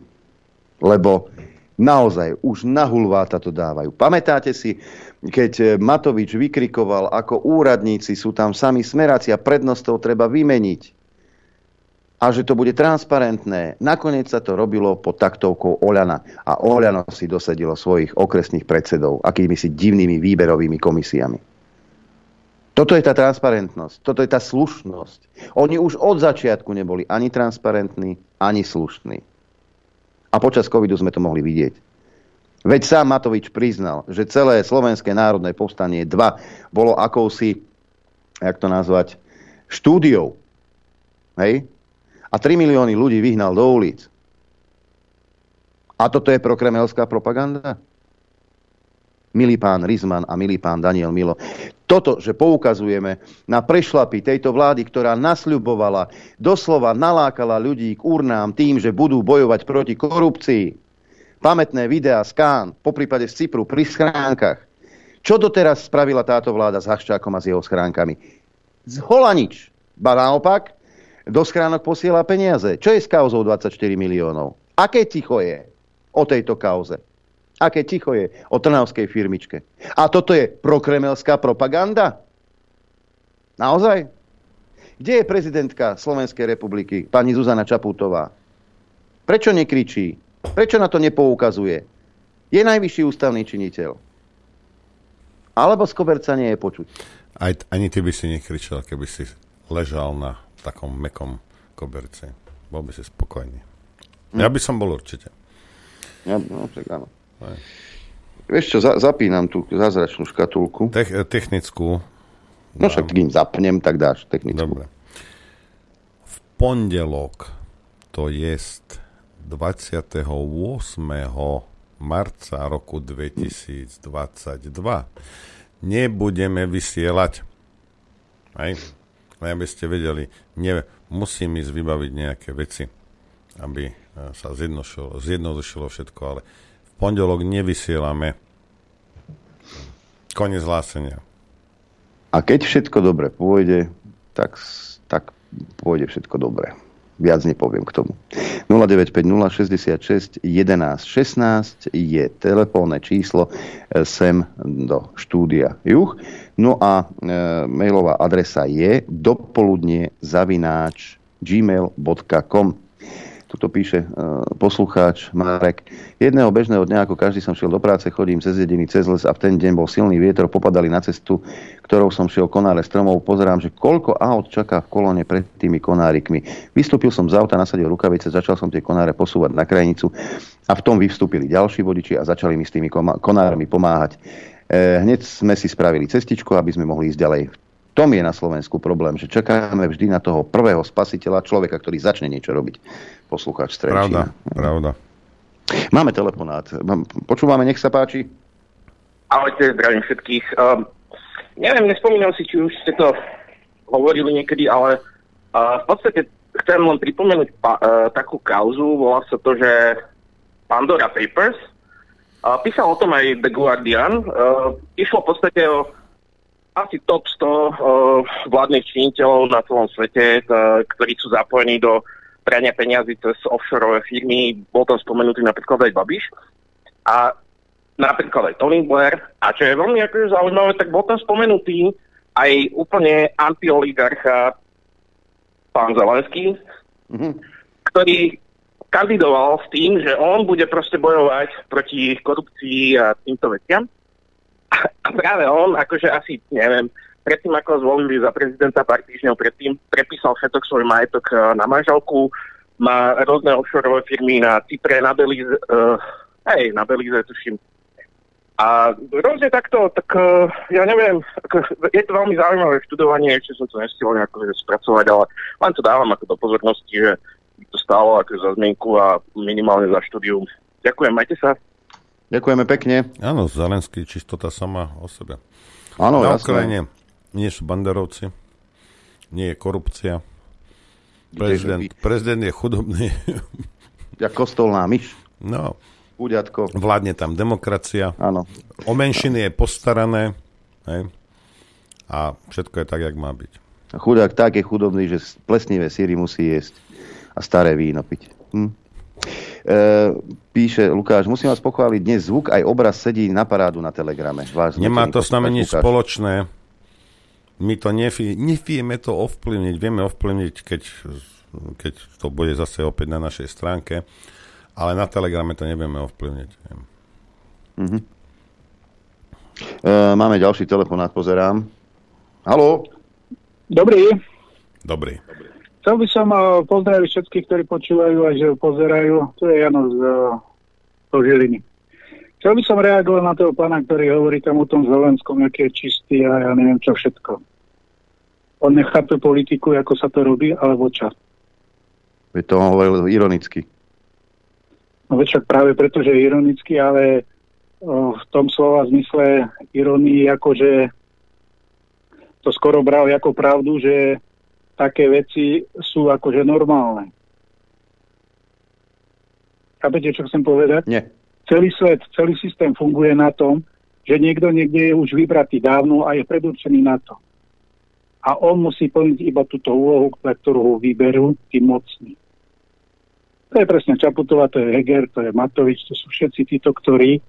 Lebo naozaj už na hulváta to dávajú. Pamätáte si, keď Matovič vykrikoval, ako úradníci sú tam sami smeráci a prednostov treba vymeniť a že to bude transparentné. Nakoniec sa to robilo pod taktovkou Oľana. A Oľano si dosadilo svojich okresných predsedov akýmisi divnými výberovými komisiami. Toto je tá transparentnosť. Toto je tá slušnosť. Oni už od začiatku neboli ani transparentní, ani slušní. A počas covidu sme to mohli vidieť. Veď sám Matovič priznal, že celé Slovenské národné povstanie dva bolo akousi, jak to nazvať, štúdiou. Hej? A tri milióny ľudí vyhnal do ulic. A toto je prokremelská propaganda? Milý pán Rizman a milý pán Daniel Milo. Toto, že poukazujeme na prešlapy tejto vlády, ktorá nasľubovala, doslova nalákala ľudí k urnám tým, že budú bojovať proti korupcii. Pamätné videá z Kán, poprípade z Cypru, pri schránkach. Čo doteraz spravila táto vláda s Haščákom a s jeho schránkami? Zhola nič. Ba naopak, do schránok posiela peniaze. Čo je s kauzou dvadsaťštyri miliónov? Aké ticho je o tejto kauze? Aké ticho je o trnavskej firmičke? A toto je prokremelská propaganda? Naozaj? Kde je prezidentka Slovenskej republiky, pani Zuzana Čaputová? Prečo nekričí? Prečo na to nepoukazuje? Je najvyšší ústavný činiteľ. alebo z koberca nie je počuť. Aj, ani ty by si nekričal, keby si ležal na takom mekom koberci. Bol by si spokojný. Ja by som bol určite. Ja, no, tak áno. Aj. Vieš čo, za, zapínam tú zázračnú škatulku. Te, technickú. No však kým zapnem, tak dáš technickú. Dobre. V pondelok, to je dvadsiateho ôsmeho marca roku dvetisícdvadsaťdva, nebudeme vysielať. Hej? Aby ste vedeli, ne, musím ísť vybaviť nejaké veci, aby sa zjednodušilo, zjednodušilo všetko, ale v pondelok nevysielame. Koniec hlásenia. A keď všetko dobre pôjde, tak, tak pôjde všetko dobre. Viac nepoviem k tomu. nula deväť päť nula šesť šesť jeden jeden jeden šesť je telefónne číslo sem do štúdia Juh. No a e, mailová adresa je dopoludnie zavináč gmail bodka com. Tuto píše e, poslucháč Marek. Jedného bežného dňa, ako každý som šiel do práce, chodím cez dediny, cez les a v ten deň bol silný vietor, popadali na cestu, ktorou som šiel konáre stromov. Pozerám, že koľko aut čaká v kolóne pred tými konárikmi. Vystúpil som z auta, nasadil rukavice, začal som tie konáre posúvať na krajnicu a v tom vystúpili ďalší vodiči a začali mi s tými konármi pomáhať. E, hneď sme si spravili cestičku, aby sme mohli ísť ďalej. V tom je na Slovensku problém, že čakáme vždy na toho prvého spasiteľa, človeka, ktorý začne niečo robiť. Poslucháč Trenčína. Pravda, pravda. Máme telefonát. Počúvame, nech sa páči. Ahojte, zdravím všetkých. Um, neviem, nespomínam si, či už ste to hovorili niekedy, ale uh, v podstate chcem len pripomenúť pa, uh, takú kauzu, volá sa to, že Pandora Papers. Uh, písal o tom aj The Guardian. Uh, išlo v podstate o asi top sto uh, vládnych činiteľov na celom svete, uh, ktorí sú zapojení do prania peniazy cez offshore firmy. Bol tam spomenutý napríklad aj Babiš a napríklad aj Tony Blair. A čo je veľmi akože zaujímavé, tak bol tam spomenutý aj úplne antioligarcha pán Zelenský, mm-hmm. ktorý kandidoval s tým, že on bude proste bojovať proti korupcii a týmto veciam. A práve on, akože asi, neviem, predtým ako ho zvolili za prezidenta pár týždňov predtým, prepísal všetok svoj majetok na manželku, má rôzne offshore firmy na Cypre, na Belize, uh, hej, na Belize, tuším. A rôzne takto, tak uh, ja neviem, ako, je to veľmi zaujímavé študovanie, ešte som to nestihol akože spracovať, ale len to dávam ako do pozornosti, že to stálo akože za zmienku a minimálne za štúdium. Ďakujem, majte sa. Ďakujeme pekne. Áno, Zelenský, čistota sama o sebe. Áno, na Ukrajine nie sú banderovci, nie je korupcia. Prezident, prezident je chudobný. Jak kostolná myš. No. Uďatko. Vládne tam demokracia. Áno. O menšiny je postarané. Hej. A všetko je tak, jak má byť. Chudák tak je chudobný, že plesnivé síry musí jesť a staré víno piť. Hm? Uh, píše Lukáš, musím vás pochváliť, dnes zvuk aj obraz sedí na parádu na Telegrame. Vážne, nemá to s nami nič spoločné. My to nefi- nefieme to ovplyvniť. Vieme ovplyvniť, keď, keď to bude zase opäť na našej stránke. Ale na Telegrame to nevieme ovplyvniť. Uh-huh. Uh, máme ďalší telefonát, pozerám. Haló? Dobrý. Dobrý. Dobrý. Chcel by som pozdraviť všetkých, ktorí počúvajú a že pozerajú. To je Jano z uh, Žiliny. Chcel by som reagovať na toho pána, ktorý hovorí tam o tom Zelenskom, aký je čistý a ja neviem čo všetko. On nechápe politiku, ako sa to robí, alebo čo. Veď to hovoril ironicky. No veď však práve preto, že je ironicky, ale uh, v tom slova zmysle ironii, akože to skoro bral ako pravdu, že také veci sú akože normálne. Chápete, čo chcem povedať? Nie. Celý svet, celý systém funguje na tom, že niekto niekde je už vybratý dávno a je predurčený na to. A on musí plniť iba túto úlohu, na ktorú ho vyberú tí mocní. To je presne Čaputová, to je Heger, to je Matovič, to sú všetci títo, ktorí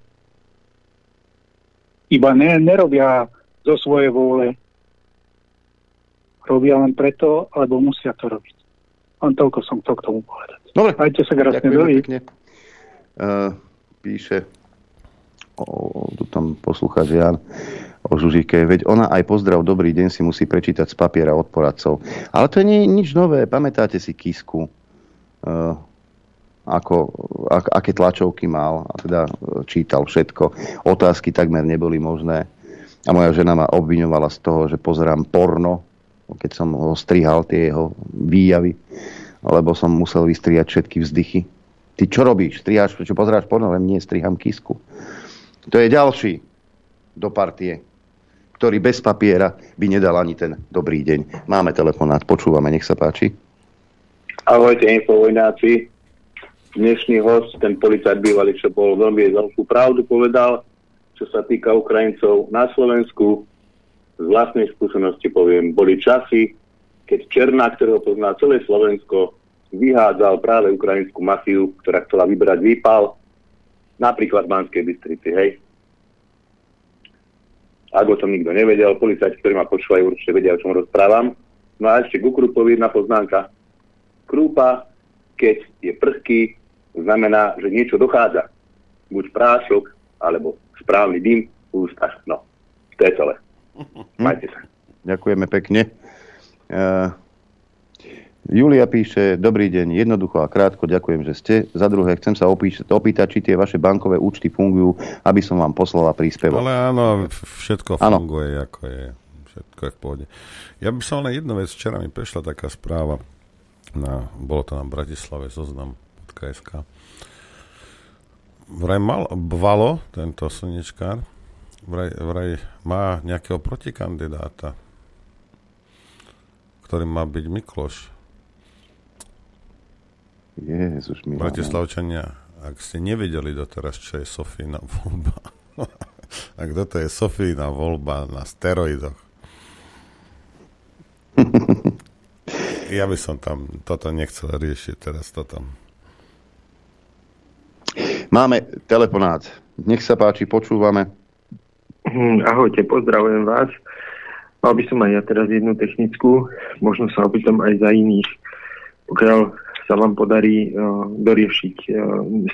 iba ne, nerobia zo svojej vôle. Robia len preto, alebo musia to robiť. Len toľko som to k tomu povedať. Dobre, majte sa krásne. Ďakujem pekne. Uh, píše, o, tu tam poslucháč Jan, o Zuzike, veď ona aj pozdrav dobrý deň si musí prečítať z papiera od poradcov. Ale to nie je nič nové. Pamätáte si Kisku, uh, ako, ak, aké tlačovky mal a teda čítal všetko. Otázky takmer neboli možné. A moja žena ma obviňovala z toho, že pozerám porno, keď som ho strihal, tie jeho výjavy, lebo som musel vystrihať všetky vzdychy. Ty čo robíš? Striháš, čo pozeráš porno? Len nie, striham Kisku. To je ďalší do partie, ktorý bez papiera by nedal ani ten dobrý deň. Máme telefonát, počúvame, nech sa páči. Ahojte, Infovojnáci. Dnešný host, ten policajt bývalý, čo bol veľmi veľkú pravdu, povedal, čo sa týka Ukrajincov na Slovensku. Z vlastnej skúsenosti poviem, boli časy, keď Černák, ktorého pozná celé Slovensko, vyhádzal práve ukrajinskú mafiu, ktorá chcela vybrať výpal, napríklad v Banskej Bystrici, hej. Ak o tom nikto nevedel, policajti, ktorí ma počúvajú, určite vedia, o čom rozprávam. No a ešte ku Krupovi jedna poznámka. Krupa, keď je prchký, znamená, že niečo dochádza. Buď prášok, alebo správny dym v ústach. No, to je celé. Majte sa. Ďakujeme pekne. Uh, Julia píše, dobrý deň, jednoducho a krátko, ďakujem, že ste. Za druhé, chcem sa opýtať, opýtať, či tie vaše bankové účty fungujú, aby som vám poslala príspevok. Ale áno, všetko ano. Funguje, ako je. Všetko je v pohode. Ja by som len jednu vec, včera mi prešla taká správa, na, bolo to na Bratislave, zoznam bodka es ká. Vraj mal, bvalo, tento slnečkár, vraj, vraj má nejakého protikandidáta, ktorým má byť Mikloš. Jezus, milá. Bratislavčania, ak ste nevedeli doteraz, čo je Sofína voľba. A kto to je Sofína voľba na steroidoch? Ja by som tam toto nechcel riešiť teraz toto. Máme telefonát. Nech sa páči, počúvame. Ahojte, pozdravujem vás. Mal by som aj ja teraz jednu technickú, možno sa opýtam aj za iných. Pokiaľ sa vám podarí uh, doriešiť uh,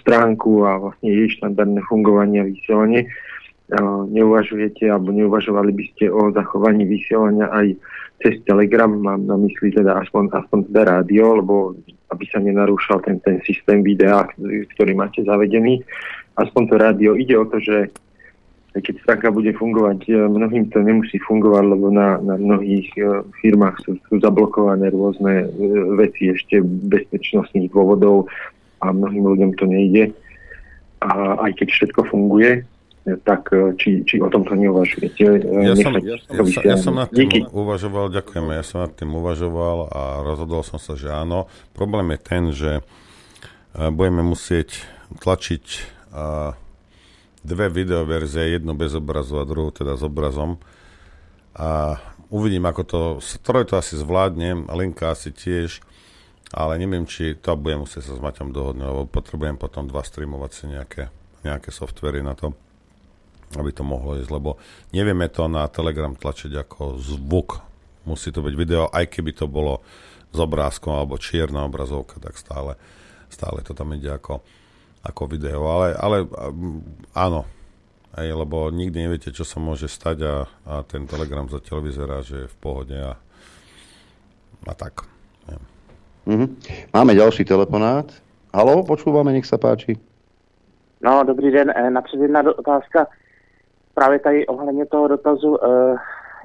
stránku a vlastne jej štandardné fungovanie a vysielanie, uh, neuvažujete alebo neuvažovali by ste o zachovaní vysielania aj cez Telegram, mám na mysli teda aspoň, aspoň teda rádio, lebo aby sa nenarúšal ten, ten systém videa, ktorý máte zavedený. Aspoň to rádio, ide o to, že keď stránka bude fungovať, mnohým to nemusí fungovať, lebo na, na mnohých firmách sú, sú zablokované rôzne veci ešte bezpečnostných dôvodov a mnohým ľuďom to nejde. A aj keď všetko funguje, tak či, či o tomto neuvažujete? Ja, ja, ja, ja som nad tým Díky. uvažoval, ďakujeme, ja som nad tým uvažoval a rozhodol som sa, že áno. Problém je ten, že budeme musieť tlačiť a dve videoverzie, jednu bez obrazu a druhú teda s obrazom. A uvidím, ako to... Stroj to asi zvládnem, linka asi tiež, ale neviem, či to budem musieť sa s Maťom dohodnúť, lebo potrebujem potom dva streamovacie nejaké, nejaké softvery na to, aby to mohlo ísť, lebo nevieme to na Telegram tlačiť ako zvuk. Musí to byť video, aj keby to bolo s obrázkom alebo čierna obrazovka, tak stále, stále to tam ide ako... ako video, ale, ale áno, aj, lebo nikdy neviete, čo sa môže stať a, a ten Telegram zatiaľ vyzerá, že je v pohode a, a tak. Mm-hmm. Máme ďalší telefonát. Haló, počúvame, nech sa páči. No, dobrý den, napřed jedna otázka právě tady ohledně toho dotazu, eh,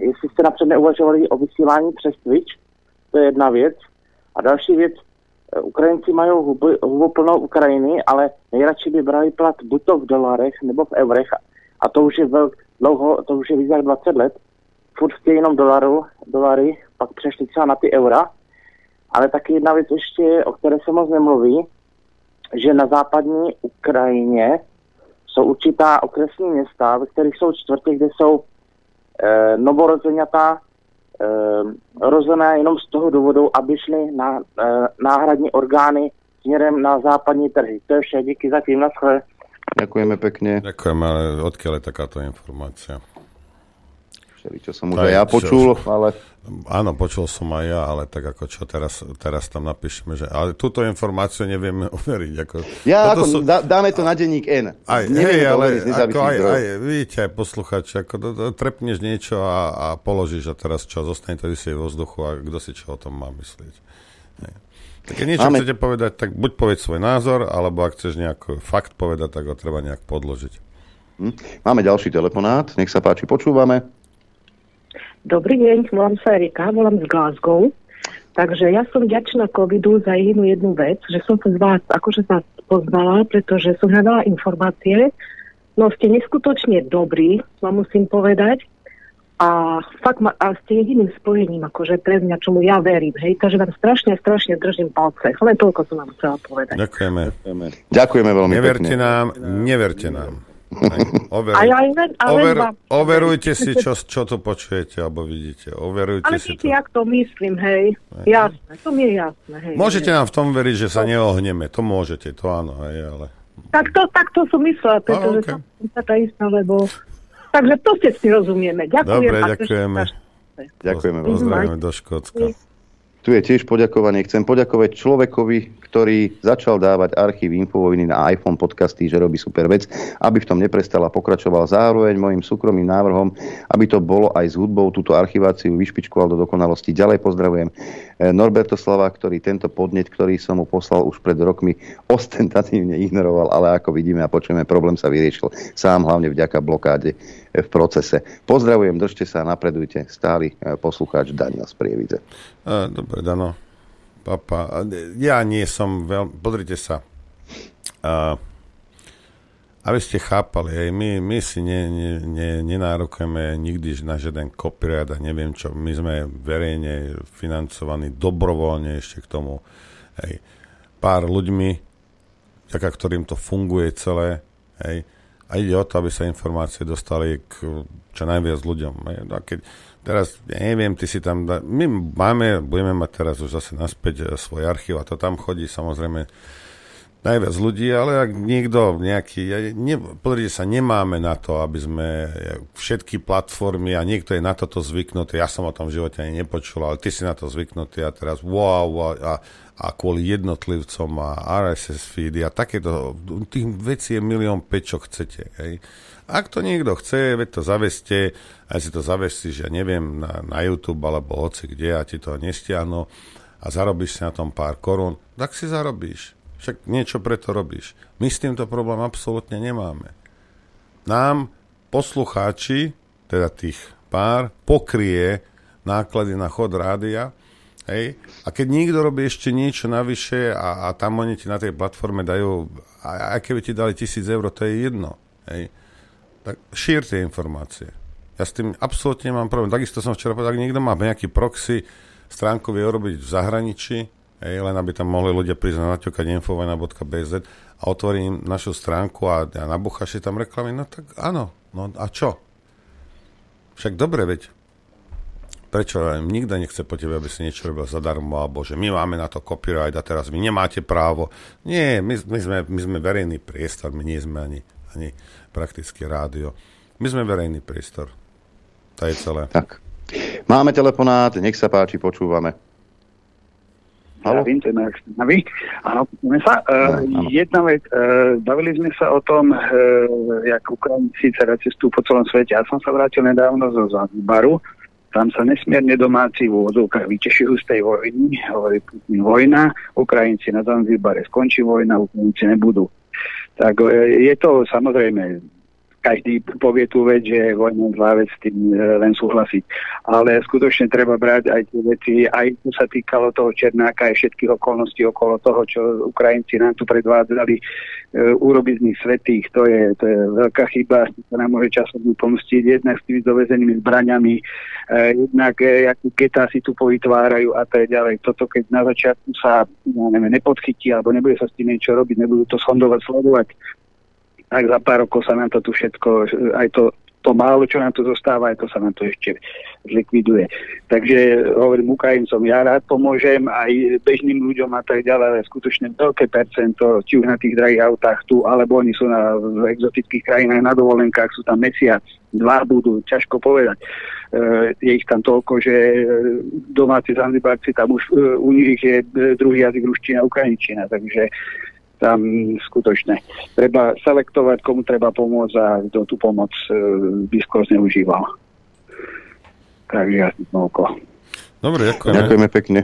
jestli jste napřed neuvažovali o vysílání přes Twitch, to je jedna věc. A další věc, Ukrajinci mají hubu, hubu plnou Ukrajiny, ale nejradši by brali plat buď to v dolarech nebo v eurech. A to už je velk, dlouho, to už je víc jak dvacet let. Furt chtějí jenom dolaru, dolary, pak přešli třeba na ty eura. Ale taky jedna věc ještě, o které se moc nemluví, že na západní Ukrajině jsou určitá okresní města, ve kterých jsou čtvrtě, kde jsou eh, novorozeňatá, rozené jenom z toho důvodu, aby šly na, e, náhradní orgány směrem na západní trhy. To je vše, díky za tím, naschle. Ďakujeme pekne. Ďakujeme, ale odkiaľ je takáto informácia? všeli, čo som už aj, aj ja počul, čo, ale... Áno, počul som aj ja, ale tak ako čo, teraz, teraz tam napíšeme, že... Ale túto informáciu nevieme overiť, ako... Ja, ako, sú... dá, dáme to na denník N. Aj, nevieme hej, to overiť z nezávislých zdrojov. Aj, vidíte, aj posluchači, ako do, do, trepneš niečo a, a položíš a teraz čo, zostane to vysieť vo vzduchu a kto si čo o tom má myslieť. Hej. Tak keď niečo Máme. chcete povedať, tak buď povedz svoj názor, alebo ak chceš nejaký fakt povedať, tak ho treba nejak podložiť. Máme ďalší telefonát, nech sa páči, počúvame. Dobrý deň, volám sa Erika, volám z Glasgow. Takže ja som vďačná covidu za jednu jednu vec, že som sa z vás akože sa poznala, pretože som hľadala informácie. No ste neskutočne dobrí, vám musím povedať. A fakt ma, a ste jediným spojením, akože pre mňa, čomu ja verím, hej, takže vám strašne, strašne držím palce. Len toľko som vám chcela povedať. Ďakujeme. Ďakujeme, Ďakujeme veľmi neverte pekne. Nám, neverte nám, neverte nám. Over, overujte si, čo, čo to počujete, alebo vidíte. Overujte ale si to. Ale vidíte, jak to myslím, hej. Jasné, to mi je jasné, hej. Môžete hej. nám v tom veriť, že sa neohneme, to môžete, to áno, hej, ale... Tak to, tak to som myslela, pretože okay. som sa tá istá, lebo... Takže to ste si rozumieme. Ďakujem. Dobre, ďakujeme. Ďakujeme. Pozdravujeme do Škótska. Tu je tiež poďakovanie. Chcem poďakovať človekovi, ktorý začal dávať archív Infovojny na iPhone podcasty, že robí super vec, aby v tom neprestala, pokračoval zároveň mojim súkromným návrhom, aby to bolo aj s hudbou, túto archiváciu vyšpičkoval do dokonalosti. Ďalej pozdravujem Norberta Slava, ktorý tento podnet, ktorý som mu poslal už pred rokmi, ostentatívne ignoroval, ale ako vidíme a počujeme, problém sa vyriešil sám, hlavne vďaka blokáde v procese. Pozdravujem, držte sa, napredujte, stály poslucháč Daniel z Prievidze. E, dobre, Dano. Papa, ja nie som veľmi... Podrite sa. A, aby ste chápali, hej, my, my si ne, ne, ne, nenárokujeme nikdy na žiaden copyright a neviem čo. My sme verejne financovaní dobrovoľne ešte k tomu. Hej, pár ľuďmi, vďaka ktorým to funguje celé, hej, a ide o to, aby sa informácie dostali k čo najviac ľuďom. A keď teraz, ja neviem, ty si tam... Da, my máme, budeme mať teraz už zase naspäť svoj archív a to tam chodí samozrejme najviac ľudí, ale ak niekto nejaký... Ne, podrite sa, nemáme na to, aby sme všetky platformy a niekto je na toto zvyknutý. Ja som o tom v živote ani nepočul, ale ty si na to zvyknutý a teraz wow, wow a, a kvôli jednotlivcom a er es es feedy a takéto, tých vecí je milión päť, čo chcete. Hej. Ak to niekto chce, veď to zaveste, aj si to zavesti, že neviem, na, na YouTube alebo hoci kde a ti to nestiahnu a zarobíš si na tom pár korún, tak si zarobíš. Však niečo preto robíš. My s týmto problém absolútne nemáme. Nám poslucháči, teda tých pár, pokrie náklady na chod rádia. Hej. A keď niekto robí ešte niečo navyše a, a tam oni ti na tej platforme dajú, aj keby ti dali tisíc eur, to je jedno. Hej. Tak šír tie informácie. Ja s tým absolútne nemám problém. Takisto som včera povedal, ak niekto má nejaký proxy, stránku vie urobiť v zahraničí, hej, len aby tam mohli ľudia prísť na naťukať infovojna bodka bé zet a otvorí im našu stránku a, a nabúchaš si tam reklamy, no tak áno. No a čo? Však dobre, veď prečo nikto nechce po tebe, aby si niečo robil zadarmo, alebo že my máme na to copyright a teraz vy nemáte právo. Nie, my, my, sme, my sme verejný priestor, my nie sme ani, ani prakticky rádio. My sme verejný priestor. To je celé. Tak. Máme telefonát, nech sa páči, počúvame. Zdravím, ten ak snaví. Áno, sme sa. Uh, jedna vec, uh, bavili sme sa o tom, uh, jak Ukrajinci teraz cestujú po celom svete. Ja som sa vrátil nedávno zo Zanzibaru. Tam sa nesmierne domáci v úvodzovkách vytešujú z tej vojny, hovorí Putin vojna, Ukrajinci na Zanzibare skončí vojna, Ukrajinci nebudú. Tak je to samozrejme, každý povie tú vec, že vojna zlá vec, s tým len súhlasiť. Ale skutočne treba brať aj tie veci, aj tu sa týkalo toho Černáka, aj všetkých okolností okolo toho, čo Ukrajinci nám tu predvádzali, urobiť z nich svetých, to je, to je veľká chyba, ktorá nám môže časom pomstiť, jednak s tými dovezenými zbraňami, jednak akú getá si tu povytvárajú a tak ďalej. Toto, keď na začiatku sa neviem, nepodchytí, alebo nebude sa s tým niečo robiť, nebudú to sondovať, sledovať, tak za pár rokov sa nám to tu všetko, aj to to málo, čo nám to zostáva, aj to sa nám to ešte zlikviduje. Takže hovorím Ukrajincom, ja rád pomôžem aj bežným ľuďom a tak ďalej, ale skutočne veľké percento, či už na tých drahých autách tu, alebo oni sú na, v exotických krajinách na dovolenkách, sú tam mesiac, dva budú, ťažko povedať. E, je ich tam toľko, že domáci zanzibarci tam už e, u nich je druhý jazyk ruština, ukrajinčina, takže tam skutočne treba selektovať, komu treba pomôcť a kto tú pomoc e, by skôr zneužíval. Takže ja toľko. Dobre, ďakujeme. Ďakujeme pekne.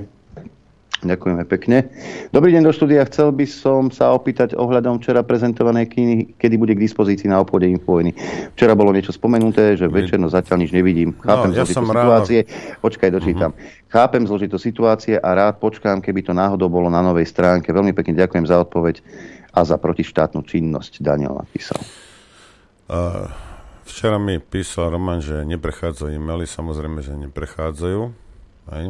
Ďakujeme pekne. Dobrý deň do štúdia. Chcel by som sa opýtať ohľadom včera prezentovanej knihy, kedy bude k dispozícii na obchode Infovojny. Včera bolo niečo spomenuté, že večer, no zatiaľ nič nevidím. Chápem no, ja zložitú situácie. Ráno. Počkaj, dočítam. Uh-huh. Chápem zložitú situácie a rád počkám, keby to náhodou bolo na novej stránke. Veľmi pekne ďakujem za odpoveď a za protištátnu činnosť. Daniel napísal. Uh, včera mi písal Roman, že neprechádzajú e-maily. Samozrejme, že neprechádzajú. Hej.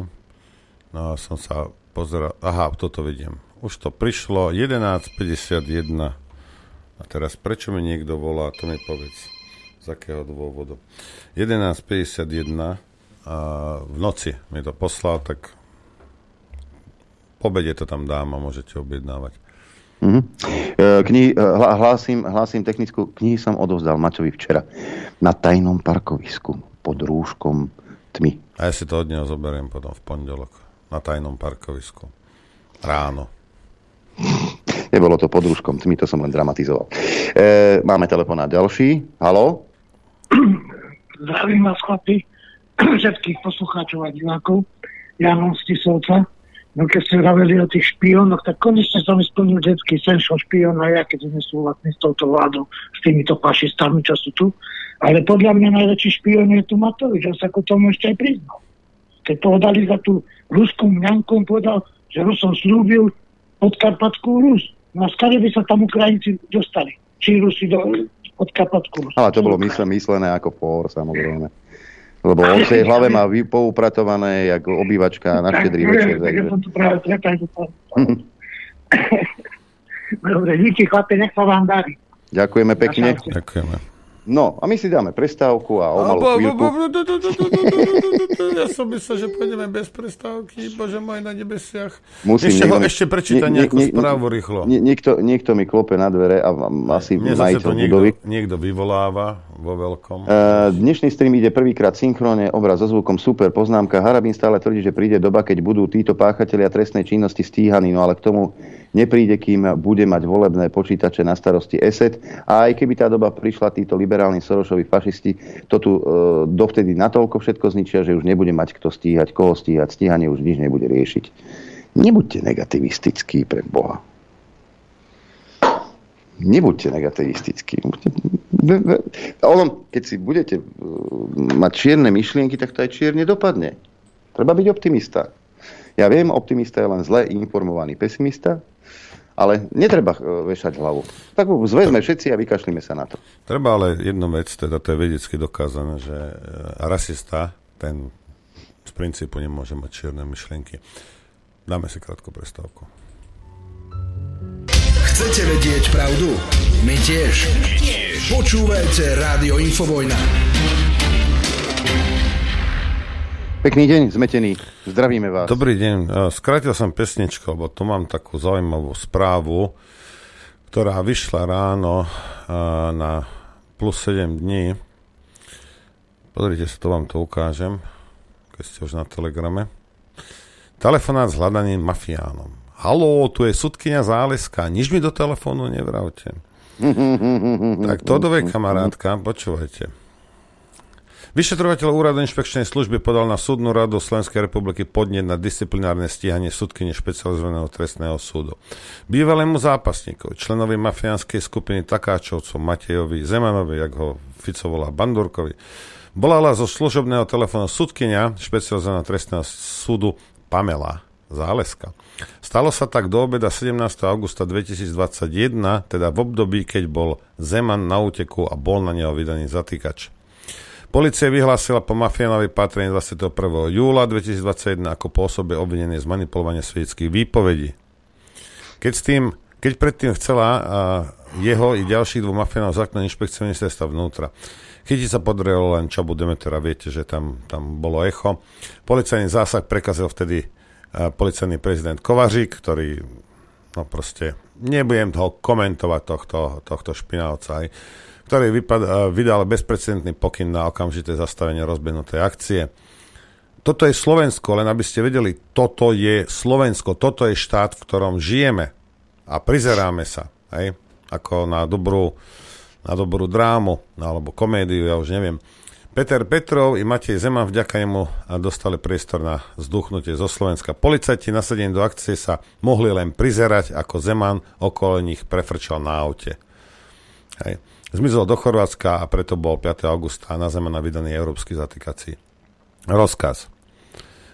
No a som sa pozera, aha, toto vidím. Už to prišlo, jedenásť päťdesiatjeden. A teraz prečo mi niekto volá, to mi povedz. Z akého dôvodu. jedenásť päťdesiatjeden a v noci mi to poslal, tak po obede to tam dám a môžete objednávať. Mm-hmm. Knihy, hlásim, hlásim technickú, knihy som odovzdal Maťovi včera na tajnom parkovisku pod rúškom tmy. A ja si to od neho zoberiem potom v pondelok. Na tajnom parkovisku. Ráno. Nebolo to pod rúškom tmy, to som len dramatizoval. E, máme telefonát ďalší. Haló? Zdravím vás, chlapi. Všetkých poslucháčov a divákov. Jánom z Tisovca. No keď ste vraveli o tých špionoch, tak konečne som splnil detský sen, čo špion a ja, keď sme súhlasní s touto vládou, s týmito fašistami, čo sú tu. Ale podľa mňa najväčší špion je tu Matovič, on sa k tomu ešte aj priznal. Keď povedali za tú ruskú mňanku, povedal, že Rusom slúbil podkarpatskú Rus. No a skade by sa tam Ukrajinci dostali. Či Rusi do podkarpatskú Rus. Ale to bolo myslené ako por, samozrejme. Lebo on sa jej hlave má vypoupratované ako obývačka na štedrý večer. Takže som tu práve pretajil. Dobre, díky chlape, nech sa vám darí. Ďakujeme pekne. Ďakujeme. No, a my si dáme prestávku a o malú chvíľku. Ja som myslel, že pôjdeme bez prestávky, bože môj, na nebesiach. Musím, ešte, niekto, ešte prečíta nie, nejakú nie, správu rýchlo. Nie, niekto, niekto mi klope na dvere a asi majiteľ budovy. Niekto, niekto vyvoláva vo veľkom. Uh, dnešný stream ide prvýkrát synchrónne, obraz so zvukom, super poznámka. Harabín stále tvrdí, že príde doba, keď budú títo páchatelia trestnej činnosti stíhaní, no ale k tomu nepríde, kým bude mať volebné počítače na starosti ESET. A aj keby tá doba prišla, títo liberálni Sorošovi fašisti to tu e, dovtedy natoľko všetko zničia, že už nebude mať kto stíhať, koho stíhať. Stíhanie už nič nebude riešiť. Nebuďte negativistickí, pre Boha. Nebuďte negativistickí. Keď si budete mať čierne myšlienky, tak to aj čierne dopadne. Treba byť optimista. Ja viem, optimista je len zle informovaný pesimista, ale netreba vešať hlavu. Tak zvezme všetci a vykašlíme sa na to. Treba ale jednu vec, teda to je vedecky dokázané, že rasista, ten z princípu nemôže mať čierne myšlienky. Dáme si krátku prestávku. Chcete vedieť pravdu? My tiež. My tiež. Počúvajte Rádio Infovojna. Pekný deň, zmetený. Zdravíme vás. Dobrý deň. Skrátil som pesničku, lebo tu mám takú zaujímavú správu, ktorá vyšla ráno na plus sedem dní. Pozrite sa, to vám to ukážem, keď ste už na Telegrame. Telefonát s hľadaním mafiánom. Haló, tu je sudkyňa Záleská. Nič mi do telefónu nevravte. Tak to dovej, kamarátka, počúvajte. Vyšetrovateľ úradu inšpekčnej služby podal na súdnu radu Slovenskej republiky podnet na disciplinárne stíhanie sudkyne špecializovaného trestného súdu. Bývalému zápasníkovi, členovi mafiánskej skupiny Takáčovcov, Matejovi Zemanovi, jak ho Fico volá, Bandurkovi, volala zo služobného telefónu sudkyňa špecializovaného trestného súdu Pamela Záleská. Stalo sa tak do obeda sedemnásteho augusta dvetisícdvadsaťjeden, teda v období, keď bol Zeman na úteku a bol na neho vydaný zatýkač. Polícia vyhlásila po mafiánovi pátrení dvadsiateho prvého júla dvetisícdvadsaťjeden ako po osobe obvinenej z manipulovania svedských výpovedí. Keď, s tým, keď predtým chcela jeho i ďalších dvom mafiánov základná inšpekcia ministerstva vnútra. Chytiť sa podarilo len Čabu Demetera, viete, že tam, tam bolo echo. Policajný zásah prekazil vtedy uh, policajný prezident Kovařík, ktorý, no proste, nebudem ho komentovať tohto, tohto špinavca, ktorý vypad, uh, vydal bezprecedentný pokyn na okamžité zastavenie rozbehnutej akcie. Toto je Slovensko, len aby ste vedeli, toto je Slovensko, toto je štát, v ktorom žijeme a prizeráme sa, hej, ako na dobrú, na dobrú drámu, alebo komédiu, ja už neviem. Peter Petrov i Matej Zeman vďaka jemu dostali priestor na zduchnutie zo Slovenska. Policajti nasadení do akcie sa mohli len prizerať, ako Zeman okolo nich prefrčal na aute. Hej. Zmizol do Chorvátska a preto bol piateho augusta na Zemana vydaný európsky zatýkací rozkaz.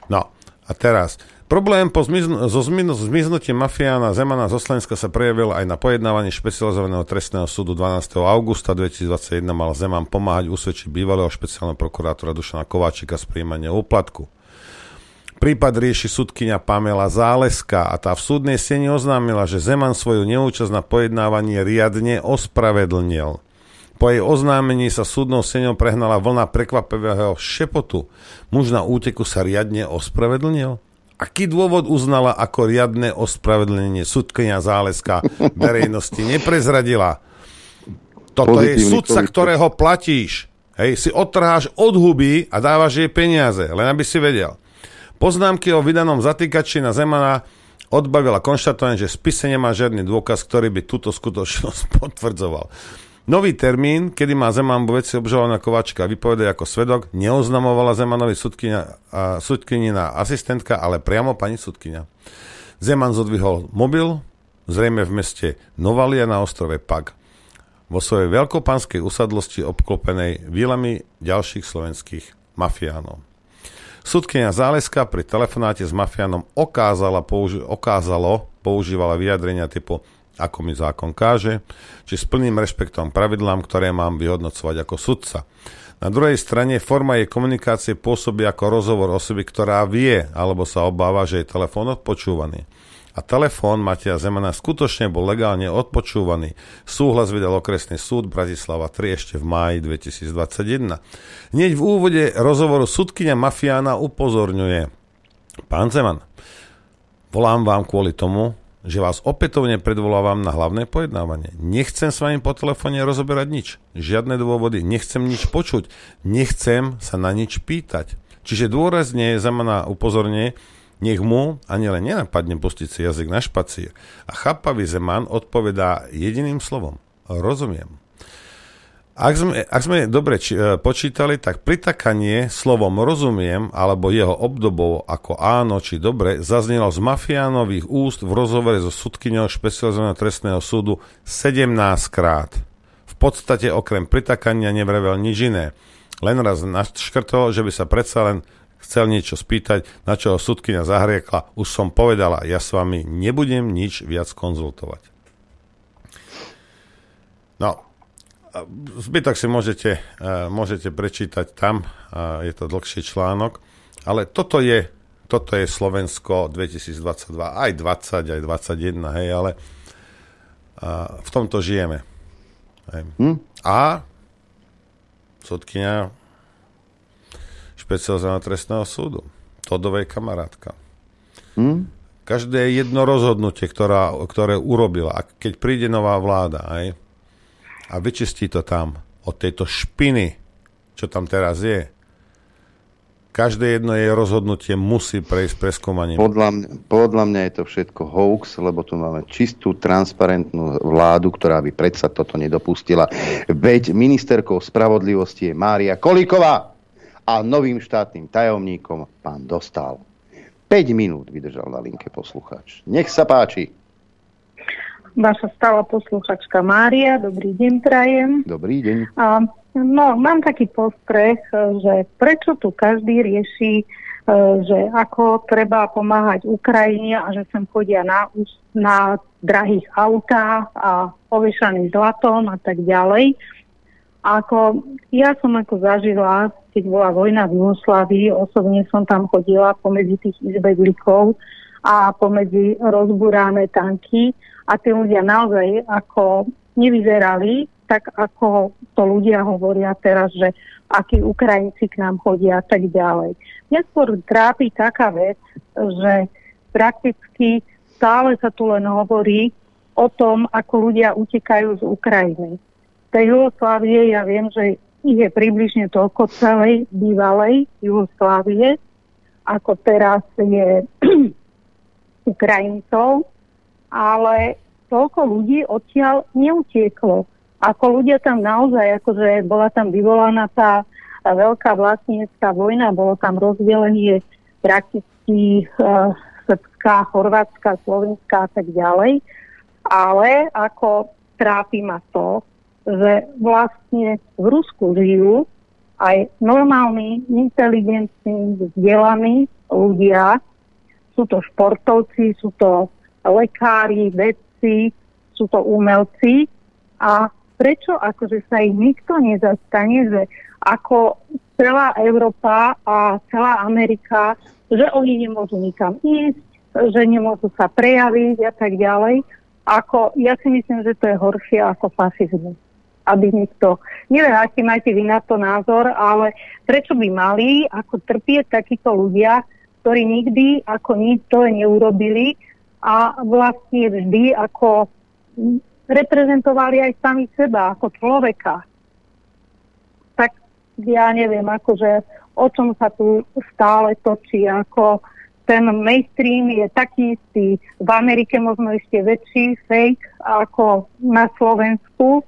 No, a teraz... Problém po zmizn- zo zmizn- zmiznutí mafiána Zemana zo Slovenska sa prejavil aj na pojednávaní špecializovaného trestného súdu dvanásteho augusta dvetisícdvadsaťjeden mal Zeman pomáhať usvedčiť bývalého špeciálneho prokurátora Dušana Kováčika z prijímania úplatku. Prípad rieši sudkyňa Pamela Záleská a tá v súdnej sieni oznámila, že Zeman svoju neúčasť na pojednávanie riadne ospravedlnil. Po jej oznámení sa súdnou sieňou prehnala vlna prekvapivého šepotu. Muž na úteku sa riadne ospravedlnil? Aký dôvod uznala ako riadne ospravedlnenie? Sudkyňa Záleská verejnosti neprezradila. Toto pozitívny je sudca, pozitívny. Ktorého platíš. Hej, si odtrháš od huby a dávaš jej peniaze, len aby si vedel. Poznámky o vydanom zatýkači na Zemana odbavila konštatovanie, že v spise nemá žiadny dôkaz, ktorý by túto skutočnosť potvrdzoval. Nový termín, kedy má Zeman vo veci obžalovaného Kováčika vypovedať ako svedok, neoznamovala Zemanovi sudkyňina asistentka, ale priamo pani sudkyňa. Zeman zodvihol mobil, zrejme v meste Novalia na ostrove Pag, vo svojej veľkopanskej usadlosti obklopenej výlami ďalších slovenských mafiánov. Sudkyňa Záleská pri telefonáte s mafiánom okázala, použi- okázalo, používala vyjadrenia typu ako mi zákon káže, či s plným rešpektom pravidlám, ktoré mám vyhodnocovať ako sudca. Na druhej strane forma jej komunikácie pôsobí ako rozhovor osoby, ktorá vie alebo sa obáva, že je telefón odpočúvaný. A telefón Mateja Zemana skutočne bol legálne odpočúvaný. Súhlas vydal okresný súd Bratislava tri ešte v máji dvetisícdvadsaťjeden. Hneď v úvode rozhovoru sudkyňa mafiána upozorňuje: Pán Zeman, volám vám kvôli tomu, že vás opätovne predvolávam na hlavné pojednávanie. Nechcem s vami po telefóne rozoberať nič. Žiadne dôvody. Nechcem nič počuť. Nechcem sa na nič pýtať. Čiže dôrazne je Zemana upozornenie, nech mu ani len nenapadne pustiť si jazyk na špacier. A chápavý Zeman odpovedá jediným slovom. Rozumiem. Ak sme, ak sme dobre či, e, počítali, tak pritakanie slovom rozumiem alebo jeho obdobou ako áno či dobre zaznelo z mafiánových úst v rozhovore so sudkyňou špecializovaného trestného súdu sedemnásťkrát. V podstate okrem pritakania nevravel nič iné. Len raz naškrtol, že by sa predsa len chcel niečo spýtať, na čo sudkyňa zahriekla. Už som povedala, ja s vami nebudem nič viac konzultovať. No, zbytok si môžete, môžete prečítať tam, je to dlhší článok, ale toto je, toto je Slovensko dvetisícdvadsaťdva, aj dvadsať, aj dvadsaťjeden, hej, ale v tomto žijeme. Hm? A sudkyňa špecializovaného trestného súdu, Todovej kamarátka. Hm? Každé jedno rozhodnutie, ktorá, ktoré urobila, a keď príde nová vláda, hej, a vyčistí to tam od tejto špiny, čo tam teraz je. Každé jedno jej rozhodnutie musí prejsť preskúmaním. Podľa mňa, podľa mňa je to všetko hoax, lebo tu máme čistú, transparentnú vládu, ktorá by predsa toto nedopustila. Veď ministerkou spravodlivosti je Mária Kolíková a novým štátnym tajomníkom pán Dostál. päť minút vydržal na linke poslucháč. Nech sa páči. Vaša stála posluchačka Mária, dobrý deň prajem. Dobrý deň. A, no, mám taký postreh, že prečo tu každý rieši, že ako treba pomáhať Ukrajine a že sem chodia na, na drahých autách a poviešaných zlatom a tak ďalej. Ako, ja som ako zažila, keď bola vojna v Jugoslávii, osobne som tam chodila pomedzi tých izbedlikov a pomedzi rozburané tanky. A tí ľudia naozaj ako nevyzerali tak, ako to ľudia hovoria teraz, že akí Ukrajinci k nám chodia a tak ďalej. Mňa skôr trápi taká vec, že prakticky stále sa tu len hovorí o tom, ako ľudia utekajú z Ukrajiny. V tej Jugoslávie ja viem, že ich je približne toľko celej bývalej Jugoslávie, ako teraz je Ukrajincov, ale toľko ľudí odtiaľ neutieklo. Ako ľudia tam naozaj, akože bola tam vyvolaná tá veľká vlastnícka vojna, bolo tam rozdelenie prakticky uh, Srbská, Chorvátska, Slovenská a tak ďalej. Ale ako trápi ma to, že vlastne v Rusku žijú aj normálni, inteligentní, vzdelaní ľudia. Sú to športovci, sú to lekári, vedci, sú to umelci. A prečo akože sa ich nikto nezastane, že ako celá Európa a celá Amerika, že oni nemôžu nikam ísť, že nemôžu sa prejaviť a tak ďalej. Ako, ja si myslím, že to je horšie ako fašizmus. Aby nikto... Neviem, aký máte vy na to názor, ale prečo by mali ako trpieť takíto ľudia, ktorí nikdy ako nič to neurobili a vlastne vždy ako reprezentovali aj sami seba ako človeka. Tak ja neviem, akože o čom sa tu stále točí, ako ten mainstream je taký istý. V Amerike možno ešte väčší fake ako na Slovensku.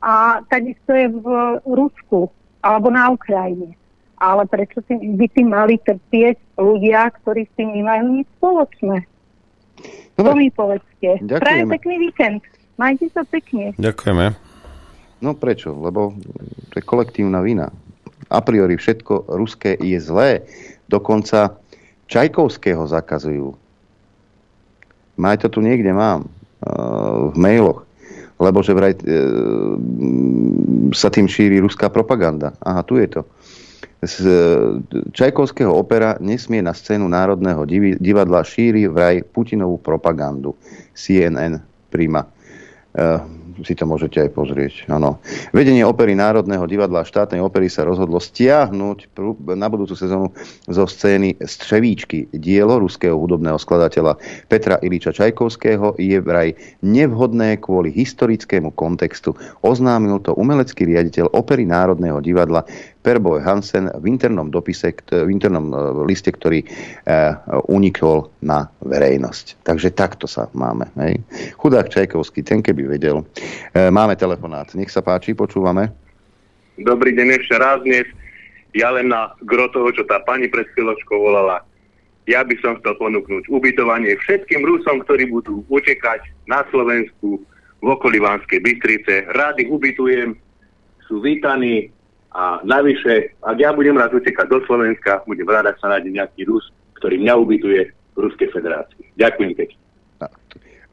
A takisto je v Rusku alebo na Ukrajine. Ale prečo by tým mali trpieť ľudia, ktorí s tým nemajú nič spoločné? Dobre. To mi povedzte. Ďakujeme. Prajem pekný víkend. Majte sa pekne. Ďakujeme. No prečo? Lebo to je kolektívna vina. A priori všetko ruské je zlé. Dokonca Čajkovského zakazujú. Maj to tu niekde mám. V mailoch. Lebo že vraj e, sa tým šíri ruská propaganda. Aha, tu je to. Z Čajkovského opera nesmie na scénu Národného divadla, šíri vraj Putinovú propagandu. C N N Prima. E, si to môžete aj pozrieť. Ano. Vedenie opery Národného divadla a štátnej opery sa rozhodlo stiahnuť prú, na budúcu sezónu zo scény Střevíčky. Dielo ruského hudobného skladateľa Petra Iliča Čajkovského je vraj nevhodné kvôli historickému kontextu. Oznámil to umelecký riaditeľ opery Národného divadla Perboj Hansen v internom dopise, v internom liste, ktorý unikol na verejnosť. Takže takto sa máme. Hej? Chudák Čajkovský, ten keby vedel. Máme telefonát. Nech sa páči, počúvame. Dobrý deň ešte raz dnes. Ja len na gro toho, čo tá pani pred chvíľočkou volala. Ja by som chcel ponúknuť ubytovanie všetkým Rusom, ktorí budú utekať na Slovensku v okolí Banskej Bystrice. Rád ich ubytujem. Sú vítaní. A navyše, ak ja budem raz utekať do Slovenska, budem rád, ak sa nájde nejaký Rus, ktorý mňa ubytuje v Ruskej federácii. Ďakujem pekne.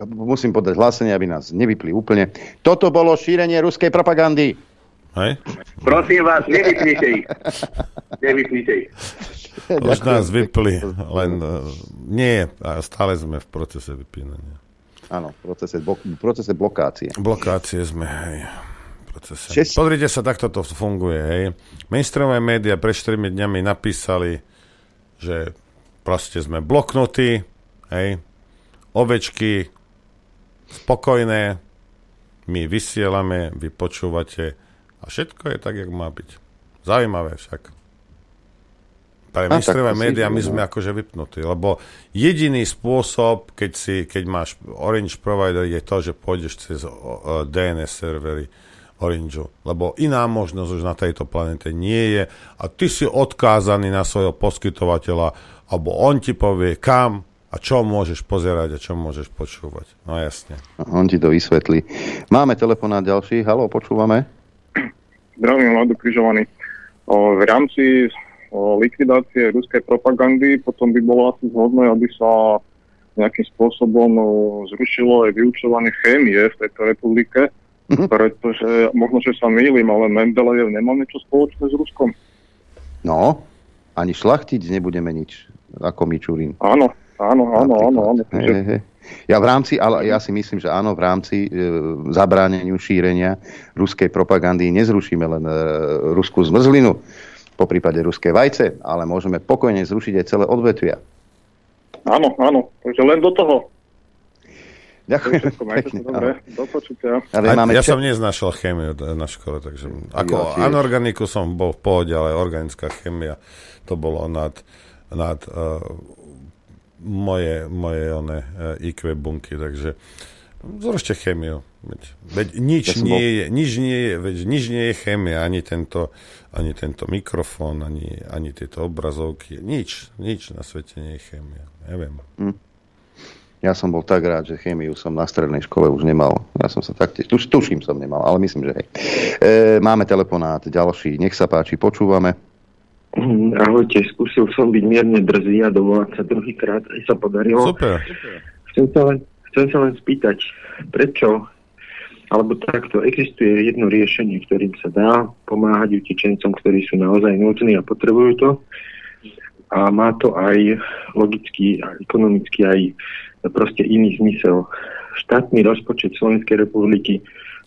Musím podať hlásenie, aby nás nevypli úplne. Toto bolo šírenie ruskej propagandy. Hej. Prosím vás, nevypnite ich. Nevypnite ich. Už nás vypli, len nie, stále sme v procese vypínania. Áno, v procese, blok- procese blokácie. Blokácie sme, hej. Čes... Pozrite sa, takto to funguje. Hej. Mainstreamové médiá pred štyrmi dňami napísali, že proste sme bloknutí, hej. Ovečky spokojné, my vysielame, vy počúvate a všetko je tak, jak má byť. Zaujímavé však. Pre mainstreamové médiá my sme akože vypnutí, lebo jediný spôsob, keď, si, keď máš Orange Provider, je to, že pôjdeš cez D N S servery Orange, lebo iná možnosť už na tejto planete nie je a ty si odkázaný na svojho poskytovateľa, alebo on ti povie kam a čo môžeš pozerať a čo môžeš počúvať. No jasne. On ti to vysvetlí. Máme telefonát ďalší. Haló, počúvame. Zdravím, Lado Križovaný. V rámci likvidácie ruskej propagandy potom by bolo asi zhodné, aby sa nejakým spôsobom zrušilo aj vyučovanie chémie v tejto republike, pretože možno, že sa mýlim, ale Mendelejev nemá niečo spoločné s Ruskom. No, ani šlachtiť nebudeme nič, ako Mičurín. Áno, áno, áno, áno, áno. He, he. Ja v rámci, ale ja si myslím, že áno, v rámci e, zabráneniu šírenia ruskej propagandy nezrušíme len e, ruskú zmrzlinu, po prípade ruské vajce, ale môžeme pokojne zrušiť aj celé odvetvia. Áno, áno, takže len do toho. Ďakujem. Pekne, dobre, do počutia. Ja čet... som neznašiel chémiu na škole, takže ako ja, anorganiku som bol v pohode, ale organická chémia to bolo nad, nad uh, moje, moje one, í kvé bunky, takže zrušte chémiu. Veď, veď nič, ja nie bol... je, nič nie je, veď nič nie je chémia, ani tento, ani tento mikrofón, ani, ani tieto obrazovky, nič, nič na svete nie je chémia, neviem. Hm. Ja som bol tak rád, že chémiu som na strednej škole už nemal. Ja som sa taktiež, tuš, tuším som nemal, ale myslím, že hej. E, máme telefonát ďalší, nech sa páči, počúvame. Ahojte, skúsil som byť mierne drzý a dovolať sa druhýkrát, aj sa podarilo. Super. Chcem sa len, chcem sa len spýtať, prečo, alebo takto, existuje jedno riešenie, ktorým sa dá pomáhať utečencom, ktorí sú naozaj núdzni a potrebujú to. A má to aj logický a ekonomický aj proste iný zmysel. Štátny rozpočet Slovenskej republiky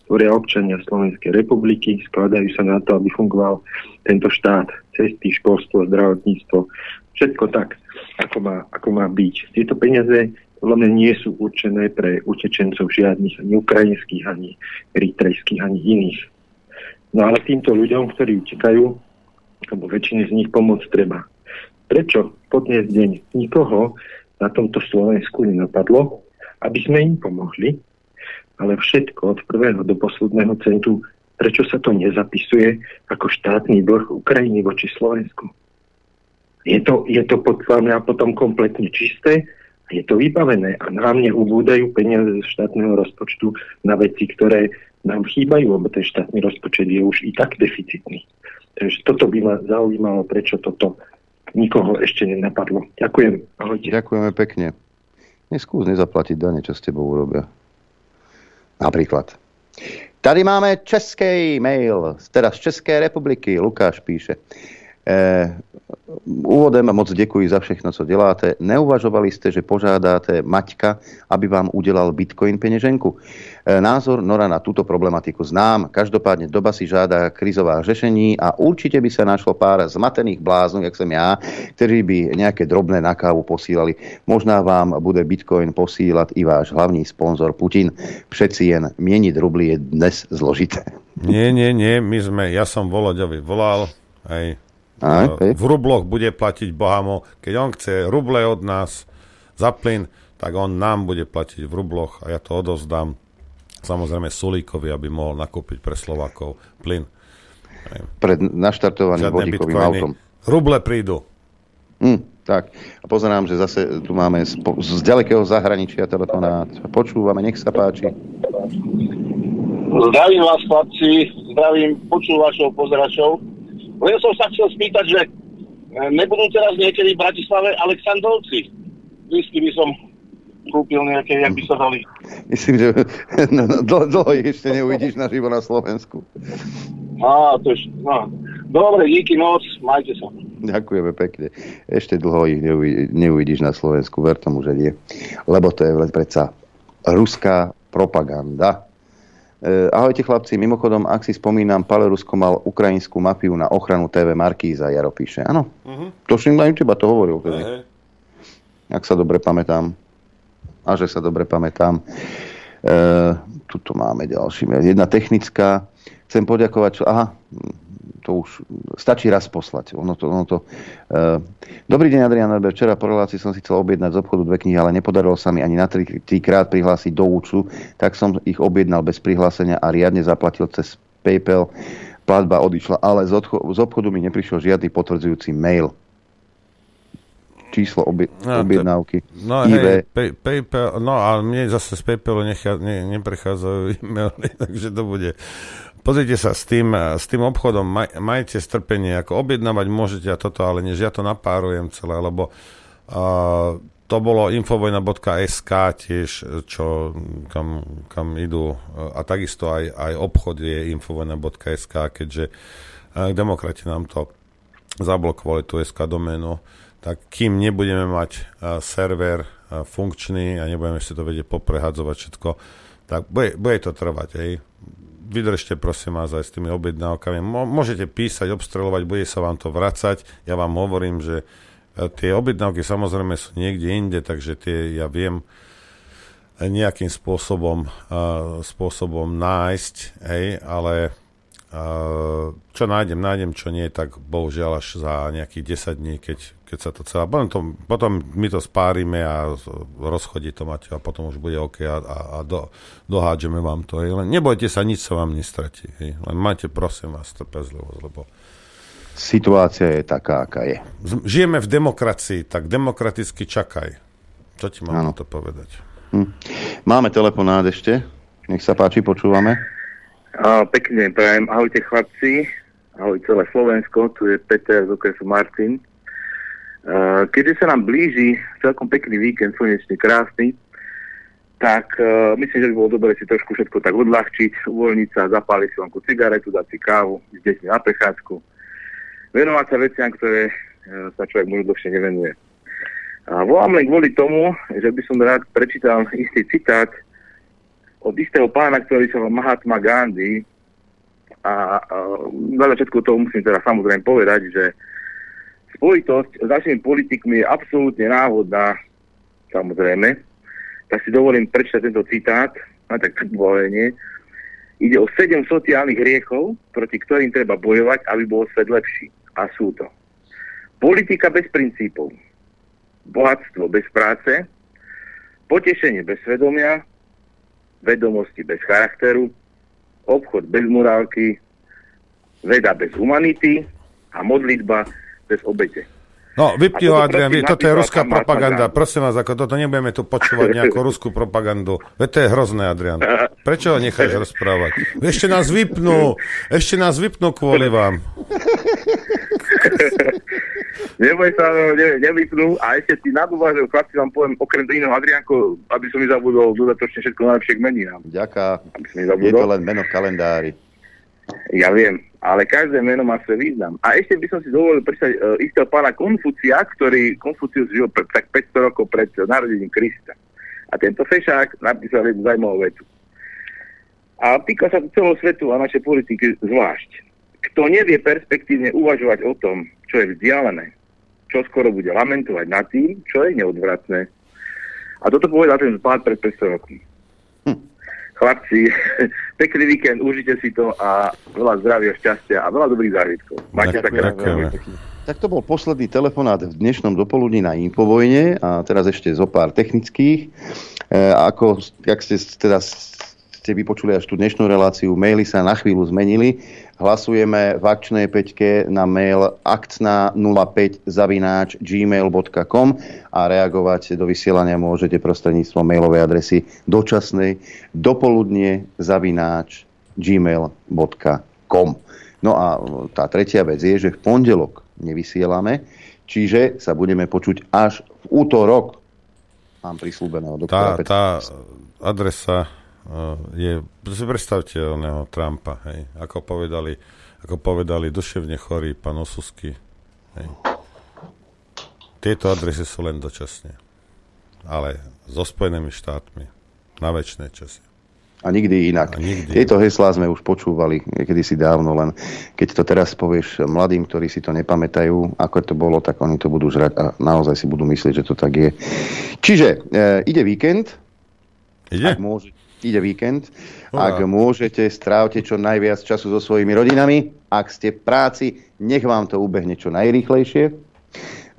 tvoria občania Slovenskej republiky, skladajú sa na to, aby fungoval tento štát, cesty, školstvo, zdravotníctvo, všetko tak, ako má, ako má byť. Tieto peniaze podľa mňa nie sú určené pre utečencov žiadnych, ani ukrajinských, ani eritrejských, ani iných. No ale týmto ľuďom, ktorí utekajú, alebo väčšine z nich pomoc treba. Prečo po dnes deň nikoho na tomto Slovensku nenapadlo, aby sme im pomohli, ale všetko od prvého do posledného centu, prečo sa to nezapisuje ako štátny dlh Ukrajiny voči Slovensku? Je to, je to podľa mňa potom kompletne čisté a je to vybavené a hlavne ubúdajú peniaze zo štátneho rozpočtu na veci, ktoré nám chýbajú, lebo ten štátny rozpočet je už i tak deficitný. Takže toto by ma zaujímalo, prečo toto nikoho ešte nenapadlo. Ďakujem. Ahojte. Ďakujeme pekne. Neskús nezaplatiť dane, čo s tebou urobia. Napríklad. Tady máme český mail, teda z České republiky. Lukáš píše. E, úvodem moc děkuji za všechno, co děláte. Neuvažovali jste, že požádáte Maťka, aby vám udělal bitcoin peněženku? E, názor Nora na tuto problematiku znám. Každopádně doba si žádá krizová řešení a určitě by se našlo pár zmatených bláznů, jak jsem já, kteří by nějaké drobné na kávu posílali. Možná vám bude bitcoin posílat i váš hlavní sponzor Putin. Přeci jen měnit rubly je dnes zložité. Nie, nie, nie, my jsme, ja som Voloďovi volal, hej. A, okay. V rubloch bude platiť Bohamo. Keď on chce ruble od nás za plyn, tak on nám bude platiť v rubloch a ja to odovzdám samozrejme Sulíkovi, aby mohol nakúpiť pre Slovákov plyn. Pred naštartovaným vodíkovým autom. Ruble prídu. Mm, tak. A pozerám, že zase tu máme z, z ďalekého zahraničia telefonát. Počúvame, nech sa páči. Zdravím vás, chlapci. Zdravím počúvačov, pozeračov. Len som sa chcel spýtať, že nebudú teraz niekedy v Bratislave Alexandrovci. Lístky by som kúpil nejaké, jak by sa dali. Myslím, že no, no, dlho, dlho ich ešte neuvidíš naživo na Slovensku. Á, to ešte, no. Dobre, díky moc, majte sa. Ďakujeme pekne. Ešte dlho ich neuvidíš na Slovensku, ver tomu, že nie. Lebo to je predsa ruská propaganda. Ahojte chlapci, mimochodom, ak si spomínam, Palerusko mal ukrajinskú mafiu na ochranu té vé Markíza, Jaro píše. Áno, uh-huh. To všimla im teba, to hovoril. Uh-huh. Ak sa dobre pamätám. A že sa dobre pamätám. E, tuto máme ďalší. Jedna technická. Chcem poďakovať... Čo... Aha, to už stačí raz poslať. Ono to, ono to... Dobrý deň, Adrian. Včera po relácii som si chcel objednať z obchodu dve knihy, ale nepodarilo sa mi ani na tri, trikrát prihlásiť do účtu, tak som ich objednal bez prihlásenia a riadne zaplatil cez PayPal. Platba odišla, ale z, odcho- z obchodu mi neprišiel žiadny potvrdzujúci mail. Číslo obie- no, objednávky. No, hej, pay, PayPal, no a mne zase z PayPalu nechá, ne, neprechádzajú e-maily, takže to bude... Pozrite sa s tým, s tým obchodom, maj, majte strpenie, ako objednávať môžete a toto, ale než ja to napárujem celé, lebo uh, to bolo infovojna bodka es ká tiež, čo, kam, kam idú a takisto aj, aj obchod je infovojna bodka es ká, keďže uh, demokrati nám to zablokovali tú es ká doménu, tak kým nebudeme mať uh, server uh, funkčný a nebudeme si to vedieť poprehadzovať všetko, tak bude, bude to trvať. Hej. Vydržte prosím vás aj s tými objednávkami. Môžete písať, obstreľovať, bude sa vám to vracať. Ja vám hovorím, že tie objednávky samozrejme sú niekde inde, takže tie ja viem nejakým spôsobom, uh, spôsobom nájsť, hej, ale uh, čo nájdem, nájdem, čo nie, tak bohužiaľ až za nejakých desať dní, keď, keď sa to celá... Potom, to, potom my to spárime a rozchodí to máte a potom už bude OK a, a, a do, dohádžeme vám to. Hej. Len nebojte sa, nič sa vám nestratí. Hej. Len majte, prosím vás, trpezlivosť, lebo situácia je taká, aká je. Žijeme v demokracii, tak demokraticky čakaj. Čo ti mám na to povedať? Hm. Máme telefonát ešte. Nech sa páči, počúvame. A, pekne, prajem. Ahojte chlapci. Ahoj celé Slovensko. Tu je Peter z okresu Martin. Uh, keďže sa nám blíži celkom pekný víkend, slnečný, krásny, tak uh, myslím, že by bolo dobre si trošku všetko tak odľahčiť, uvoľniť sa, zapáliť si vonku cigaretu, dať si kávu, ísť deťmi na prechádzku, venovať sa veciam, ktoré uh, sa človek možno dlhšie nevenuje. A volám len kvôli tomu, že by som rád prečítal istý citát od istého pána, ktorý sa volá Mahatma Gandhi. A, a na začiatku toho musím teda samozrejme povedať, že spojitosť s našimi politikmi je absolútne náhodná, samozrejme. Tak si dovolím prečítať tento citát, na tak predvolenie. Ide o sedem sociálnych hriechov, proti ktorým treba bojovať, aby bol svet lepší. A sú to politika bez princípov, bohatstvo bez práce, potešenie bez svedomia, vedomosti bez charakteru, obchod bez morálky, veda bez humanity a modlitba bez obete. No, vypni ho, Adrian, toto je ruská propaganda. Prosím vás, ako toto nebudeme tu počúvať nejakú ruskú propagandu. Veď to je hrozné, Adrian. Prečo ho necháš rozprávať? Ešte nás vypnú. Ešte nás vypnú kvôli vám. Neboj sa, ne, nevypnú. A ešte si nadúvažil, chlapci, vám poviem okrem iného, Adriánko, aby som mi zabudol dodatočne všetko najlepšie k meninám. Ďakujem. Je to len meno v kalendári. Ja viem, ale každé meno má svoj význam. A ešte by som si dovolil prečítať uh, istého pána Konfucia, ktorý Konfucius žil pre, tak päťsto rokov pred narodením Krista. A tento fešák napísal jednu zaujímavú vetu. A týka sa celého svetu a našej politiky zvlášť. Kto nevie perspektívne uvažovať o tom, čo je vzdialené, čo skoro bude lamentovať nad tým, čo je neodvratné. A toto povedal ten pád pred päťsto rokmi. Hm. Chlapci, pekný víkend, užite si to a veľa zdravia, šťastia a veľa dobrých zážitkov. Máte také rád. Tak to bol posledný telefonát v dnešnom dopoludní na Infovojne a teraz ešte zo pár technických. E, ako, jak ste teda ste vypočuli až tú dnešnú reláciu, maily sa na chvíľu zmenili. Hlasujeme v akčnej peťke na mail akcna nula päť zavináč gmail bodka com a reagovať do vysielania môžete prostredníctvom mailovej adresy dočasnej dopoludnie zavináč gmail bodka com. No a tá tretia vec je, že v pondelok nevysielame, čiže sa budeme počuť až v útorok. Mám prislúbeného doktora Petra. Tá adresa je, si predstavte oného Trumpa, hej, ako povedali, ako povedali duševne chorý pán Osusky, hej. Tieto adresy sú len dočasne, ale so Spojenými štátmi na večné časy. A nikdy inak. A nikdy. Tieto heslá sme už počúvali kedysi dávno, len keď to teraz povieš mladým, ktorí si to nepamätajú, ako to bolo, tak oni to budú žrať a naozaj si budú myslieť, že to tak je. Čiže e, ide víkend. Ide? Ak môže, ide víkend. Ak môžete, strávte čo najviac času so svojimi rodinami. Ak ste v práci, nech vám to ubehne čo najrýchlejšie.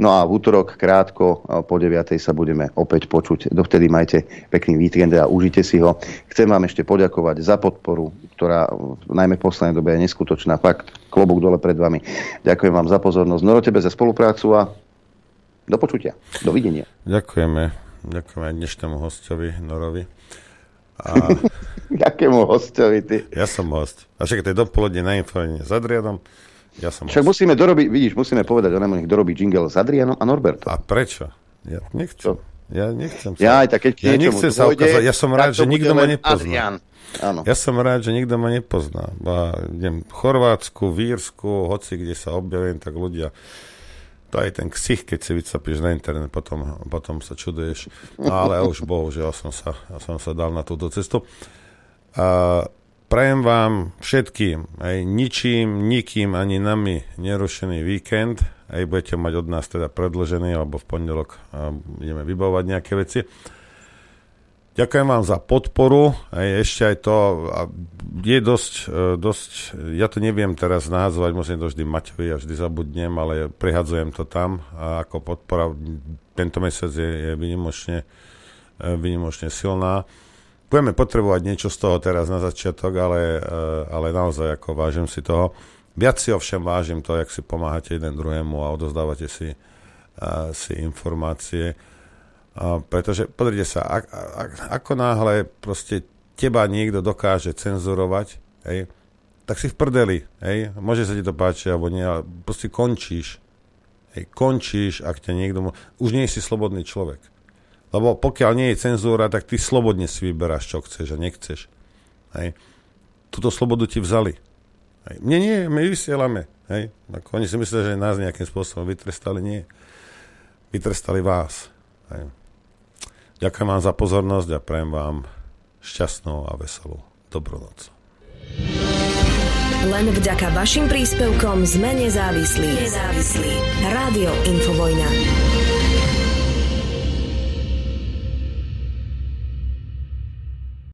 No a v útorok krátko po deviatej sa budeme opäť počuť. Dovtedy majte pekný víkend a užite si ho. Chcem vám ešte poďakovať za podporu, ktorá najmä v poslednej dobe je neskutočná. Fakt, klobúk dole pred vami. Ďakujem vám za pozornosť. Noro, tebe za spoluprácu a do počutia. Dovidenia. Ďakujeme. Ďakujeme aj dnešnému hostovi Norovi. A... Jakému hostovi, ty? Ja som host. A však to je dopoludne na Infovojne s Adrianom. Ja som však host. Musíme dorobiť, vidíš, musíme povedať, on nech dorobí jingle s Adrianom a Norbertom. A prečo? Ja nechcem. Ja nechcem sa, ja, aj tak, keď ja nechcem sa dôjde, ukázať. Ja som rád, že nikto ma nepozná. Áno. Ja som rád, že nikto ma nepozná. Ba, idem v Chorvátsku, v Írsku, hoci kde sa objavím, tak ľudia to aj ten ksich, keď si vycapíš na internet, potom, potom sa čuduješ. No, ale už bohužiaľ som sa, ja som sa dal na túto cestu. A prajem vám všetkým, aj ničím, nikým, ani nami nerušený víkend. Aj budete mať od nás teda predĺžený, alebo v pondelok budeme vybavovať nejaké veci. Ďakujem vám za podporu. Aj ešte aj to, je dosť, dosť, ja to neviem teraz nazvať, možno to vždy Maťovi, ja vždy zabudnem, ale prihadzujem to tam. A ako podpora tento mesiac je, je výnimočne, výnimočne silná. Budeme potrebovať niečo z toho teraz na začiatok, ale, ale naozaj ako vážim si toho. Viac si ovšem vážim to, jak si pomáhate jeden druhému a odozdávate si, si informácie. A pretože, pozrite sa, a, a, ako náhle proste teba niekto dokáže cenzurovať, hej, tak si v prdeli, hej, môže sa ti to páčiť, alebo nie, ale proste končíš, hej, končíš, ak ťa niekto... Mo- Už nie si slobodný človek. Lebo pokiaľ nie je cenzúra, tak ty slobodne si vyberáš, čo chceš a nechceš. Hej. Túto slobodu ti vzali. Hej. Nie, nie, my vysielame. Hej. Ako oni si mysleli, že nás nejakým spôsobom vytrestali, nie. Vytrestali vás. Hej. Ďakujem vám za pozornosť a prajem vám šťastnú a veselú dobrú noc. Len vďaka vašim príspevkom sme nezávislí. Nezávislí. Rádio Infovojna.